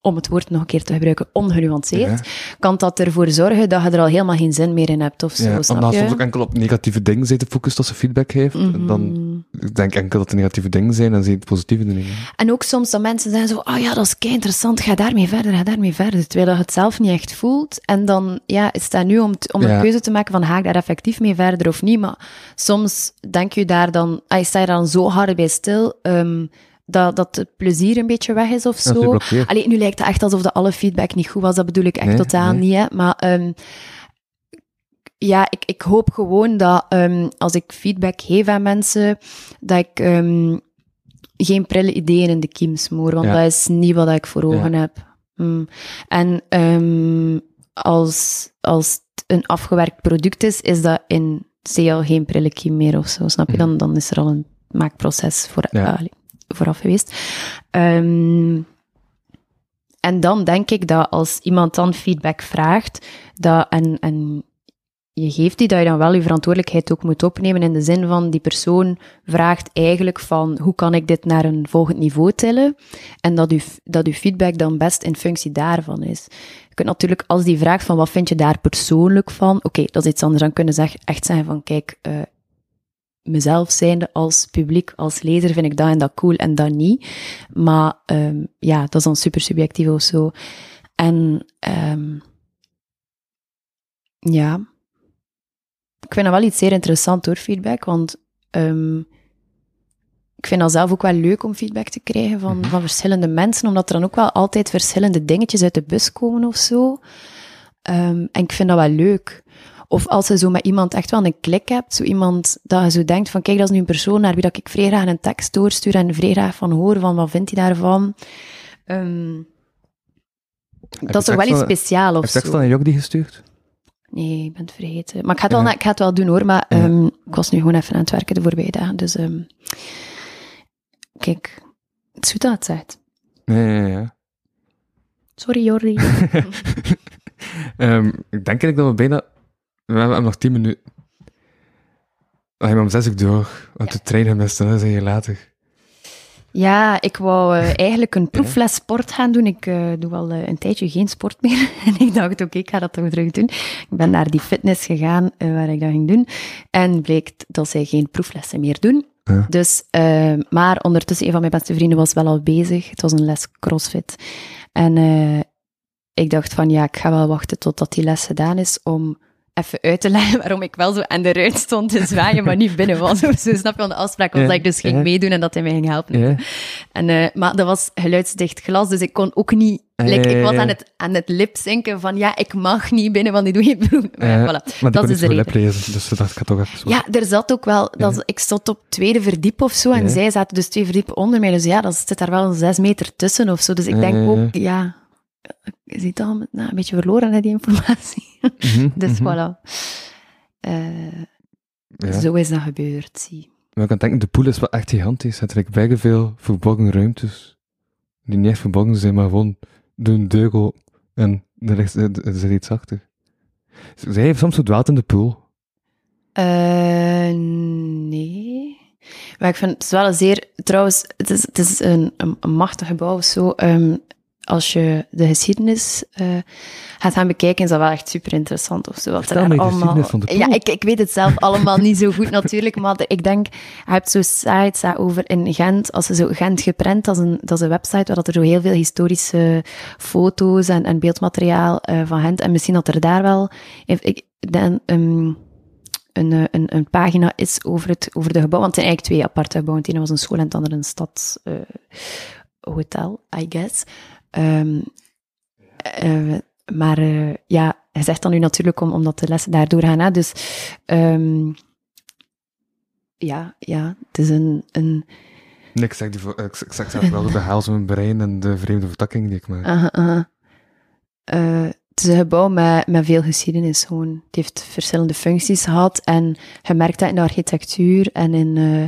om het woord nog een keer te gebruiken, ongenuanceerd, ja. kan dat ervoor zorgen dat je er al helemaal geen zin meer in hebt of zo, ja, snap je? Omdat soms ook enkel op negatieve dingen zit te focussen als ze feedback heeft, mm-hmm. dan denk ik enkel dat de negatieve dingen zijn en zie je het positieve dingen. En ook soms dat mensen zeggen zo, oh ja, dat is kei interessant, ga daarmee verder, ga daarmee verder, terwijl je het zelf niet echt voelt. En dan ja, is dat nu om, t- om ja. een keuze te maken van, ga ik daar effectief mee verder of niet? Maar soms denk je daar dan, ah, sta je dan zo hard bij stil... Um, Dat, dat het plezier een beetje weg is of zo. Allee, nu lijkt het echt alsof de alle feedback niet goed was. Dat bedoel ik echt nee, totaal nee. niet. Hè? Maar um, ja, ik, ik hoop gewoon dat um, als ik feedback geef aan mensen, dat ik um, geen prille ideeën in de kiem smoor. Want ja. dat is niet wat ik voor ogen ja. heb. Mm. En um, als, als het een afgewerkt product is, is dat in C L geen prille kiem meer of zo. Snap je? Dan, dan is er al een maakproces voor... Ja. Uh, vooraf geweest. Um, en dan denk ik dat als iemand dan feedback vraagt, dat en, en je geeft die, dat je dan wel je verantwoordelijkheid ook moet opnemen in de zin van die persoon vraagt eigenlijk van hoe kan ik dit naar een volgend niveau tillen en dat je dat je feedback dan best in functie daarvan is. Je kunt natuurlijk als die vraagt van wat vind je daar persoonlijk van, oké, okay, dat is iets anders, dan kunnen ze echt zeggen van kijk, uh, mezelf zijnde als publiek, als lezer vind ik dat en dat cool en dat niet, maar um, ja, dat is dan super subjectief of zo. En um, ja... Ik vind dat wel iets zeer interessant hoor, feedback, want um, ik vind dat zelf ook wel leuk om feedback te krijgen van, mm-hmm. van verschillende mensen, omdat er dan ook wel altijd verschillende dingetjes uit de bus komen of zo. Um, en ik vind dat wel leuk. Of als je zo met iemand echt wel een klik hebt, zo iemand dat je zo denkt van kijk, dat is nu een persoon naar wie dat ik vrij graag een tekst doorstuur en vrij graag van hoor, van wat vindt hij daarvan? Um, dat is toch wel iets speciaals of zo. Heb je dan een jok die gestuurd? Nee, ik ben het vergeten. Maar ik ga het wel, ja. ik ga het wel doen hoor, maar ja. um, ik was nu gewoon even aan het werken de voorbije dagen. Dus um, kijk, het is goed dat het zegt. Ja, ja, ja. Sorry, Jordi. um, ik denk eigenlijk dat we bijna... We hebben nog tien minuten. We hebben om zes uur door, want ja. de trein gemist en dan zijn je later. Ja, ik wou uh, eigenlijk een proeffles sport gaan doen. Ik uh, doe al uh, een tijdje geen sport meer. En ik dacht, oké, okay, ik ga dat toch terug doen. Ik ben naar die fitness gegaan uh, waar ik dat ging doen. En bleek dat zij geen proeflessen meer doen. Ja. Dus, uh, maar ondertussen, een van mijn beste vrienden was wel al bezig. Het was een les crossfit. En uh, ik dacht van, ja, ik ga wel wachten totdat die les gedaan is om... even uit te leggen waarom ik wel zo aan de ruit stond te zwaaien, maar niet binnen was. Zo snap je, van de afspraak was ja, dat ik dus ging ja. meedoen en dat hij mij ging helpen. Ja. En, uh, maar dat was geluidsdicht glas, dus ik kon ook niet... Ja, like, ja, ja. Ik was aan het, aan het lipzinken van ja, ik mag niet binnen, want die doe je broer. Ja, voilà. Maar dat is de reden. Lezen, dus dat gaat toch even zo. Ja, er zat ook wel... Dat, ja. Ik stond op tweede verdiep of zo en ja. zij zaten dus twee verdiepen onder mij. Dus ja, dat zit daar wel zes meter tussen of zo. Dus ik denk ja, ja, ja. ook... ja. Je ziet al nou, een beetje verloren, hè, die informatie. Mm-hmm, dus mm-hmm. voilà. Uh, ja. Zo is dat gebeurd, zie. Maar ik kan denken, de poel is wel echt gigantisch. Het heeft bijna veel verborgen ruimtes. Die niet echt verborgen zijn, maar gewoon door een deur op. En er zit iets achter. Zij heeft soms verdwaald in de poel? Uh, nee. Maar ik vind het wel een zeer... Trouwens, het is, het is een, een, een machtig gebouw of zo... Um, als je de geschiedenis uh, gaat gaan bekijken, is dat wel echt super interessant of zo. Vertel mij de geschiedenis van de Poel. Ja, ik, ik weet het zelf allemaal niet zo goed natuurlijk, maar de, ik denk, je hebt zo'n site over in Gent, als ze zo Gent Geprent, dat is een, dat is een website waar er zo heel veel historische foto's en, en beeldmateriaal uh, van Gent, en misschien dat er daar wel ik, dan, um, een, een, een pagina is over het over de gebouw, want het zijn eigenlijk twee aparte gebouwen. Het ene was een school en het andere een stadshotel, uh, I guess. Um, uh, maar uh, ja, hij zegt dan nu natuurlijk om, omdat de lessen daardoor gaan, hè? Dus um, ja, ja, het is een... een... Nee, ik zeg, die, ik, ik zeg zelf wel de haal van mijn brein en de vreemde vertakking die ik maak. Uh-huh, uh-huh. Uh, het is een gebouw met, met veel geschiedenis gewoon. Het heeft verschillende functies gehad en je merkt dat in de architectuur en in uh,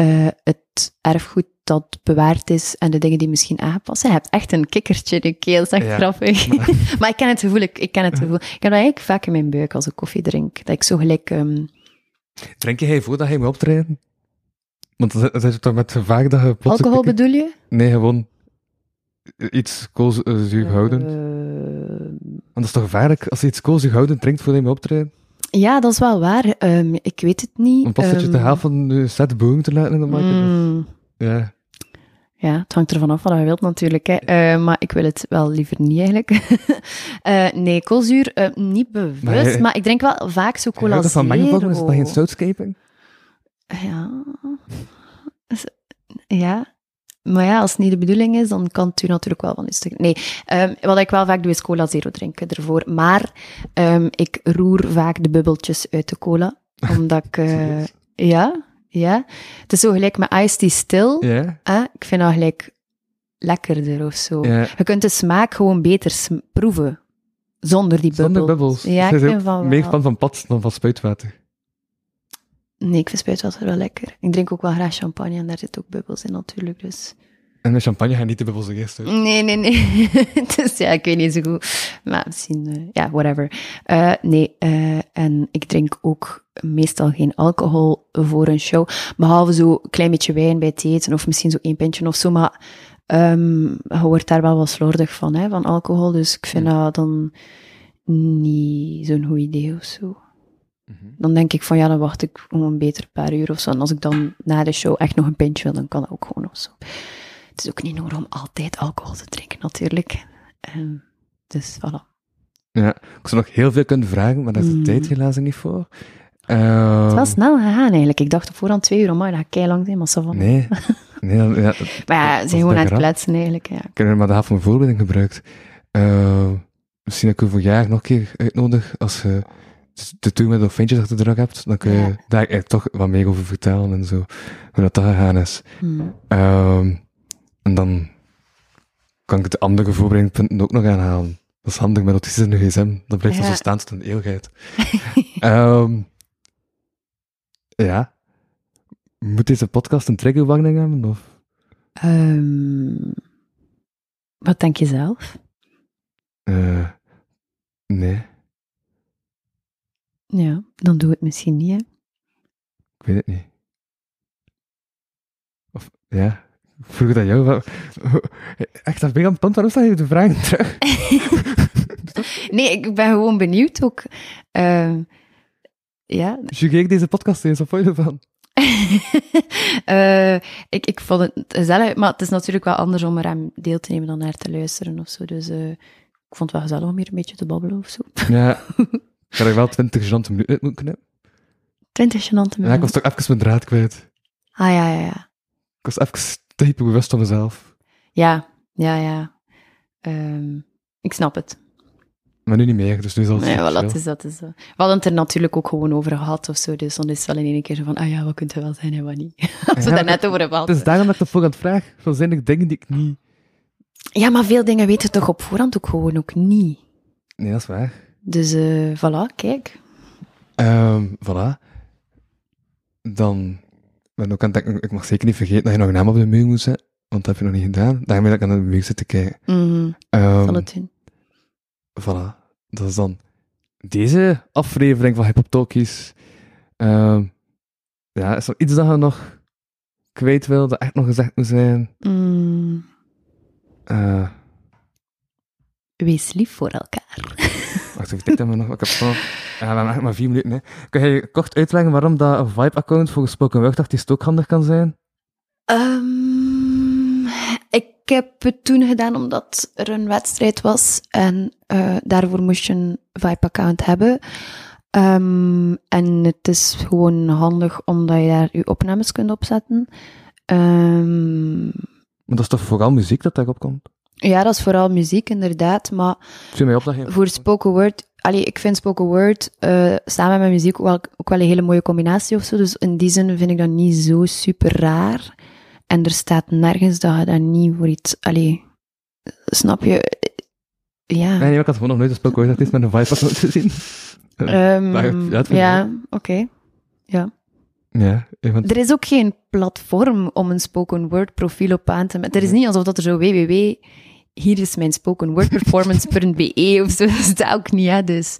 uh, het erfgoed dat bewaard is en de dingen die misschien aangepast zijn. Je hebt echt een kikkertje in je keel, dat is echt ja, grappig. Maar... maar ik ken het gevoel, ik, ik ken het gevoel. Ik heb dat eigenlijk vaak in mijn buik als ik koffie drink. Dat ik zo gelijk... Um... Drink je voordat je moet optreden? Want dat, dat is toch met gevaar dat je... Alcohol bedoel je? Nee, gewoon iets koolzuurhoudend. Uh... Want dat is toch gevaarlijk als je iets koolzuurhoudend drinkt voordat je moet optreden? Ja, dat is wel waar. Um, ik weet het niet. Want pas um... dat je de helft van de set boeing te laten in de markt. Mm. Ja... Ja, het hangt ervan af wat je wilt natuurlijk, hè. Uh, maar ik wil het wel liever niet eigenlijk. uh, nee, koolzuur, uh, niet bewust, maar, je, maar ik drink wel vaak zo cola zero. Van mengelvorm is dat geen stoutscaping? Ja. Ja. Maar ja, als het niet de bedoeling is, dan kan het u natuurlijk wel van iets te... Nee, um, wat ik wel vaak doe, is cola zero drinken ervoor. Maar um, ik roer vaak de bubbeltjes uit de cola, omdat ik... Uh, ja... Ja, het is zo gelijk met iced tea stil. Yeah. Eh? Ik vind dat gelijk lekkerder of zo. Yeah. Je kunt de smaak gewoon beter sm- proeven. Zonder die bubbels. Zonder bubbels. Ja, ik vind van meer fan van pad dan van spuitwater. Nee, ik vind spuitwater wel lekker. Ik drink ook wel graag champagne en daar zitten ook bubbels in natuurlijk. Dus En met champagne ga je niet de bubbels geven. Nee, nee, nee. Dus ja, ik weet niet zo goed. Maar misschien, ja, uh, yeah, whatever. Uh, nee, uh, en ik drink ook meestal geen alcohol voor een show. Behalve zo een klein beetje wijn bij het eten, of misschien zo één pintje of zo. Maar um, je wordt daar wel wat slordig van, hè, van alcohol. Dus ik vind mm-hmm. dat dan niet zo'n goed idee of zo. Mm-hmm. Dan denk ik van, ja, dan wacht ik om een beter paar uur of zo. En als ik dan na de show echt nog een pintje wil, dan kan dat ook gewoon of zo. Het is ook niet nodig om altijd alcohol te drinken, natuurlijk. Um, dus, voilà. Ja, ik zou nog heel veel kunnen vragen, maar daar is de mm. tijd helaas niet voor. Uh, het was snel gegaan, eigenlijk. Ik dacht op voorhand twee uur, maar dat gaat keilang zijn, maar zo van... Nee, nee. Ja, dat, maar ja, ze zijn gewoon aan het kletsen, eigenlijk. Ja. Ik heb er maar de helft van mijn voorbereiding gebruikt. Uh, misschien dat ik u voor jaar nog een keer uitnodig, als je te doen met Dolfijntjes achter de rug hebt, dan kun je ja. daar toch wat meer over vertellen en zo, hoe dat, dat gegaan is. Mm. Um, En dan kan ik het andere voorbereidingspunten ook nog aanhalen. Dat is handig met autisten en de gsm. Dat blijft ja. dan zo staan tot een eeuwigheid. um, ja. Moet deze podcast een triggerwarning hebben? Of? Um, wat denk je zelf? Uh, nee. Ja, dan doe het misschien niet, hè? Ik weet het niet. Of, ja... Vroeg dat jou, wat... echt, dat ben ik aan het punt, waarom sta je de vragen terug? Nee, ik ben gewoon benieuwd ook. Uh, ja. Jugeer ik deze podcast eens, wat vond je ervan? uh, ik, ik vond het gezellig, maar het is natuurlijk wel anders om er aan deel te nemen dan naar te luisteren of zo. Dus uh, ik vond het wel gezellig om hier een beetje te babbelen of zo. Ja, ik had er wel twintig genante minuten uit moeten knippen. twintig genante minuten? Ja, ik was toch even mijn draad kwijt. Ah, ja, ja, ja. Ik was even... hyperbewust van mezelf. Ja, ja, ja. Um, ik snap het. Maar nu niet meer, dus nu is het nee, wel, dat is dat is zo. We hadden het er natuurlijk ook gewoon over gehad of zo, dus dan is het wel in één keer zo van, ah ja, wat kunt er wel zijn en wat niet. Als we ja, daar net over hebben. Dus daarom dat ik dat voorhand vraag, zo zijn er dingen die ik niet... Ja, maar veel dingen weten toch op voorhand ook gewoon ook niet. Nee, dat is waar. Dus, uh, voilà, kijk. Um, voilà. Dan... Ook aan denken, ik mag zeker niet vergeten dat je nog een naam op de muur moet zetten, want dat heb je nog niet gedaan. Daarmee dat ik aan de muur zit te kijken. Mm-hmm. Um, Zal het doen. Voilà. Dat is dan deze aflevering van Half of Talkies. Um, ja, is er iets dat je nog kwijt wil, dat echt nog gezegd moet zijn? Mm. Uh. Wees lief voor elkaar. Wacht even, ik denk dat we nog... Ik heb zo, ja, we maken maar vier minuten, hè. Kun je kort uitleggen waarom dat Vibe-account voor gesproken woordartiest ook handig kan zijn? Um, ik heb het toen gedaan omdat er een wedstrijd was en uh, daarvoor moest je een Vibe-account hebben. Um, en het is gewoon handig omdat je daar je opnames kunt opzetten. Um, maar dat is toch vooral muziek dat daarop komt? Ja, dat is vooral muziek, inderdaad, maar voor spoken word, allee, ik vind spoken word uh, samen met muziek ook wel, ook wel een hele mooie combinatie ofzo, dus in die zin vind ik dat niet zo super raar. En er staat nergens dat je dat niet voor iets, allee, snap je? Ja. Nee, ik had gewoon nog nooit een spoken word, dat is met een vibe te zien. Um, ja, ja oké. Okay. Ja. Ja, want... Er is ook geen platform om een spoken word profiel op aan te met. Er is niet alsof dat er zo www, hier is mijn spoken word performance punt b e of zo, dat is dat ook niet, hè. Dus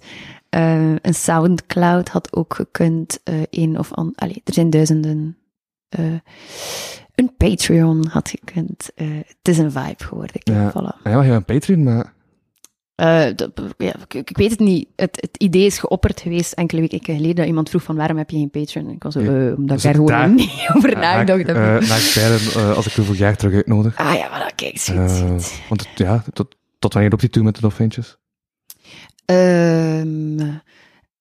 uh, een Soundcloud had ook gekund, uh, een of ander, allee, er zijn duizenden. Uh, een Patreon had gekund, uh, het is een vibe geworden. Ja, voilà. Ja, een Patreon, maar... Uh, de, ja, ik, ik weet het niet. Het, het idee is geopperd geweest enkele weken geleden dat iemand vroeg van waarom heb je geen Patreon? Ik was zo, uh, omdat dus ik daar gewoon daar, niet over nagedacht heb. Uh, na ik peilen, uh, als ik u voor jaar terug uitnodig. Ah ja, voilà, kijk, schiet, uh, schiet. Want het, ja, tot, tot wanneer loopt die toe met de Dolfijntjes? Uh,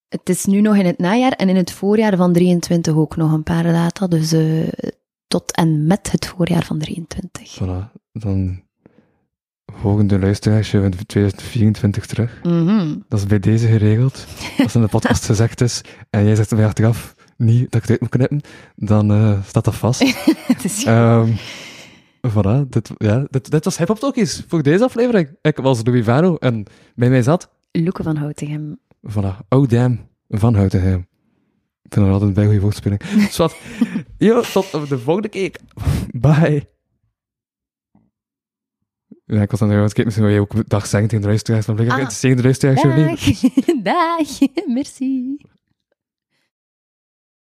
het is nu nog in het najaar en in het voorjaar van drieëntwintig ook nog een paar data. Dus uh, tot en met het voorjaar van drieëntwintig. Voilà, dan... Volgende luisteraarsje in tweeduizend vierentwintig terug. Mm-hmm. Dat is bij deze geregeld. Als in de podcast gezegd is en jij zegt mij achteraf niet dat ik het uit moet knippen, dan uh, staat dat vast. Het is um, voilà, dit, ja, dit, dit was Half of Talkies voor deze aflevering. Ik was de Vivano en bij mij zat... Luuk van Houtem. Voilà, oh damn, van Houtem. Ik vind er altijd bij goede woordspeling. Zwat, so, tot de volgende keer. Bye. Ja, ik was aan de gang, misschien wil je ook dag zeggen tegen de luisteraars. Dan blijf ik, ah, het is tegen de luisteraars, Jolien. Dag, dag, merci.